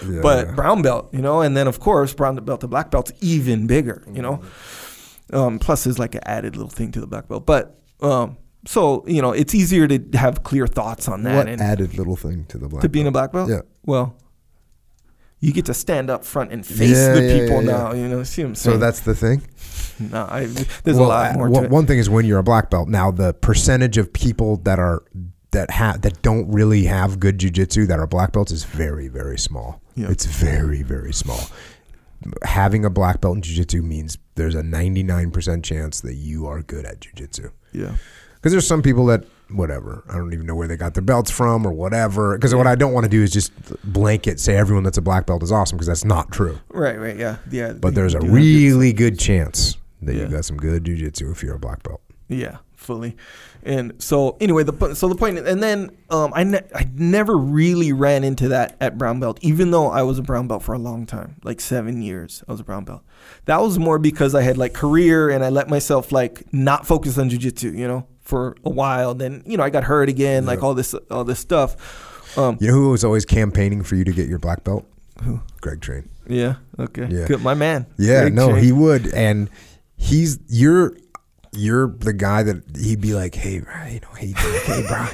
yeah, but brown belt, you know? And then, of course, brown belt to black belt's even bigger, you know? Plus there's like an added little thing to the black belt. But so, you know, it's easier to have clear thoughts on that. What and added little thing to the black belt? To being a black belt? Yeah. Well, you get to stand up front and face the people now, you know? See what I'm saying? So that's the thing? No, there's a lot more to it. One thing is when you're a black belt. Now, the percentage of people that don't really have good jiu-jitsu that are black belts is very, very small. Yep. It's very, very small. Having a black belt in jiu-jitsu means there's a 99% chance that you are good at jiu-jitsu. Yeah. Because there's some people that, whatever, I don't even know where they got their belts from or whatever. Because what I don't want to do is just blanket say everyone that's a black belt is awesome, because that's not true. Right, yeah. But there's a really good chance that you've got some good jiu-jitsu if you're a black belt. Yeah. Fully. And so anyway, the point, and then I never really ran into that at brown belt, even though I was a brown belt for a long time, like 7 years I was a brown belt. That was more because I had like career and I let myself like not focus on jiu-jitsu, you know, for a while. Then, you know, I got hurt again, like all this stuff. You know who was always campaigning for you to get your black belt? Who? Greg Train. Yeah. Okay. Yeah. Good. My man. Yeah. Greg Train. He would. And you're the guy that he'd be like, hey, bro, you know, hey, bro.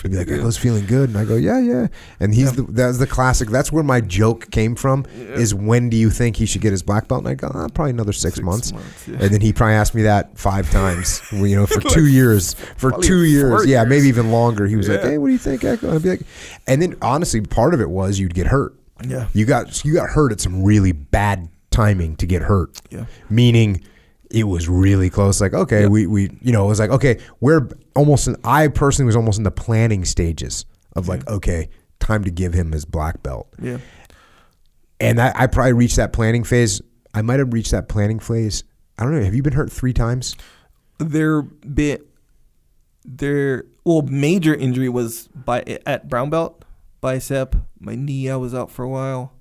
He'd be like, I was feeling good. And I go, yeah. And that's the classic. That's where my joke came from is, when do you think he should get his black belt? And I go, probably another six months. And then he probably asked me that 5 times, you know, for 2 years. For 2 years. Yeah, maybe even longer. He was like, hey, what do you think, Echo? I'd be like, and then honestly, part of it was you'd get hurt. Yeah. You got hurt at some really bad timing to get hurt. Yeah. Meaning, it was really close. Like, okay, we you know, it was like, okay, we're almost I personally was almost in the planning stages of like, okay, time to give him his black belt. Yeah. And I probably reached that planning phase. I might have reached that planning phase. I don't know. Have you been hurt 3 times? Well, major injury was at brown belt, bicep, my knee. I was out for a while.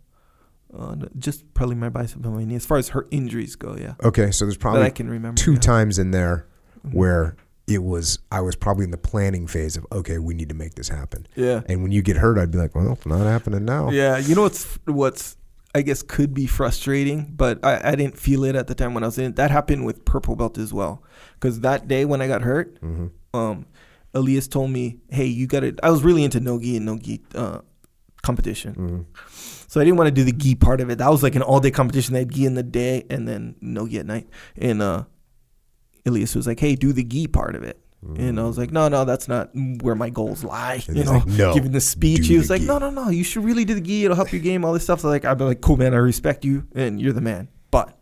Just probably my bicep and my knee, as far as her injuries go, yeah. Okay, so there's probably 2 times in there where I was probably in the planning phase of, okay, we need to make this happen. Yeah. And when you get hurt, I'd be like, well, it's not happening now. Yeah, you know what's I guess could be frustrating, but I didn't feel it at the time when I was in it. That happened with purple belt as well, because that day when I got hurt, Elias told me, hey, you got to – I was really into no-gi and no-gi competition. Mm-hmm. So I didn't want to do the gi part of it. That was like an all-day competition. They had gi in the day and then no-gi at night. And Elias was like, hey, do the gi part of it. And I was like, no, that's not where my goals lie. And you know, like, no, giving the speech. He was like, no, you should really do the gi. It'll help your game, all this stuff. So like, I'd be like, cool, man, I respect you and you're the man. But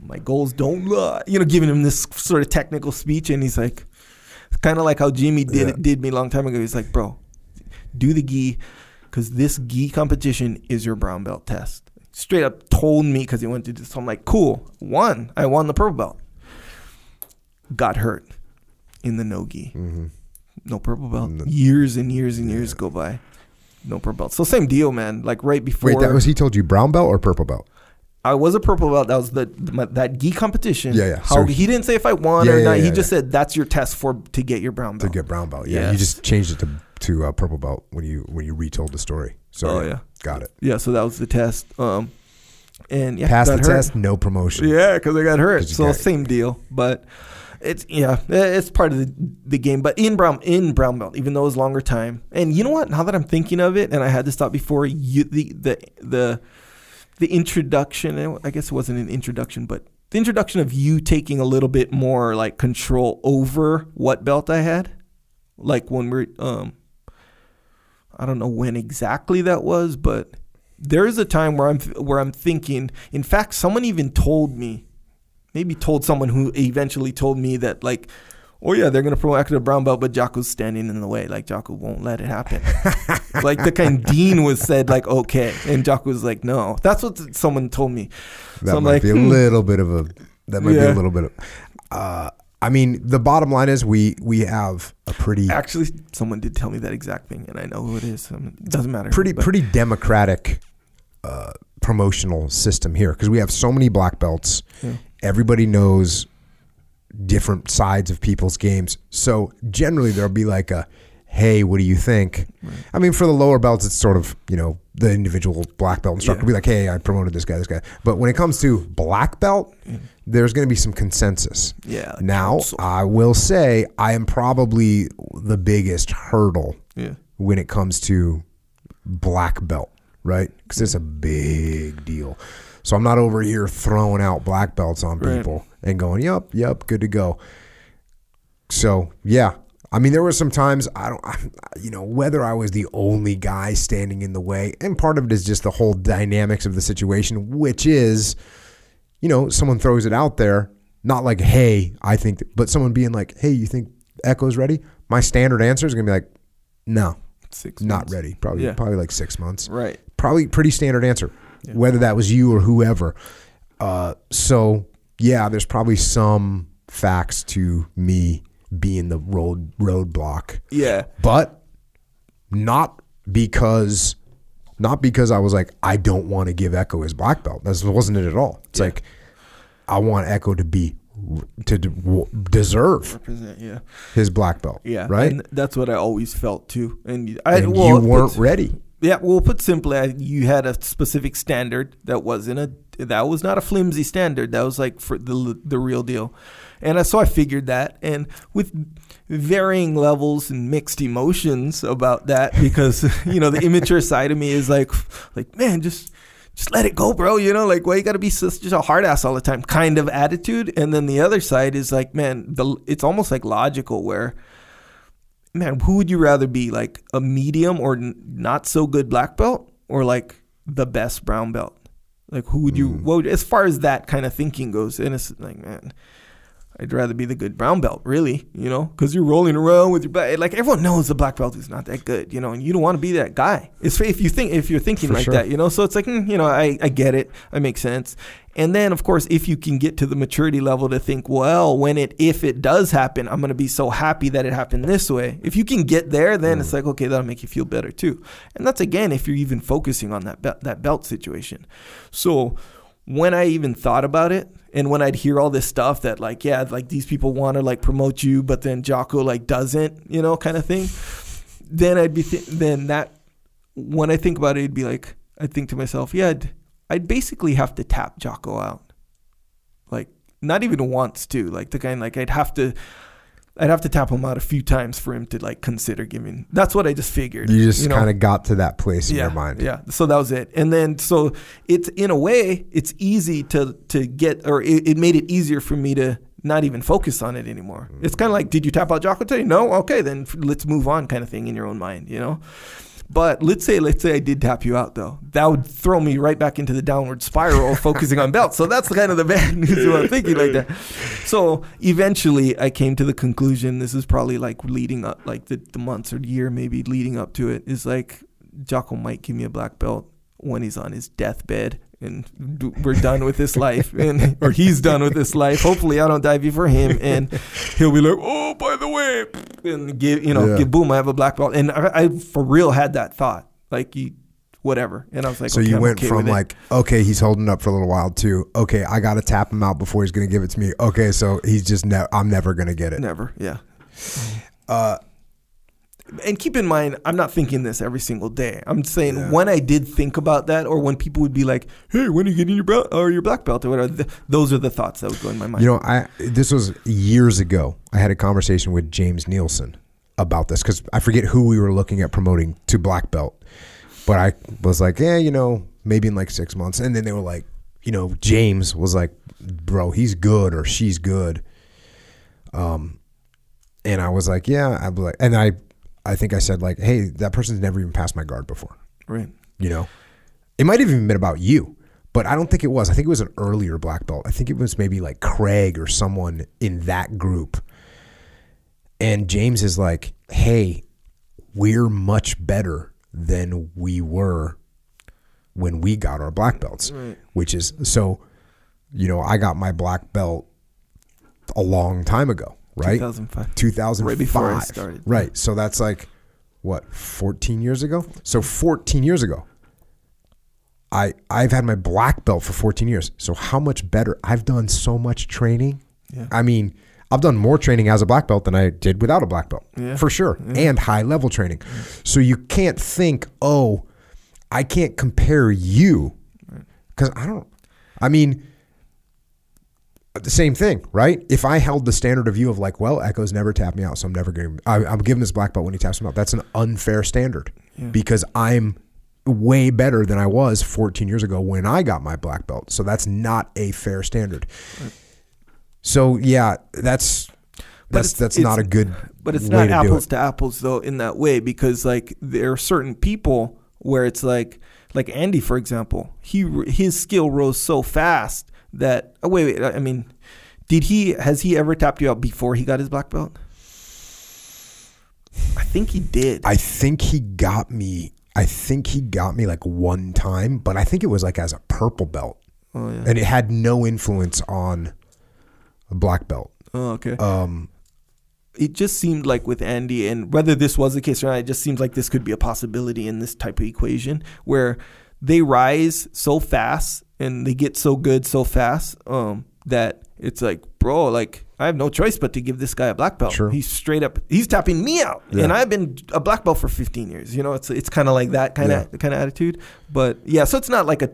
my goals don't lie. You know, giving him this sort of technical speech. And he's like, kind of like how Jimmy did me a long time ago. He's like, bro, do the gi. Because this gi competition is your brown belt test. Straight up told me, because he wanted to do this. So I'm like, cool, won. I won the purple belt. Got hurt in the no gi. Mm-hmm. No purple belt. Years and years and years go by. No purple belt. So same deal, man. Like right before. Wait, he told you brown belt or purple belt? I was a purple belt. That was that gi competition. Yeah. So he didn't say if I won or not. He just said that's your test to get your brown belt. To get brown belt. Yeah. Yes. You just changed it to purple belt when you retold the story. So got it. Yeah, so that was the test. And passed the test, no promotion. Yeah, because I got hurt. So same deal, but it's part of the game. But in brown belt, even though it was longer time. And you know what? Now that I'm thinking of it, and I had this thought before, the introduction. I guess it wasn't an introduction, but the introduction of you taking a little bit more like control over what belt I had. Like when we're, I don't know when exactly that was, but there is a time where I'm thinking. In fact, someone even told me, maybe told someone who eventually told me that, like, oh yeah, they're gonna promote Echo to brown belt, but Jocko's standing in the way. Like Jocko won't let it happen. Like the kind Dean was said, like okay, and Jocko was like no. That's what someone told me. That might be a little bit of a. I mean, the bottom line is we have a pretty... Actually, someone did tell me that exact thing, and I know who it is. So it doesn't matter. Pretty democratic promotional system here, because we have so many black belts. Yeah. Everybody knows different sides of people's games. So generally, there'll be like a, hey, what do you think? Right. I mean, for the lower belts, it's sort of, you know, the individual black belt instructor will be like, hey, I promoted this guy. But when it comes to black belt, there's going to be some consensus. Yeah. Now, counsel. I will say I am probably the biggest hurdle when it comes to black belt, right? Because it's a big deal. So I'm not over here throwing out black belts on people and going, yep, good to go. So, yeah. I mean, there were some times whether I was the only guy standing in the way, and part of it is just the whole dynamics of the situation, which is, you know, someone throws it out there, not like, hey, I think, but someone being like, hey, you think Echo's ready? My standard answer is going to be like, no, not ready. Probably like 6 months. Right. Probably pretty standard answer, whether that was you or whoever. So yeah, there's probably some facts to me being the roadblock. Yeah. But not because I was like, I don't want to give Echo his black belt. That wasn't it at all. It's like, I want Echo to deserve his black belt. Yeah. Right? And that's what I always felt too. And you weren't ready. Yeah. Well, put simply, you had a specific standard that was not a flimsy standard. That was like for the real deal. And so I figured that, and with varying levels and mixed emotions about that, because, you know, the immature side of me is like, man, just let it go, bro. You know, like, why you got to be just a hard ass all the time kind of attitude. And then the other side is like, man, it's almost like logical where, man, who would you rather be, like a medium or not so good black belt, or like the best brown belt? Like, who would you, as far as that kind of thinking goes, and it's like, man, I'd rather be the good brown belt, really, you know, because you're rolling around with your black. Like, everyone knows the black belt is not that good, you know, and you don't want to be that guy. It's if you're thinking for like sure. that, you know. So it's like, you know, I get it. I make sense. And then, of course, if you can get to the maturity level to think, well, if it does happen, I'm going to be so happy that it happened this way. If you can get there, then it's like, okay, that'll make you feel better too. And that's, again, if you're even focusing on that belt situation. So when I even thought about it, and when I'd hear all this stuff that, like, yeah, like these people want to like promote you, but then Jocko like doesn't, you know, kind of thing, then I'd be when I think about it, it'd be like, I think to myself, yeah, I'd basically have to tap Jocko out, like not even wants to, like the kind, like I'd have to tap him out a few times for him to like consider giving. That's what I just figured. You just kind of got to that place in your mind. Yeah. So that was it. And then, so it's, in a way, it's easy to get, or it made it easier for me to not even focus on it anymore. Mm. It's kind of like, did you tap out Jocko today? No. Okay, then let's move on, kind of thing in your own mind, you know? But let's say I did tap you out, though. That would throw me right back into the downward spiral focusing on belts. So that's kind of the bad news when I'm thinking like that. So eventually I came to the conclusion, this is probably like leading up, like the months or year maybe leading up to it, is like Jocko might give me a black belt when he's on his deathbed and we're done with this life, and or he's done with this life. Hopefully I don't die before him, and he'll be like, oh, by the way, and give boom, I have a black belt. And I for real had that thought, like, whatever. And I was like, so okay, you went from like, okay, he's holding up for a little while, to okay, I gotta tap him out before he's gonna give it to me. Okay, so he's just I'm never gonna get it. Never, yeah. And keep in mind, I'm not thinking this every single day. I'm saying when I did think about that, or when people would be like, hey, when are you getting your belt or your black belt or whatever, those are the thoughts that would go in my mind. You know, this was years ago. I had a conversation with James Nielsen about this, because I forget who we were looking at promoting to black belt. But I was like, yeah, you know, maybe in like 6 months. And then they were like, you know, James was like, bro, he's good, or she's good. And I was like, yeah, I'd be like, and I think I said like, hey, that person's never even passed my guard before. Right. You know, it might have even been about you, but I don't think it was. I think it was an earlier black belt. I think it was maybe like Craig or someone in that group. And James is like, hey, we're much better than we were when we got our black belts, right. Which is, so, you know, I got my black belt a long time ago, right? 2005. 2005. Right before I started. Right. So that's like, what, 14 years ago? So 14 years ago, I've had my black belt for 14 years. So how much better? I've done so much training. Yeah. I mean, I've done more training as a black belt than I did without a black belt, yeah, for sure, yeah, and high level training. Yeah. So you can't think, oh, I can't compare you, because I don't, I mean, the same thing, right? If I held the standard of you of like, well, Echo's never tapped me out, so I'm never giving, I'm giving this black belt when he taps him out. That's an unfair standard, yeah, because I'm way better than I was 14 years ago when I got my black belt. So that's not a fair standard. Right. So yeah, that's not a good. But it's not apples to apples though in that way, because like there are certain people where it's like Andy, for example, his skill rose so fast that I mean, has he ever tapped you out before he got his black belt? I think he did. I think he got me like one time, but I think it was like as a purple belt. Oh, yeah. And it had no influence on a black belt. Oh, okay. It just seemed like with Andy, and whether this was the case or not, it just seems like this could be a possibility in this type of equation where they rise so fast and they get so good so fast that it's like, bro, like I have no choice but to give this guy a black belt. Sure. He's tapping me out, yeah, and I've been a black belt for 15 years. You know, it's kind of like that kind of attitude. But yeah, so it's not like a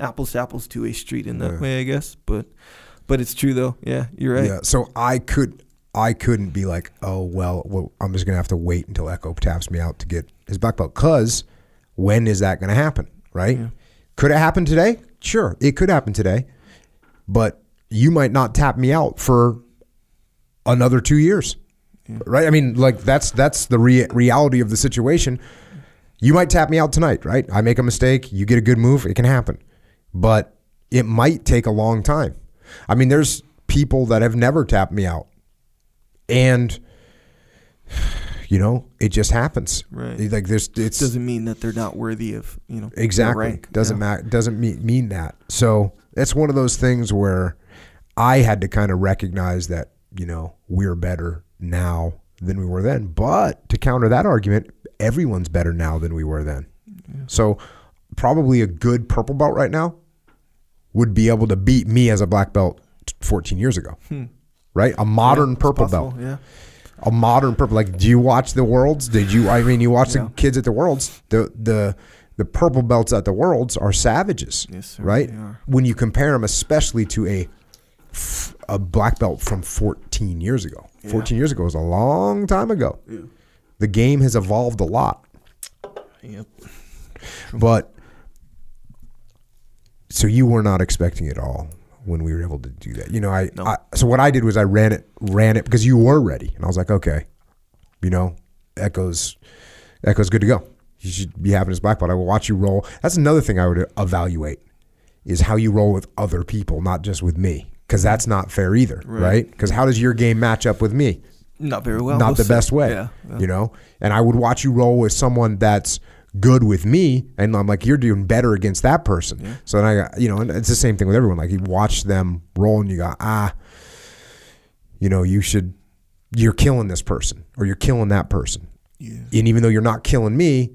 apples to apples two-way street in that, yeah, way, I guess. But it's true though. Yeah, you're right. Yeah. So I couldn't be like, oh well, I'm just gonna have to wait until Echo taps me out to get his black belt. Cause when is that gonna happen, right? Yeah. Could it happen today? Sure, it could happen today, but you might not tap me out for another 2 years, yeah, right? I mean, like that's the reality of the situation. You might tap me out tonight, right? I make a mistake, you get a good move, it can happen, but it might take a long time. I mean, there's people that have never tapped me out, and you know, it just happens. Right. Like it doesn't mean that they're not worthy of, you know, exactly. Their rank. Doesn't matter. Doesn't mean that. So that's one of those things where I had to kind of recognize that, you know, we're better now than we were then. But to counter that argument, everyone's better now than we were then. Yeah. So probably a good purple belt right now would be able to beat me as a black belt 14 years ago, right? A modern, yeah, purple belt. Yeah. A modern purple. Like, do you watch the Worlds? You watch, yeah, the kids at the Worlds. The purple belts at the Worlds are savages, yes, sir, right? They are. When you compare them, especially to a black belt from 14 years ago. Yeah. 14 years ago is a long time ago. Yeah. The game has evolved a lot. Yep. But so you were not expecting it all when we were able to do that. You know, so what I did was I ran it because you were ready. And I was like, okay, you know, Echo's good to go. You should be having his black belt. I will watch you roll. That's another thing I would evaluate is how you roll with other people, not just with me. Because that's not fair either, right? Because how does your game match up with me? Not very well. Not the best way, yeah, you know? And I would watch you roll with someone that's good with me, and I'm like, you're doing better against that person. Yeah. So then and it's the same thing with everyone. Like, you watch them roll and you go, you know, you're killing this person or you're killing that person. Yeah. And even though you're not killing me,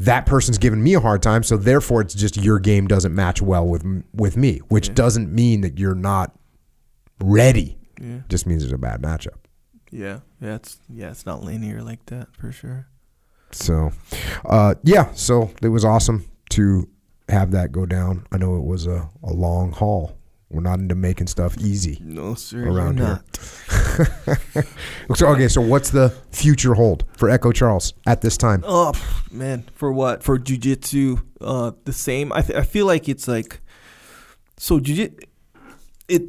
that person's giving me a hard time. So therefore, it's just your game doesn't match well with me, which, yeah, doesn't mean that you're not ready. Yeah. It just means it's a bad matchup. Yeah. Yeah. It's not linear like that for sure. So, so it was awesome to have that go down. I know it was a long haul. We're not into making stuff easy. No, sir, around you're here. Not. So what's the future hold for Echo Charles at this time? Oh, man, for what? For jiu-jitsu, the same. I feel like it's like, so jiu-jitsu,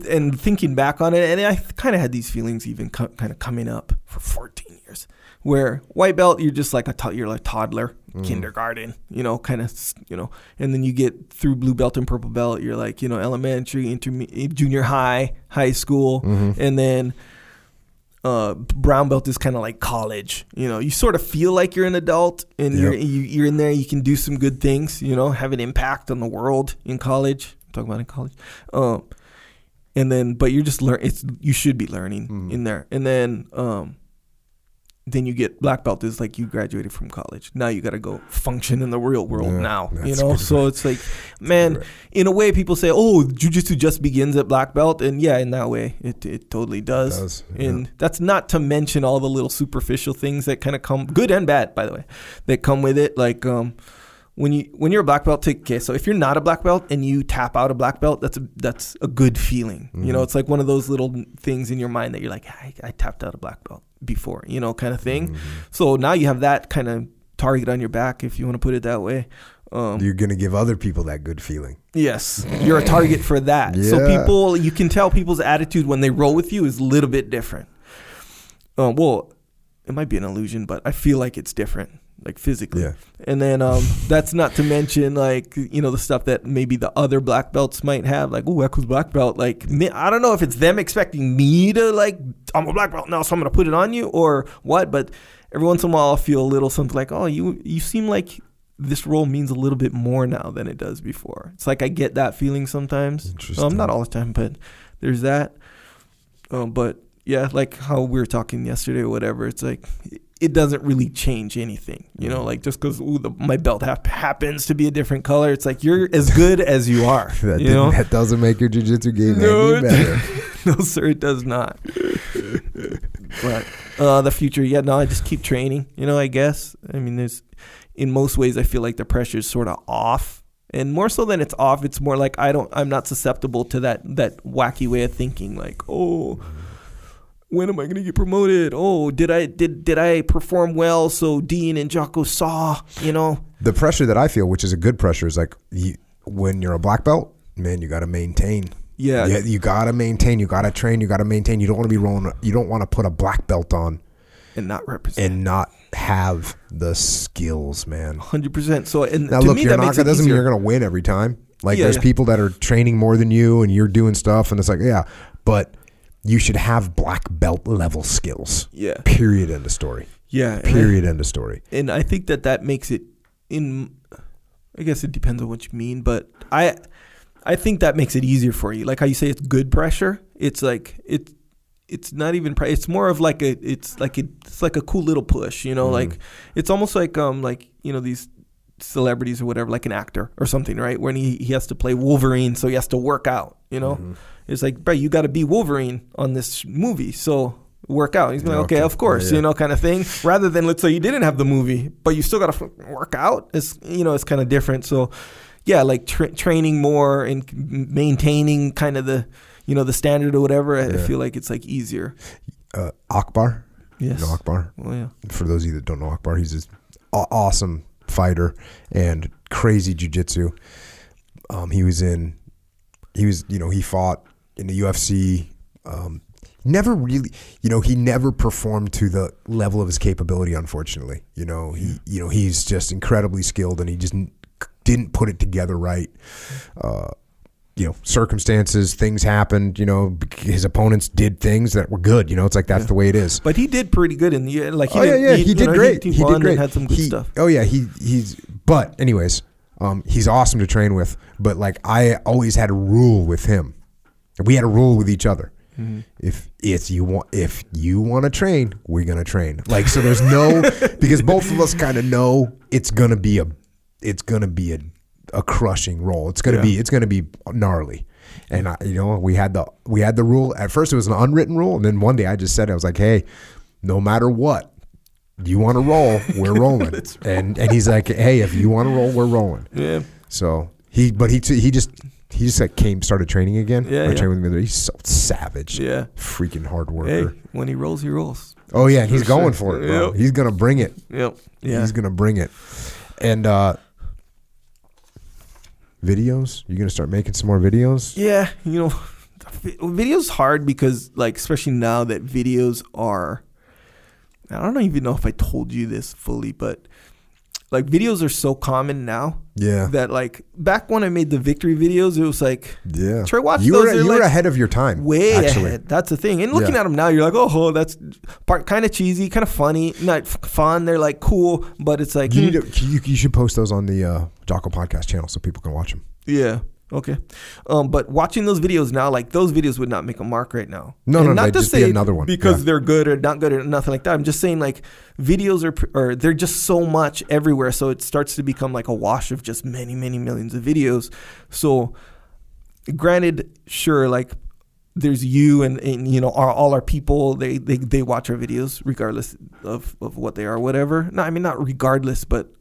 and thinking back on it, and I kind of had these feelings even kind of coming up for 14 years. Where white belt, you're just like you're like toddler, kindergarten, you know, kind of, you know, and then you get through blue belt and purple belt, you're like, you know, elementary, intermediate, junior high, high school, and then brown belt is kind of like college. You know, you sort of feel like you're an adult, and you're in there, you can do some good things, you know, have an impact on the world in college. I'm talking about in college. And then, but you're just learning. You should be learning in there. And then you get black belt. It's like you graduated from college. Now you got to go function in the real world now, you know? So it's like, man, in a way people say, oh, jiu-jitsu just begins at black belt. And yeah, in that way, it totally does. It does. And that's not to mention all the little superficial things that kind of come, good and bad, by the way, that come with it. Like, When you're a black belt, okay, so if you're not a black belt and you tap out a black belt, that's a good feeling. Mm-hmm. You know, it's like one of those little things in your mind that you're like, I tapped out a black belt before, you know, kind of thing. Mm-hmm. So now you have that kind of target on your back, if you want to put it that way. You're going to give other people that good feeling. Yes. You're a target for that. Yeah. So people, you can tell people's attitude when they roll with you is a little bit different. It might be an illusion, but I feel like it's different. Like physically. Yeah. And then that's not to mention, like, you know, the stuff that maybe the other black belts might have, like, oh, Echo's black belt. Like, I don't know if it's them expecting me to, like, I'm a black belt now, so I'm going to put it on you or what. But every once in a while I'll feel a little something like, oh, you seem like this role means a little bit more now than it does before. It's like I get that feeling sometimes. Interesting. Not all the time, but there's that. But, yeah, like how we were talking yesterday or whatever, it's like it doesn't really change anything, you know, like just because my belt happens to be a different color. It's like you're as good as you are. That doesn't make your jiu-jitsu game any better. No, sir, it does not. But the future, I just keep training, you know, I guess. I mean, in most ways, I feel like the pressure is sort of off. And more so than it's off, it's more like I'm not susceptible to that wacky way of thinking, like, oh, when am I going to get promoted? Oh, did I perform well? So Dean and Jocko saw, you know. The pressure that I feel, which is a good pressure, is like when you're a black belt, man, you got to maintain. Yeah. You got to maintain. You got to train. You got to maintain. You don't want to be rolling. You don't want to put a black belt on and not represent and not have the skills, man. 100%. So and now to look, me, you're that not, doesn't mean you're going to win every time. Like there's people that are training more than you and you're doing stuff and it's like, but you should have black belt level skills. Yeah. Period. End of story. Yeah. Period. End of story. And I think that makes it I guess it depends on what you mean, but I think that makes it easier for you. Like how you say it's good pressure. It's like, it's not even, it's more of like it's like a cool little push, you know, like it's almost like, you know, these celebrities or whatever, like an actor or something, right? When he has to play Wolverine. So he has to work out, you know? Mm-hmm. It's like, bro, you got to be Wolverine on this movie, so work out. He's like, okay, of course, you know, kind of thing. Rather than, let's say you didn't have the movie, but you still got to work out. It's, you know, it's kind of different. So, yeah, like training more and maintaining kind of the, you know, the standard or whatever. I feel like it's like easier. Akbar. Yes. You know Akbar? Oh, yeah. For those of you that don't know Akbar, he's this awesome fighter and crazy jiu-jitsu. He fought in the UFC, never really, you know, he never performed to the level of his capability, unfortunately. You know, he's just incredibly skilled and he just didn't put it together right. You know, circumstances, things happened, you know, his opponents did things that were good. You know, it's like that's the way it is. But he did pretty good in the, like, he did great. He did great. And had some good stuff. Oh, yeah. But anyways, he's awesome to train with. But like I always had a rule with him. We had a rule with each other. Mm-hmm. If you want to train, we're gonna train. Like so, there's no because both of us kind of know it's gonna be a crushing roll. It's gonna be gnarly. And we had the rule. At first, it was an unwritten rule, and then one day I just said, I was like, hey, no matter what, you want to roll, we're rolling. and he's like, hey, if you want to roll, we're rolling. Yeah. So he just started training again. Yeah. Training with me. He's so savage. Yeah. Freaking hard worker. Hey, when he rolls, he rolls. Oh yeah, he's going for it, bro. Yep. He's gonna bring it. Yep. Yeah. He's gonna bring it. And videos. You're gonna start making some more videos? Yeah. You know, videos hard because like especially now that videos are. I don't even know if I told you this fully, but like videos are so common now. Yeah. That like back when I made the victory videos, it was like, yeah, try watch those. You were like ahead of your time. Way actually. Ahead. That's the thing. And looking at them now, you're like, oh, that's part kind of cheesy, kind of funny, not fun. They're like cool, but it's like you should post those on the Jocko Podcast channel so people can watch them. Yeah. Okay. But watching those videos now, like those videos would not make a mark right now. No, not to say because they're good or not good or nothing like that. I'm just saying like videos are they're just so much everywhere. So it starts to become like a wash of just many, many millions of videos. So granted, sure, like there's you and you know, all our people, they watch our videos regardless of what they are, whatever. No, I mean, not regardless, but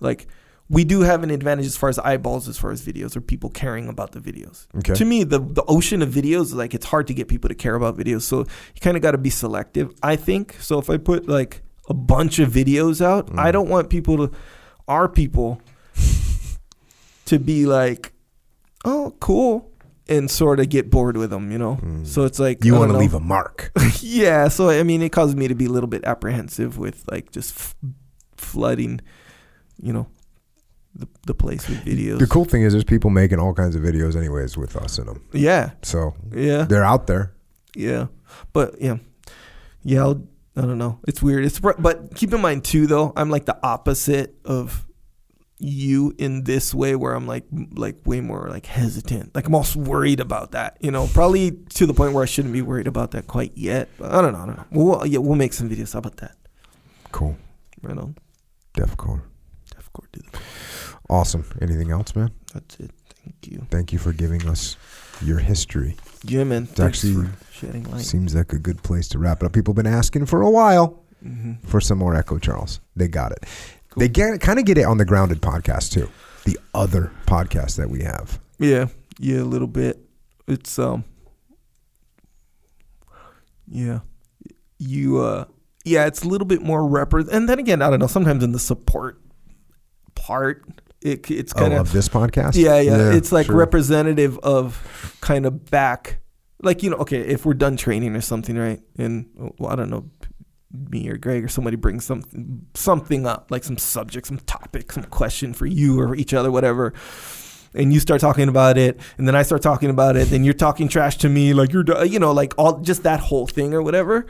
like, we do have an advantage as far as eyeballs, as far as videos or people caring about the videos. Okay. To me, the ocean of videos, like it's hard to get people to care about videos. So you kind of got to be selective, I think. So if I put like a bunch of videos out, I don't want our people to be like, oh, cool, and sort of get bored with them, you know? So it's like, you want to leave a mark. Yeah. So, I mean, it caused me to be a little bit apprehensive with like just flooding, you know, the place with videos. The cool thing is there's people making all kinds of videos anyways with us in them. Yeah. So yeah, they're out there. Yeah. But yeah. Yeah. I don't know. It's weird. But keep in mind too, though, I'm like the opposite of you in this way where I'm like way more like hesitant. Like I'm also worried about that, you know, probably to the point where I shouldn't be worried about that quite yet. But I don't know. We'll make some videos. How about that? Cool. Right on. Defcore do that. Awesome. Anything else, man? That's it. Thank you. Thank you for giving us your history. Yeah, man. It's actually shedding light. Seems like a good place to wrap it up. People have been asking for a while for some more Echo Charles. They got it. Cool. They kind of get it on the Grounded podcast, too. The other podcast that we have. Yeah. Yeah, a little bit. It's, yeah. Yeah, it's a little bit more and then again, I don't know, sometimes in the support part, it's kind of this podcast. Yeah. It's like representative of kind of back, like, you know, okay, if we're done training or something, right? And well, I don't know, me or Greg or somebody brings something up, like some subject, some topic, some question for you or each other, whatever. And you start talking about it, and then I start talking about it, and you're talking trash to me, like you're, you know, like all just that whole thing or whatever.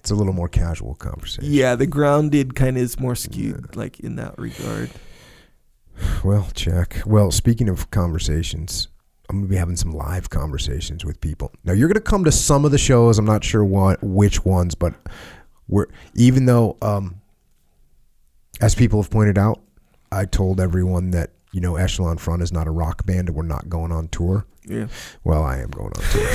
It's a little more casual conversation. Yeah, the Grounded kind of is more skewed, like in that regard. Well, check. Well, speaking of conversations, I'm going to be having some live conversations with people. Now, you're going to come to some of the shows. I'm not sure which ones, but even though, as people have pointed out, I told everyone that, you know, Echelon Front is not a rock band and we're not going on tour. Yeah. Well, I am going on tour.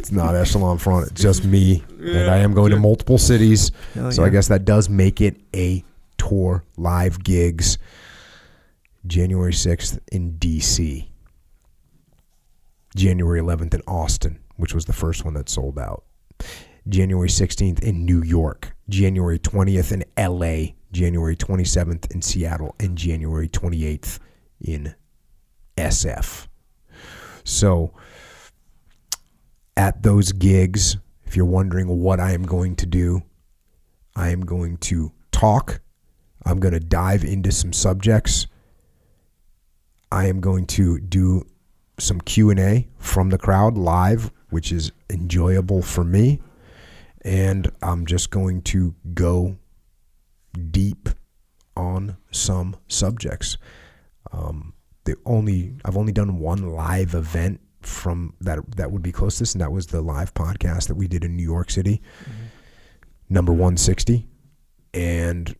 It's not Echelon Front. It's just me. Yeah, and I am going to multiple cities. I guess that does make it a tour, live gigs. January 6th in DC. January 11th in Austin, which was the first one that sold out. January 16th in New York. January 20th in LA. January 27th in Seattle. And January 28th in SF. So at those gigs, if you're wondering what I am going to do, I am going to talk. I'm going to dive into some subjects. I am going to do some Q&A from the crowd live, which is enjoyable for me. And I'm just going to go deep on some subjects. I've only done one live event from that would be close to this, and that was the live podcast that we did in New York City, number 160. And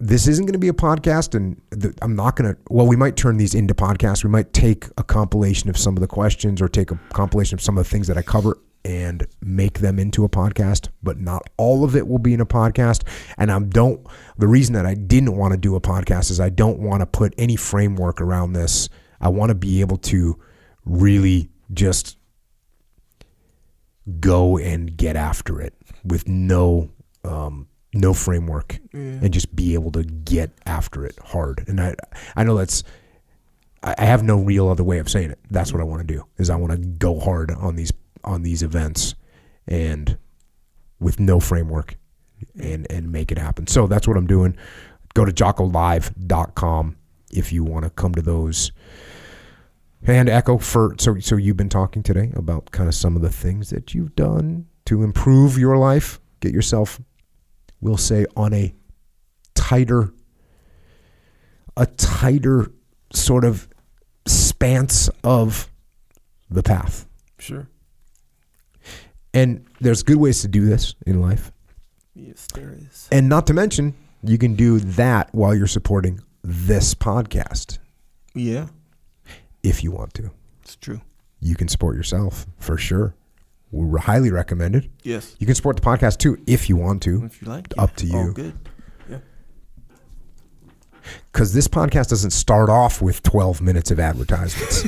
this isn't going to be a podcast, and I'm not going to, well, we might turn these into podcasts. We might take a compilation of some of the questions or take a compilation of some of the things that I cover and make them into a podcast, but not all of it will be in a podcast. And the reason that I didn't want to do a podcast is I don't want to put any framework around this. I want to be able to really just go and get after it with no framework and just be able to get after it hard. And I know I have no real other way of saying it. That's what I want to do is I want to go hard on these events and with no framework and make it happen. So that's what I'm doing. Go to joccolive.com if you want to come to those. And Echo, so you've been talking today about kind of some of the things that you've done to improve your life, get yourself, we'll say, on a tighter sort of spans of the path. Sure. And there's good ways to do this in life. Yes, there is. And not to mention, you can do that while you're supporting this podcast. Yeah. If you want to. It's true. You can support yourself for sure. We highly recommend it. Yes. You can support the podcast too if you want to. If you like. Up to you. All good. Yeah. Because this podcast doesn't start off with 12 minutes of advertisements.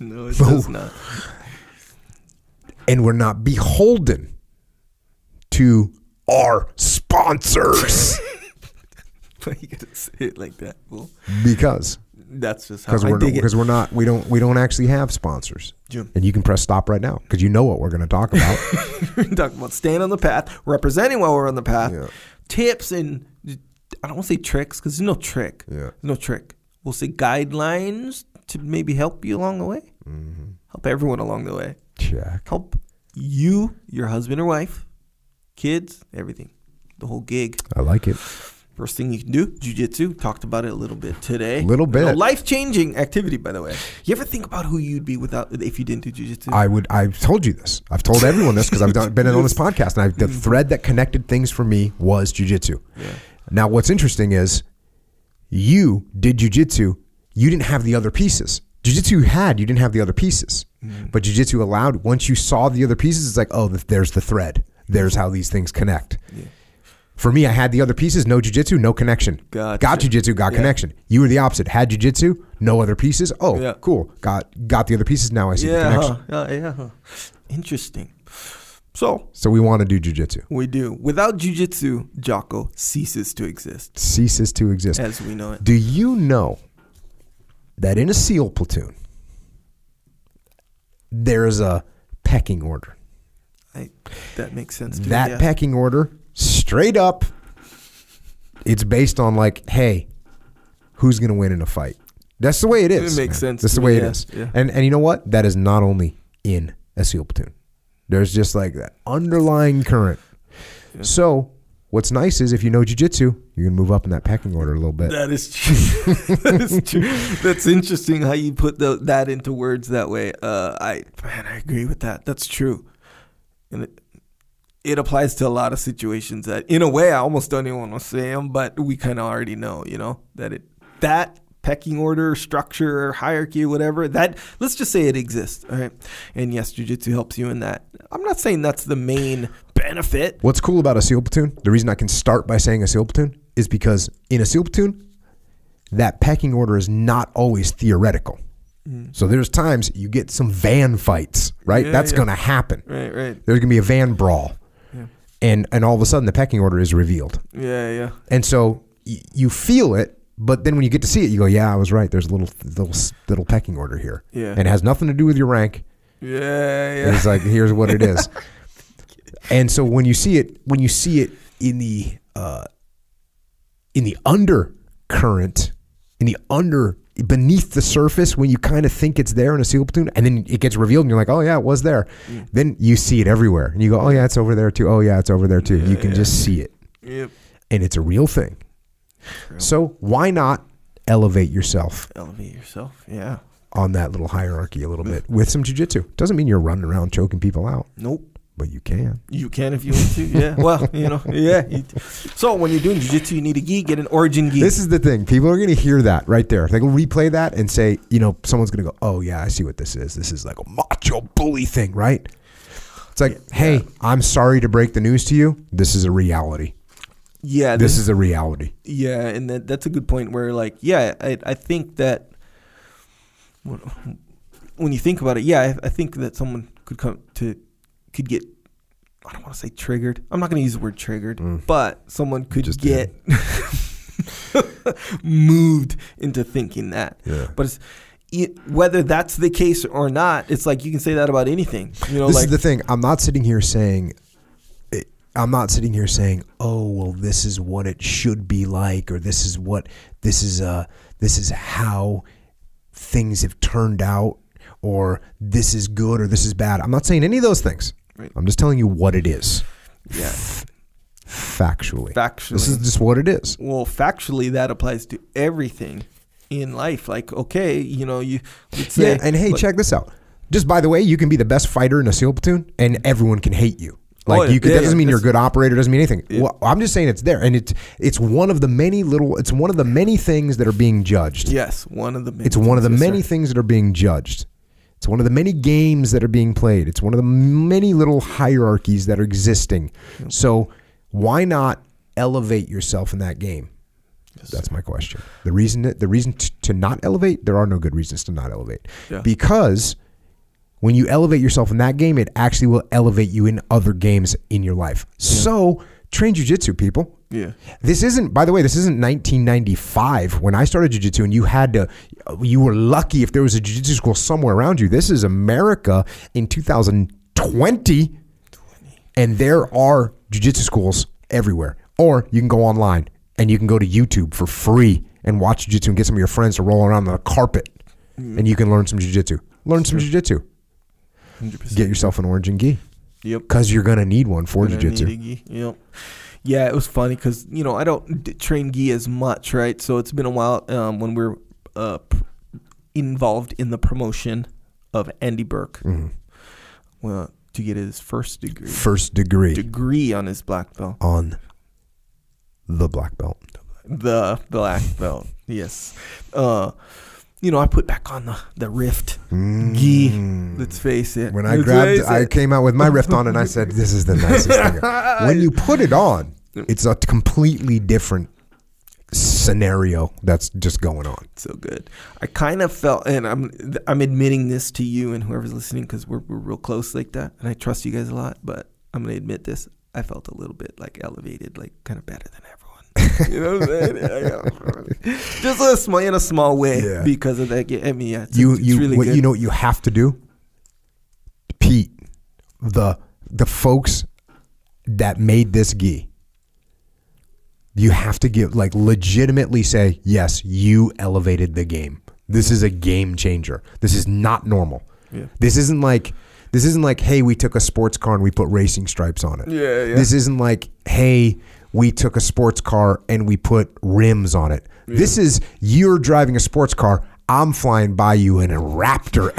No, it does not. And we're not beholden to our sponsors. Why you gotta say it like that, fool? Because that's just how I dig it. Because we're not, we don't actually have sponsors. Jim. And you can press stop right now because you know what we're going to talk about. We're going to talk about staying on the path, representing while we're on the path, yeah. Tips and I don't want to say tricks because there's no trick. Yeah. There's no trick. We'll say guidelines to maybe help you along the way. Mm-hmm. Help everyone along the way. Check. Help you, your husband or wife, kids, everything. The whole gig. I like it. First thing you can do, jiu-jitsu. Talked about it a little bit today. A life-changing activity, by the way. You ever think about who you'd be without if you didn't do jiu-jitsu? I've told you this. I've told everyone this because I've been on this podcast. And the thread that connected things for me was jiu-jitsu. Yeah. Now, what's interesting is you did jiu-jitsu. You didn't have the other pieces. Jiu-jitsu you didn't have the other pieces. Mm. But jiu-jitsu allowed, once you saw the other pieces, it's like, oh, there's the thread. There's how these things connect. Yeah. For me, I had the other pieces, no jiu-jitsu, no connection. Gotcha. Got jiu-jitsu, got connection. You were the opposite. Had jiu-jitsu, no other pieces. Oh, yeah. Cool. Got the other pieces. Now I see the connection. Interesting. So we want to do jiu-jitsu. We do. Without jiu-jitsu, Jocko ceases to exist. Ceases to exist. As we know it. Do you know that in a SEAL platoon, there is a pecking order? That makes sense to me. That pecking order... Straight up, it's based on like, hey, who's going to win in a fight? That's the way it is. It makes sense. That's the way it is. Yeah. And you know what? That is not only in a SEAL platoon. There's just like that underlying current. Yeah. So what's nice is if you know jiu-jitsu, you're going to move up in that pecking order a little bit. That is true. That's interesting how you put that into words that way. I agree with that. That's true. And it applies to a lot of situations that, in a way, I almost don't even want to say them, but we kind of already know, that that pecking order, structure, hierarchy, whatever, that, let's just say it exists, all right? And yes, jiu-jitsu helps you in that. I'm not saying that's the main benefit. What's cool about a SEAL platoon, the reason I can start by saying a SEAL platoon, is because in a SEAL platoon, that pecking order is not always theoretical. So there's times you get some van fights, right? Yeah, that's going to happen. Right. There's going to be a van brawl. And all of a sudden the pecking order is revealed. Yeah. And so you feel it, but then when you get to see it, you go, "Yeah, I was right. There's a little pecking order here." Yeah. And it has nothing to do with your rank. Yeah. And it's like, here's what it is. And so when you see it in the undercurrent, beneath the surface, when you kind of think it's there in a SEAL platoon, and then it gets revealed, and you're like, "Oh yeah, it was there." Yeah. Then you see it everywhere, and you go, "Oh yeah, it's over there too. Oh yeah, it's over there too." You can just see it, and it's a real thing. True. So why not elevate yourself? On that little hierarchy a little bit with some jiu-jitsu. Doesn't mean you're running around choking people out. Nope. But you can. You can if you want to, yeah. Well, yeah. So when you're doing jiu-jitsu, you need a gi, get an Origin gi. This is the thing. People are going to hear that right there. They will replay that and say, someone's going to go, "Oh, yeah, I see what this is. This is like a macho bully thing, right?" It's like, hey, I'm sorry to break the news to you. This is a reality. Yeah. This is a reality. Yeah, and that's a good point where like, I think that when you think about it, I think that someone could get, I don't want to say triggered. I'm not going to use the word triggered, but someone could get moved into thinking that. Yeah. But whether that's the case or not, it's like you can say that about anything. This is the thing. I'm not sitting here saying, "Oh, well, this is what it should be like," or this is how things have turned out, or this is good or this is bad. I'm not saying any of those things. Right. I'm just telling you what it is. Yeah. Factually. This is just what it is. Well, factually, that applies to everything. in life. Like, okay, you know, you would say, yeah, and hey, but, check this out. Just by the way, you can be the best fighter in a SEAL platoon and everyone can hate you. Like, oh, yeah, you could, yeah, that doesn't mean you're a good operator, doesn't mean anything. Yeah. Well, I'm just saying it's there, and it's one of the many little, it's one of the many things that are being judged. Yes, one of the many. It's one of the many things that are being judged. It's one of the many games that are being played. It's one of the many little hierarchies that are existing. Okay. So why not elevate yourself in that game? Yes. That's my question. The reason to not elevate, there are no good reasons to not elevate. Yeah. Because when you elevate yourself in that game, it actually will elevate you in other games in your life. Yeah. So train jiu-jitsu, people. Yeah. This isn't, by the way, this isn't 1995 when I started jiu-jitsu and you had to, you were lucky if there was a jiu-jitsu school somewhere around you. This is America in 2020, and there are jiu-jitsu schools everywhere. Or you can go online and you can go to YouTube for free and watch jiu-jitsu and get some of your friends to roll around on a carpet, and you can learn some jiu-jitsu. Learn some jiu-jitsu. 100%. Get yourself an Origin gi. Yep. Because you're going to need one for jiu-jitsu. Yep. Yeah, it was funny because, you know, I don't train gi as much, right? So it's been a while when we were involved in the promotion of Andy Burke. Mm-hmm. Well, to get his first degree. First degree. Degree on his black belt. On the black belt. The black belt, yes. You know, I put back on the Rift gi. Let's face it. When I grabbed, I came out with my Rift on, and I said, "This is the nicest thing." When you put it on, it's a completely different scenario that's just going on. So good. I kind of felt, and I'm admitting this to you and whoever's listening because we're real close like that, and I trust you guys a lot. But I'm gonna admit this: I felt a little bit like elevated, like kind of better than ever. You know what I'm saying? Just in a small way, yeah. Because of that. I mean, yeah, it's really good. You know what you have to do, Pete? The folks that made this gi, you have to give, like, legitimately say, yes, you elevated the game. This is a game changer. This is not normal. Yeah. This isn't like, hey, we took a sports car and we put racing stripes on it. Yeah. This isn't like, hey, we took a sports car and we put rims on it. Yeah. This is, you're driving a sports car. I'm flying by you in a Raptor,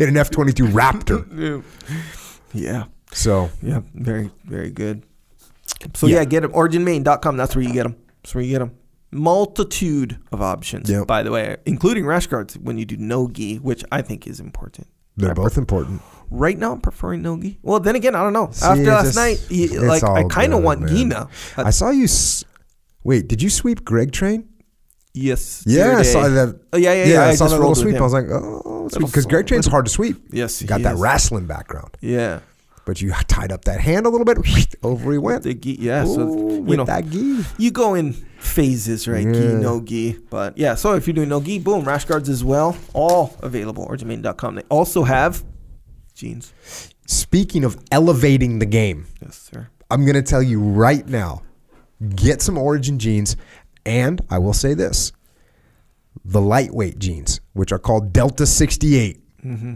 in an F-22 Raptor. Yeah. So. Yeah. Very, very good. So yeah, get them. OriginMain.com. That's where you get them. Multitude of options, yep. By the way, including rash guards when you do no gi, which I think is important. They're both important. Right now, I'm preferring no gi. Well, then again, I don't know. See, after last night, like, I kind of want gi now. I saw you. Wait, did you sweep Greg Train? Yes. Yeah, I saw that. Oh, yeah. I saw that little sweep. I was like, oh, because Greg Train's hard to sweep. Yes, he got that wrestling background. Yeah. But you tied up that hand a little bit. Over he went. The gi, yeah. Ooh, so with that gi. You go in phases, right? Yeah. Gi, no gi. But yeah, so if you're doing no gi, boom, rash guards as well. All available. OriginMain.com. They also have jeans. Speaking of elevating the game. Yes, sir. I'm going to tell you right now, get some Origin jeans. And I will say this. The lightweight jeans, which are called Delta 68. Mm-hmm.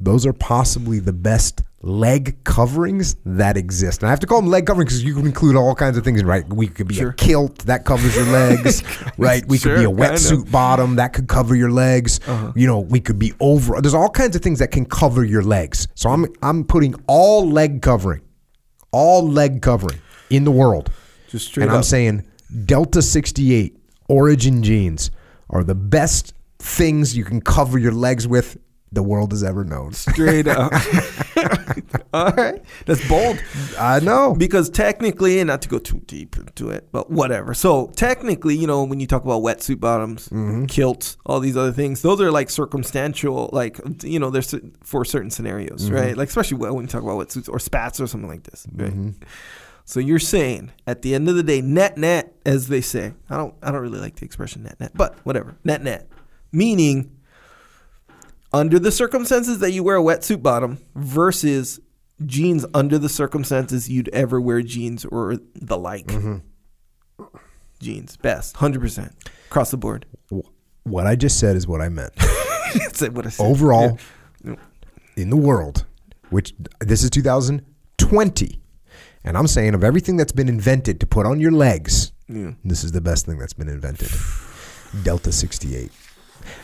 Those are possibly the best leg coverings that exist. And I have to call them leg coverings because you can include all kinds of things, right? We could be a kilt that covers your legs, right? We could be a wetsuit bottom that could cover your legs. Uh-huh. You know, we could be over. There's all kinds of things that can cover your legs. So I'm putting all leg covering in the world. Just straight up. I'm saying Delta 68 Origin jeans are the best things you can cover your legs with the world has ever known. Straight up. All right. That's bold. I know. Because technically, and not to go too deep into it, but whatever. So technically, you know, when you talk about wetsuit bottoms, mm-hmm. kilts, all these other things, those are like circumstantial, like, you know, there's for certain scenarios, mm-hmm. right? Like, especially when you talk about wetsuits or spats or something like this, right? Mm-hmm. So you're saying at the end of the day, net, as they say, I don't really like the expression net, but whatever, net, meaning under the circumstances that you wear a wetsuit bottom versus jeans under the circumstances you'd ever wear jeans or the like. Mm-hmm. Jeans, best, 100%, across the board. What I just said is what I meant. Said what I said. Overall, yeah. In the world, which this is 2020, and I'm saying of everything that's been invented to put on your legs, yeah. This is the best thing that's been invented. Delta 68.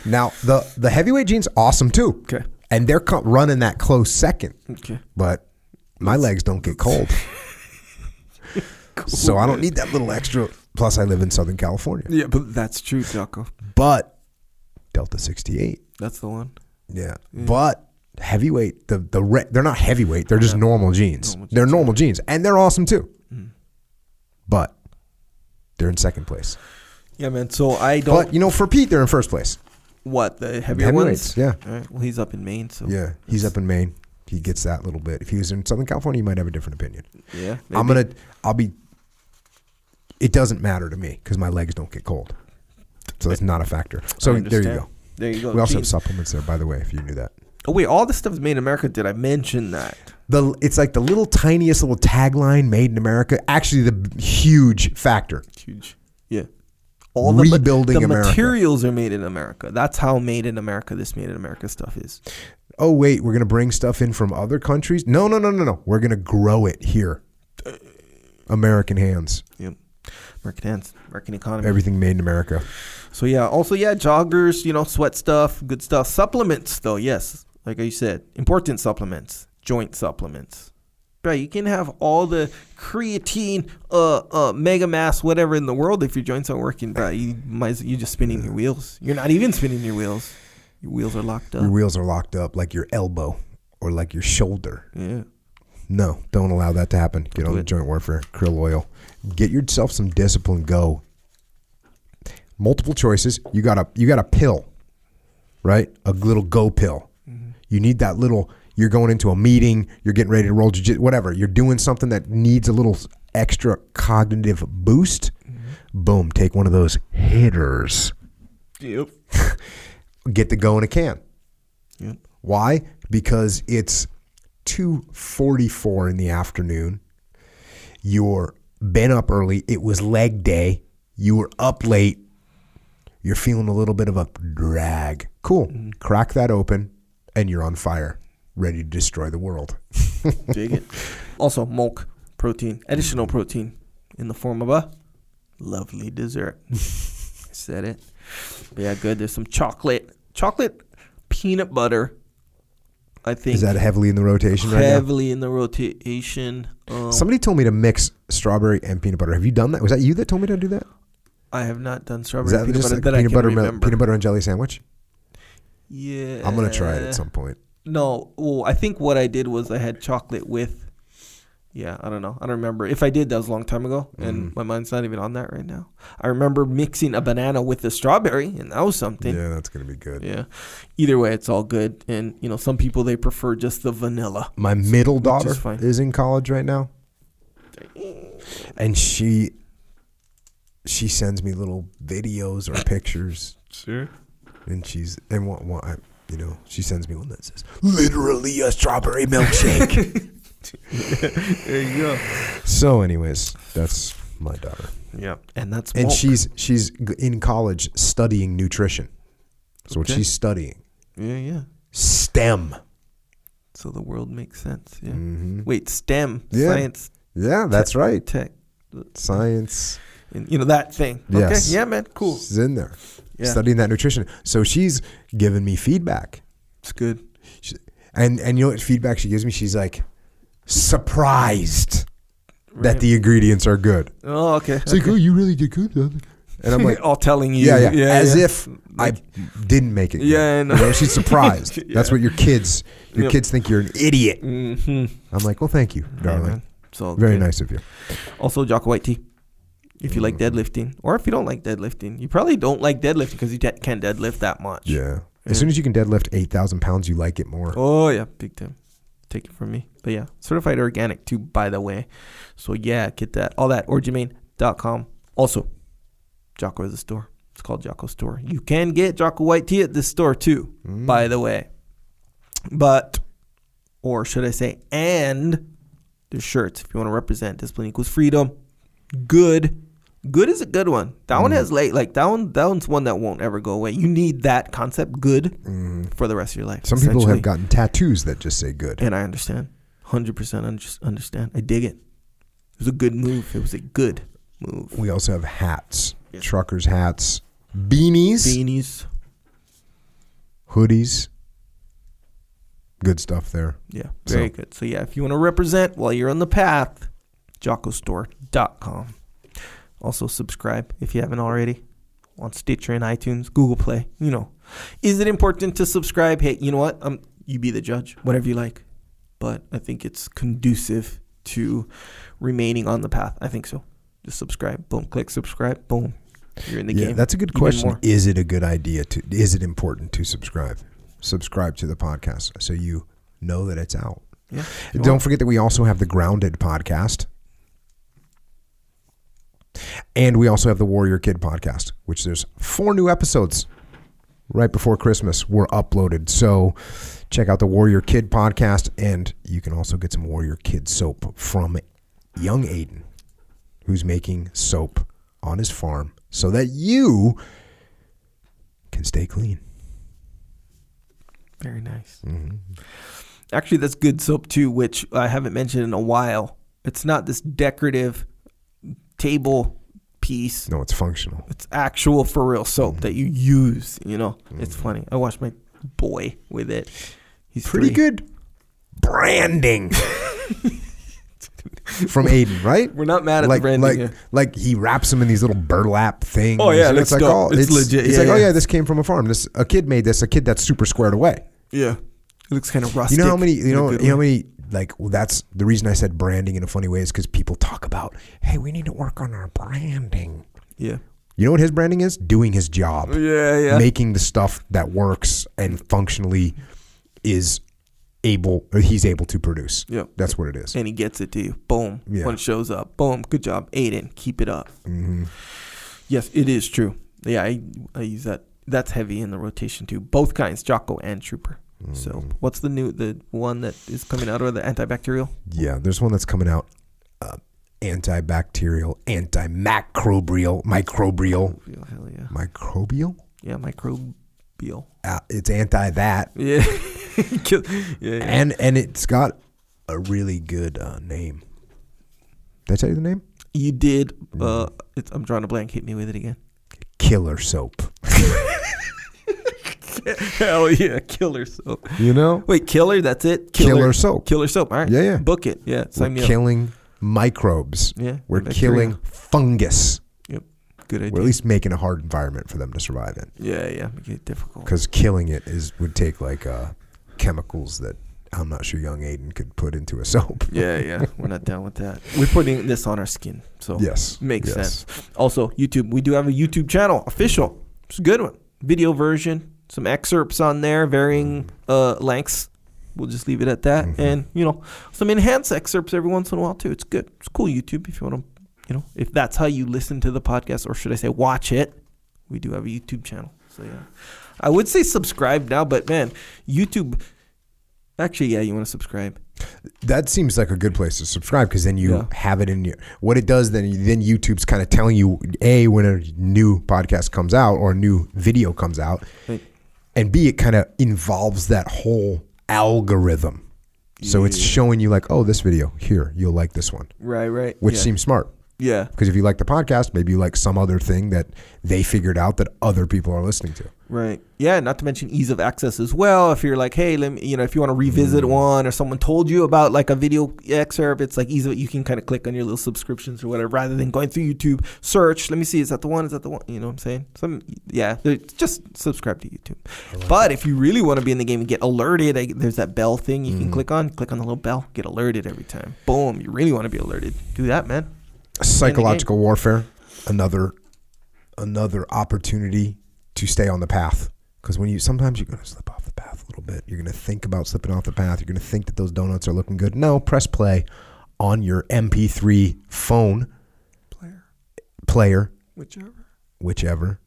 Now, the heavyweight gene's awesome too. Okay. And they're running that close second. Okay. But my legs don't get cold. Cool, so I don't need that little extra. Plus, I live in Southern California. Yeah, but that's true, Jocko. But Delta 68. That's the one. Yeah. Yeah. But heavyweight, they're not heavyweight. They're just normal jeans. They're normal jeans. And they're awesome too. Mm. But they're in second place. Yeah, man. So I don't. But, you know, for Pete, they're in first place. What, the heavier ones? Yeah. All right. Well, he's up in Maine. So yeah, he's up in Maine. He gets that little bit. If he was in Southern California, he might have a different opinion. Yeah. Maybe. It doesn't matter to me because my legs don't get cold. So that's not a factor. So there you go. There you go. We also have supplements there, by the way, if you knew that. Oh, wait. All this stuff is made in America. Did I mention that? It's like the little tiniest little tagline, made in America. Actually, the huge factor. Huge. Yeah. All the rebuilding America. The materials are made in America. That's how made in America this made in America stuff is. Oh, wait, we're going to bring stuff in from other countries? No, no, no, no, no. We're going to grow it here. American hands. Yep. American hands. American economy. Everything made in America. So, yeah. Also, yeah, joggers, you know, sweat stuff, good stuff. Supplements, though, yes. Like you said, important supplements, joint supplements. Bro, you can have all the creatine, mega mass, whatever in the world. If your joints aren't working, bro, you're just spinning your wheels. You're not even spinning your wheels. Your wheels are locked up. Your wheels are locked up like your elbow or like your shoulder. Yeah. No, don't allow that to happen. Get on the joint warfare, krill oil. Get yourself some discipline. Go. Multiple choices. You got a pill, right? A little go pill. Mm-hmm. You need that little. You're going into a meeting, you're getting ready to roll jiu-jitsu, whatever. You're doing something that needs a little extra cognitive boost. Mm-hmm. Boom, take one of those hitters. Yep. Get the go in a can. Yep. Why? Because it's 2:44 in the afternoon. You're been up early. It was leg day. You were up late. You're feeling a little bit of a drag. Cool. Mm-hmm. Crack that open and you're on fire. Ready to destroy the world. Dig it. Also, milk protein, additional protein in the form of a lovely dessert. I said it. But yeah, good. There's some chocolate, peanut butter. I think is that heavily in the rotation right now? Heavily in the rotation. Somebody told me to mix strawberry and peanut butter. Have you done that? Was that you that told me to do that? I have not done strawberry and peanut butter. Like that peanut butter, peanut butter and jelly sandwich. Yeah, I'm gonna try it at some point. No, well, I think what I did was I had chocolate with, yeah, I don't know. I don't remember. If I did, that was a long time ago, and my mind's not even on that right now. I remember mixing a banana with a strawberry, and that was something. Yeah, that's going to be good. Yeah. Either way, it's all good, and, you know, some people, they prefer just the vanilla. My middle daughter is in college right now, and she sends me little videos or pictures. Sure. And you know, she sends me one that says, literally a strawberry milkshake. There you go. So anyways, that's my daughter. Yeah. And that's Malk. And she's in college studying nutrition. That's what she's studying. Yeah, yeah. STEM. So the world makes sense. Yeah. Mm-hmm. Wait, STEM. Yeah. Science. Yeah, that's right. Tech. Science. And, you know, that thing. Yes. Okay. Yeah, man. Cool. She's in there. Yeah. Studying that nutrition. So she's giving me feedback. It's good. And you know what feedback she gives me? She's like surprised that the ingredients are good. Oh, okay. It's like, oh, you really did good. And I'm like. All telling you. Yeah, yeah. As if like, I didn't make it. Yeah, no. You know, she's surprised. Yeah. That's what your kids think you're an idiot. Mm-hmm. I'm like, well, thank you, darling. Yeah, very nice of you. Also, Jocko White Tea. If you like deadlifting, or if you don't like deadlifting, you probably don't like deadlifting because you can't deadlift that much. Yeah. As soon as you can deadlift 8,000 pounds, you like it more. Oh, yeah. Big time. Take it from me. But yeah, certified organic too, by the way. So yeah, get that. All that, OriginMain.com. Also, Jocko is a store. It's called Jocko Store. You can get Jocko White Tea at this store too, by the way. But, or should I say, and there's shirts. If you want to represent Discipline Equals Freedom, Good is a good one. That one has that one's one that won't ever go away. You need that concept, good, for the rest of your life. Some people have gotten tattoos that just say good. And I understand. 100% understand. I dig it. It was a good move. We also have hats. Yeah. Truckers hats. Beanies. Hoodies. Good stuff there. Yeah, very good. So, yeah, if you want to represent while you're on the path, joccostore.com. Also, subscribe if you haven't already on Stitcher and iTunes, Google Play. You know, is it important to subscribe? Hey, you know what? You be the judge, whatever you like. But I think it's conducive to remaining on the path. I think so. Just subscribe. Boom. Click subscribe. Boom. You're in the game. That's a good question. Is it a good idea to, is it important to subscribe? Subscribe to the podcast so you know that it's out. Yeah, sure. Don't forget that we also have the Grounded podcast. And we also have the Warrior Kid podcast, which there's 4 new episodes right before Christmas were uploaded. So check out the Warrior Kid podcast, and you can also get some Warrior Kid soap from young Aiden, who's making soap on his farm so that you can stay clean. Very nice. Mm-hmm. Actually, that's good soap too, which I haven't mentioned in a while. It's not this decorative table piece. No, it's functional. It's actual for real soap that you use, you know. It's funny. I watched my boy with it. He's pretty good. Branding. From Aiden, right? We're not mad at the branding. Like he wraps them in these little burlap things. Oh, yeah. It's like, oh, it's legit. It's like, oh, yeah, this came from a farm. A kid made this. A kid that's super squared away. Yeah. It looks kind of rustic. You know how many, that's the reason I said branding in a funny way is because people talk about, hey, we need to work on our branding. Yeah. You know what his branding is? Doing his job. Yeah, yeah. Making the stuff that works and functionally is he's able to produce. Yeah. That's what it is. And he gets it to you. Boom. Yeah. When it shows up. Boom. Good job, Aiden. Keep it up. Mm-hmm. Yes, it is true. Yeah, I use that. That's heavy in the rotation too. Both kinds, Jocko and Trooper. Mm-hmm. So what's the one that is coming out, or the antibacterial? Yeah, there's one that's coming out. Antibacterial, antimicrobial, Hell yeah. Microbial? Yeah, microbial. It's anti that. Yeah. Yeah. And it's got a really good name. Did I tell you the name? You did. I'm drawing a blank. Hit me with it again. Killer soap. Hell yeah, killer soap. You know? Wait, killer, that's it? Killer soap. Killer soap, all right. Yeah, yeah. Book it. Yeah, sign me up. We're killing microbes. Yeah. We're killing fungus. Yep, good idea. We're at least making a hard environment for them to survive in. Yeah, yeah, making it difficult. Because killing it would take like chemicals that I'm not sure young Aiden could put into a soap. Yeah, yeah, we're not down with that. We're putting this on our skin, so yes, makes sense. Also, YouTube. We do have a YouTube channel, official. It's a good one. Video version. Some excerpts on there, varying lengths. We'll just leave it at that. Mm-hmm. And, you know, some enhanced excerpts every once in a while, too. It's good. It's cool, YouTube, if you want to, you know, if that's how you listen to the podcast, or should I say watch it, we do have a YouTube channel. So, yeah. I would say subscribe now, but, man, YouTube, actually, yeah, you want to subscribe. That seems like a good place to subscribe, because then you have it in your, what it does then YouTube's kind of telling you, A, when a new podcast comes out or a new video comes out. Right. And B, it kind of involves that whole algorithm. Yeah. So it's showing you like, oh, this video, here, you'll like this one. Right, right. Which seems smart. Yeah. Because if you like the podcast, maybe you like some other thing that they figured out that other people are listening to. Right. Yeah, not to mention ease of access as well. If you're like, hey, let me, you know, if you want to revisit one, or someone told you about like a video excerpt, it's like easy. You can kind of click on your little subscriptions or whatever, rather than going through YouTube, search. Let me see. Is that the one? Is that the one? You know what I'm saying? Just subscribe to YouTube. But if you really want to be in the game and get alerted, there's that bell thing you can click on the little bell, get alerted every time. Boom. You really want to be alerted. Do that, man. Psychological warfare. Another opportunity to stay on the path, because sometimes you're going to slip off the path a little bit. You're going to think about slipping off the path. You're going to think that those donuts are looking good. No, press play on your MP3 phone player, whichever,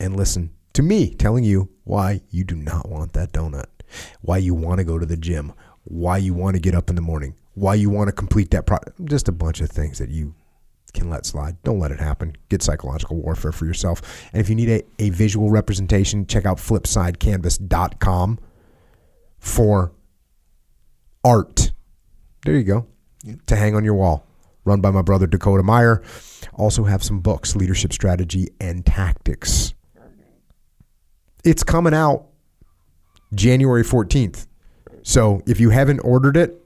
and listen to me telling you why you do not want that donut, why you want to go to the gym, why you want to get up in the morning, why you want to complete that project. Just a bunch of things that you can let slide. Don't let it happen. Get psychological warfare for yourself. And if you need a visual representation, check out flipsidecanvas.com for art. There you go. Yep. To hang on your wall. run by my brother Dakota Meyer. Also have some books, Leadership Strategy and Tactics. It's coming out January 14th. So if you haven't ordered it,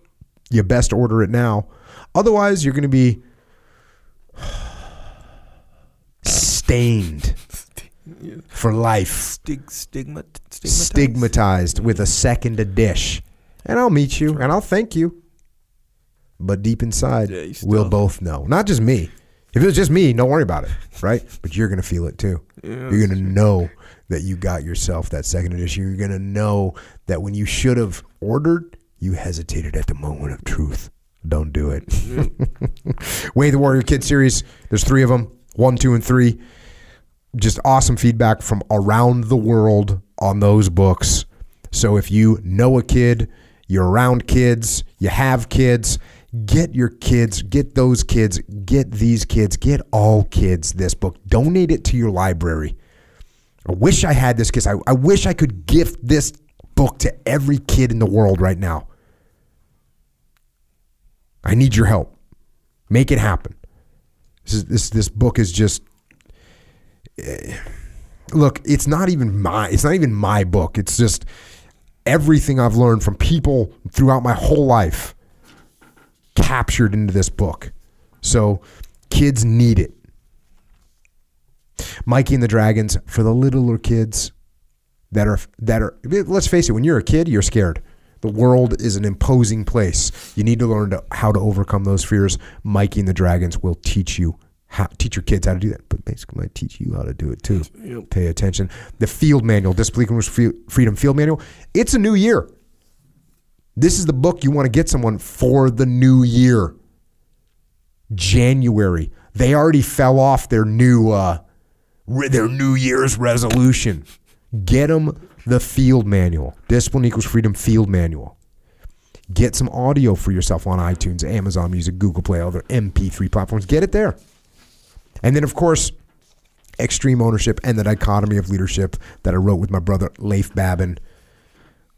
you best order it now. Otherwise, you're going to be stained for life. Stigmatized with a second a dish. And I'll meet you and I'll thank you. But deep inside, we'll both know. Not just me. If it was just me, don't worry about it, right? But you're going to feel it too. Yeah, you're going to know that you got yourself that second edition. You're going to know that when you should have ordered, you hesitated at the moment of truth. Don't do it. Way the Warrior Kid series. There's 3 of them. 1, 2, and 3. Just awesome feedback from around the world on those books. So if you know a kid, you're around kids, you have kids, get your kids, get those kids, get these kids, get all kids this book. Donate it to your library. I wish I had this, because I wish I could gift this book to every kid in the world right now. I need your help. Make it happen. This book is just, look, it's not even my book. It's just everything I've learned from people throughout my whole life captured into this book. So kids need it. Mikey and the Dragons, for the littler kids that are, let's face it, when you're a kid, you're scared. The world is an imposing place. You need to learn how to overcome those fears. Mikey and the Dragons will teach your kids how to do that, but basically might teach you how to do it too. Yep. Pay attention. The Field Manual, Discipliner's Freedom Field Manual. It's a new year. This is the book you want to get someone for the new year. January. They already fell off their New Year's resolution. Get them the Field Manual, Discipline = Freedom Field Manual. Get some audio for yourself on iTunes, Amazon Music, Google Play, other MP3 platforms. Get it there. And then, of course, Extreme Ownership and the Dichotomy of Leadership that I wrote with my brother Leif Babin,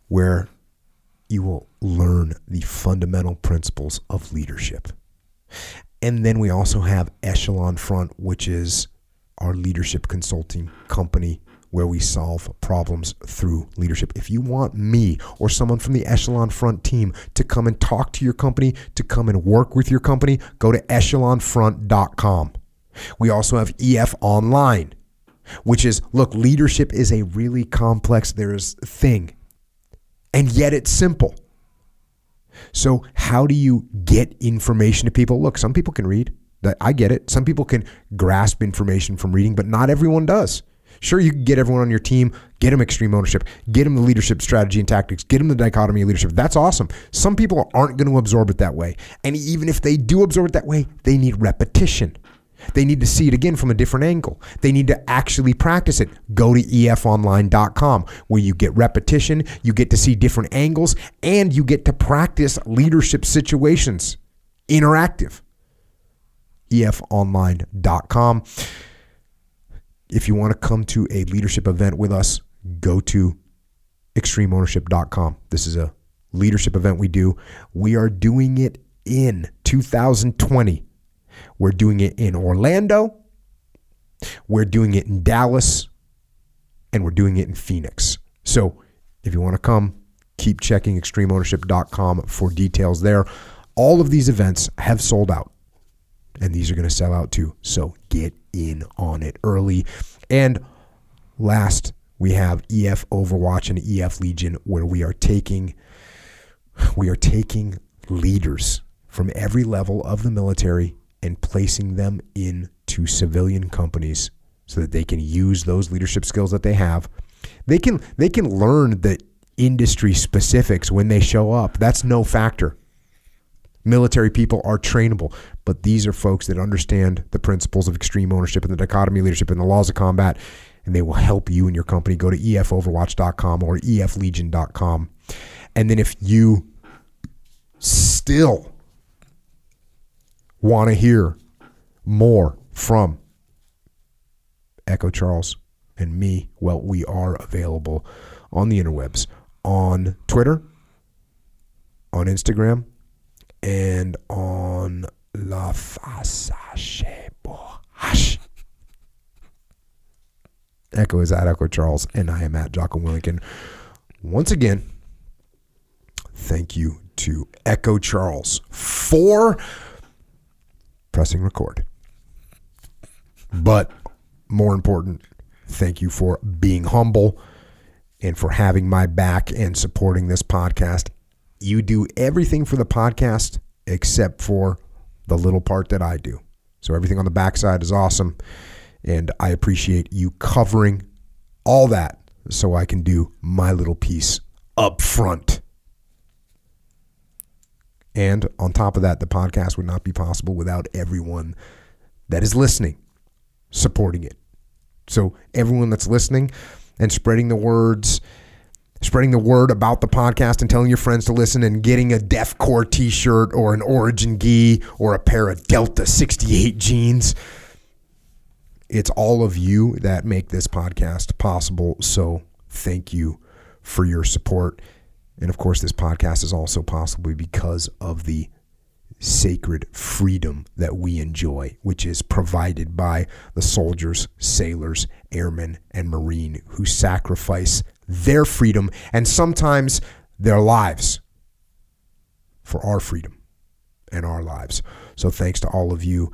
where you will learn the fundamental principles of leadership. And then we also have Echelon Front, which is our leadership consulting company where we solve problems through leadership. If you want me or someone from the Echelon Front team to come and talk to your company, to come and work with your company, go to EchelonFront.com. We also have EF Online, which is, look, leadership is a really complex thing. And yet it's simple. So how do you get information to people? Look, some people can read. I get it. Some people can grasp information from reading, but not everyone does. Sure, you can get everyone on your team, get them Extreme Ownership, get them the Leadership Strategy and Tactics, get them the Dichotomy of Leadership. That's awesome. Some people aren't going to absorb it that way. And even if they do absorb it that way, they need repetition. They need to see it again from a different angle. They need to actually practice it. Go to EFOnline.com, where you get repetition, you get to see different angles, and you get to practice leadership situations. Interactive. EFOnline.com. If you want to come to a leadership event with us, go to ExtremeOwnership.com. This is a leadership event we do. We are doing it in 2020. We're doing it in Orlando, we're doing it in Dallas, and we're doing it in Phoenix. So if you want to come, keep checking extremeownership.com for details there. All of these events have sold out, and these are going to sell out too. So get in on it early. And last, we have EF Overwatch and EF Legion, where we are taking leaders from every level of the military and placing them into civilian companies so that they can use those leadership skills that they have. They can learn the industry specifics when they show up. That's no factor. Military people are trainable, but these are folks that understand the principles of extreme ownership and the dichotomy of leadership and the laws of combat, and they will help you and your company. Go to EFOverwatch.com or EFLegion.com. And then if you still want to hear more from Echo Charles and me, well, we are available on the interwebs, on Twitter, on Instagram, and on La Fasashebohash. Echo is at Echo Charles, and I am at Jocko Willink. Once again, thank you to Echo Charles for pressing record. But more important, thank you for being humble and for having my back and supporting this podcast. You do everything for the podcast except for the little part that I do. So everything on the backside is awesome. And I appreciate you covering all that so I can do my little piece up front. And on top of that, the podcast would not be possible without everyone that is listening, supporting it. So everyone that's listening and spreading the word about the podcast and telling your friends to listen and getting a Defcore t-shirt or an Origin gi or a pair of Delta 68 jeans. It's all of you that make this podcast possible. So thank you for your support. And of course, this podcast is also possible because of the sacred freedom that we enjoy, which is provided by the soldiers, sailors, airmen, and Marine who sacrifice their freedom and sometimes their lives for our freedom and our lives. So thanks to all of you.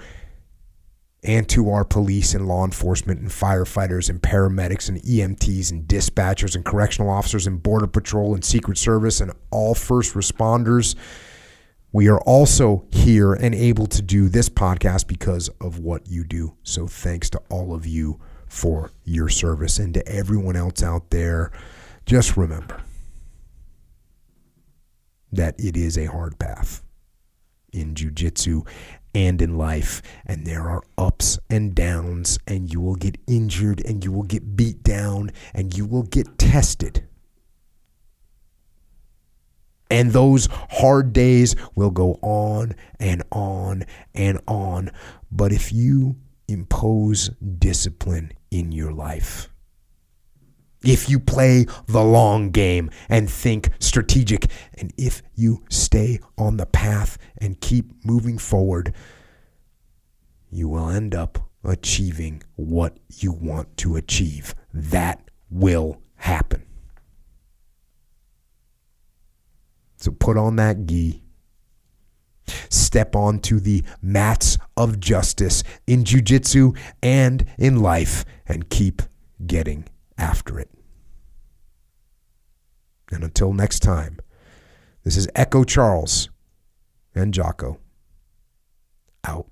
And to our police and law enforcement and firefighters and paramedics and EMTs and dispatchers and correctional officers and Border Patrol and Secret Service and all first responders. We are also here and able to do this podcast because of what you do. So thanks to all of you for your service. And to everyone else out there, just remember that it is a hard path in jiu-jitsu and in life, and there are ups and downs, and you will get injured, and you will get beat down, and you will get tested. And those hard days will go on and on and on. But if you impose discipline in your life, if you play the long game and think strategic, and if you stay on the path and keep moving forward, you will end up achieving what you want to achieve. That will happen. So put on that gi. Step onto the mats of justice in jiu-jitsu and in life and keep getting after it. And until next time, this is Echo Charles and Jocko out.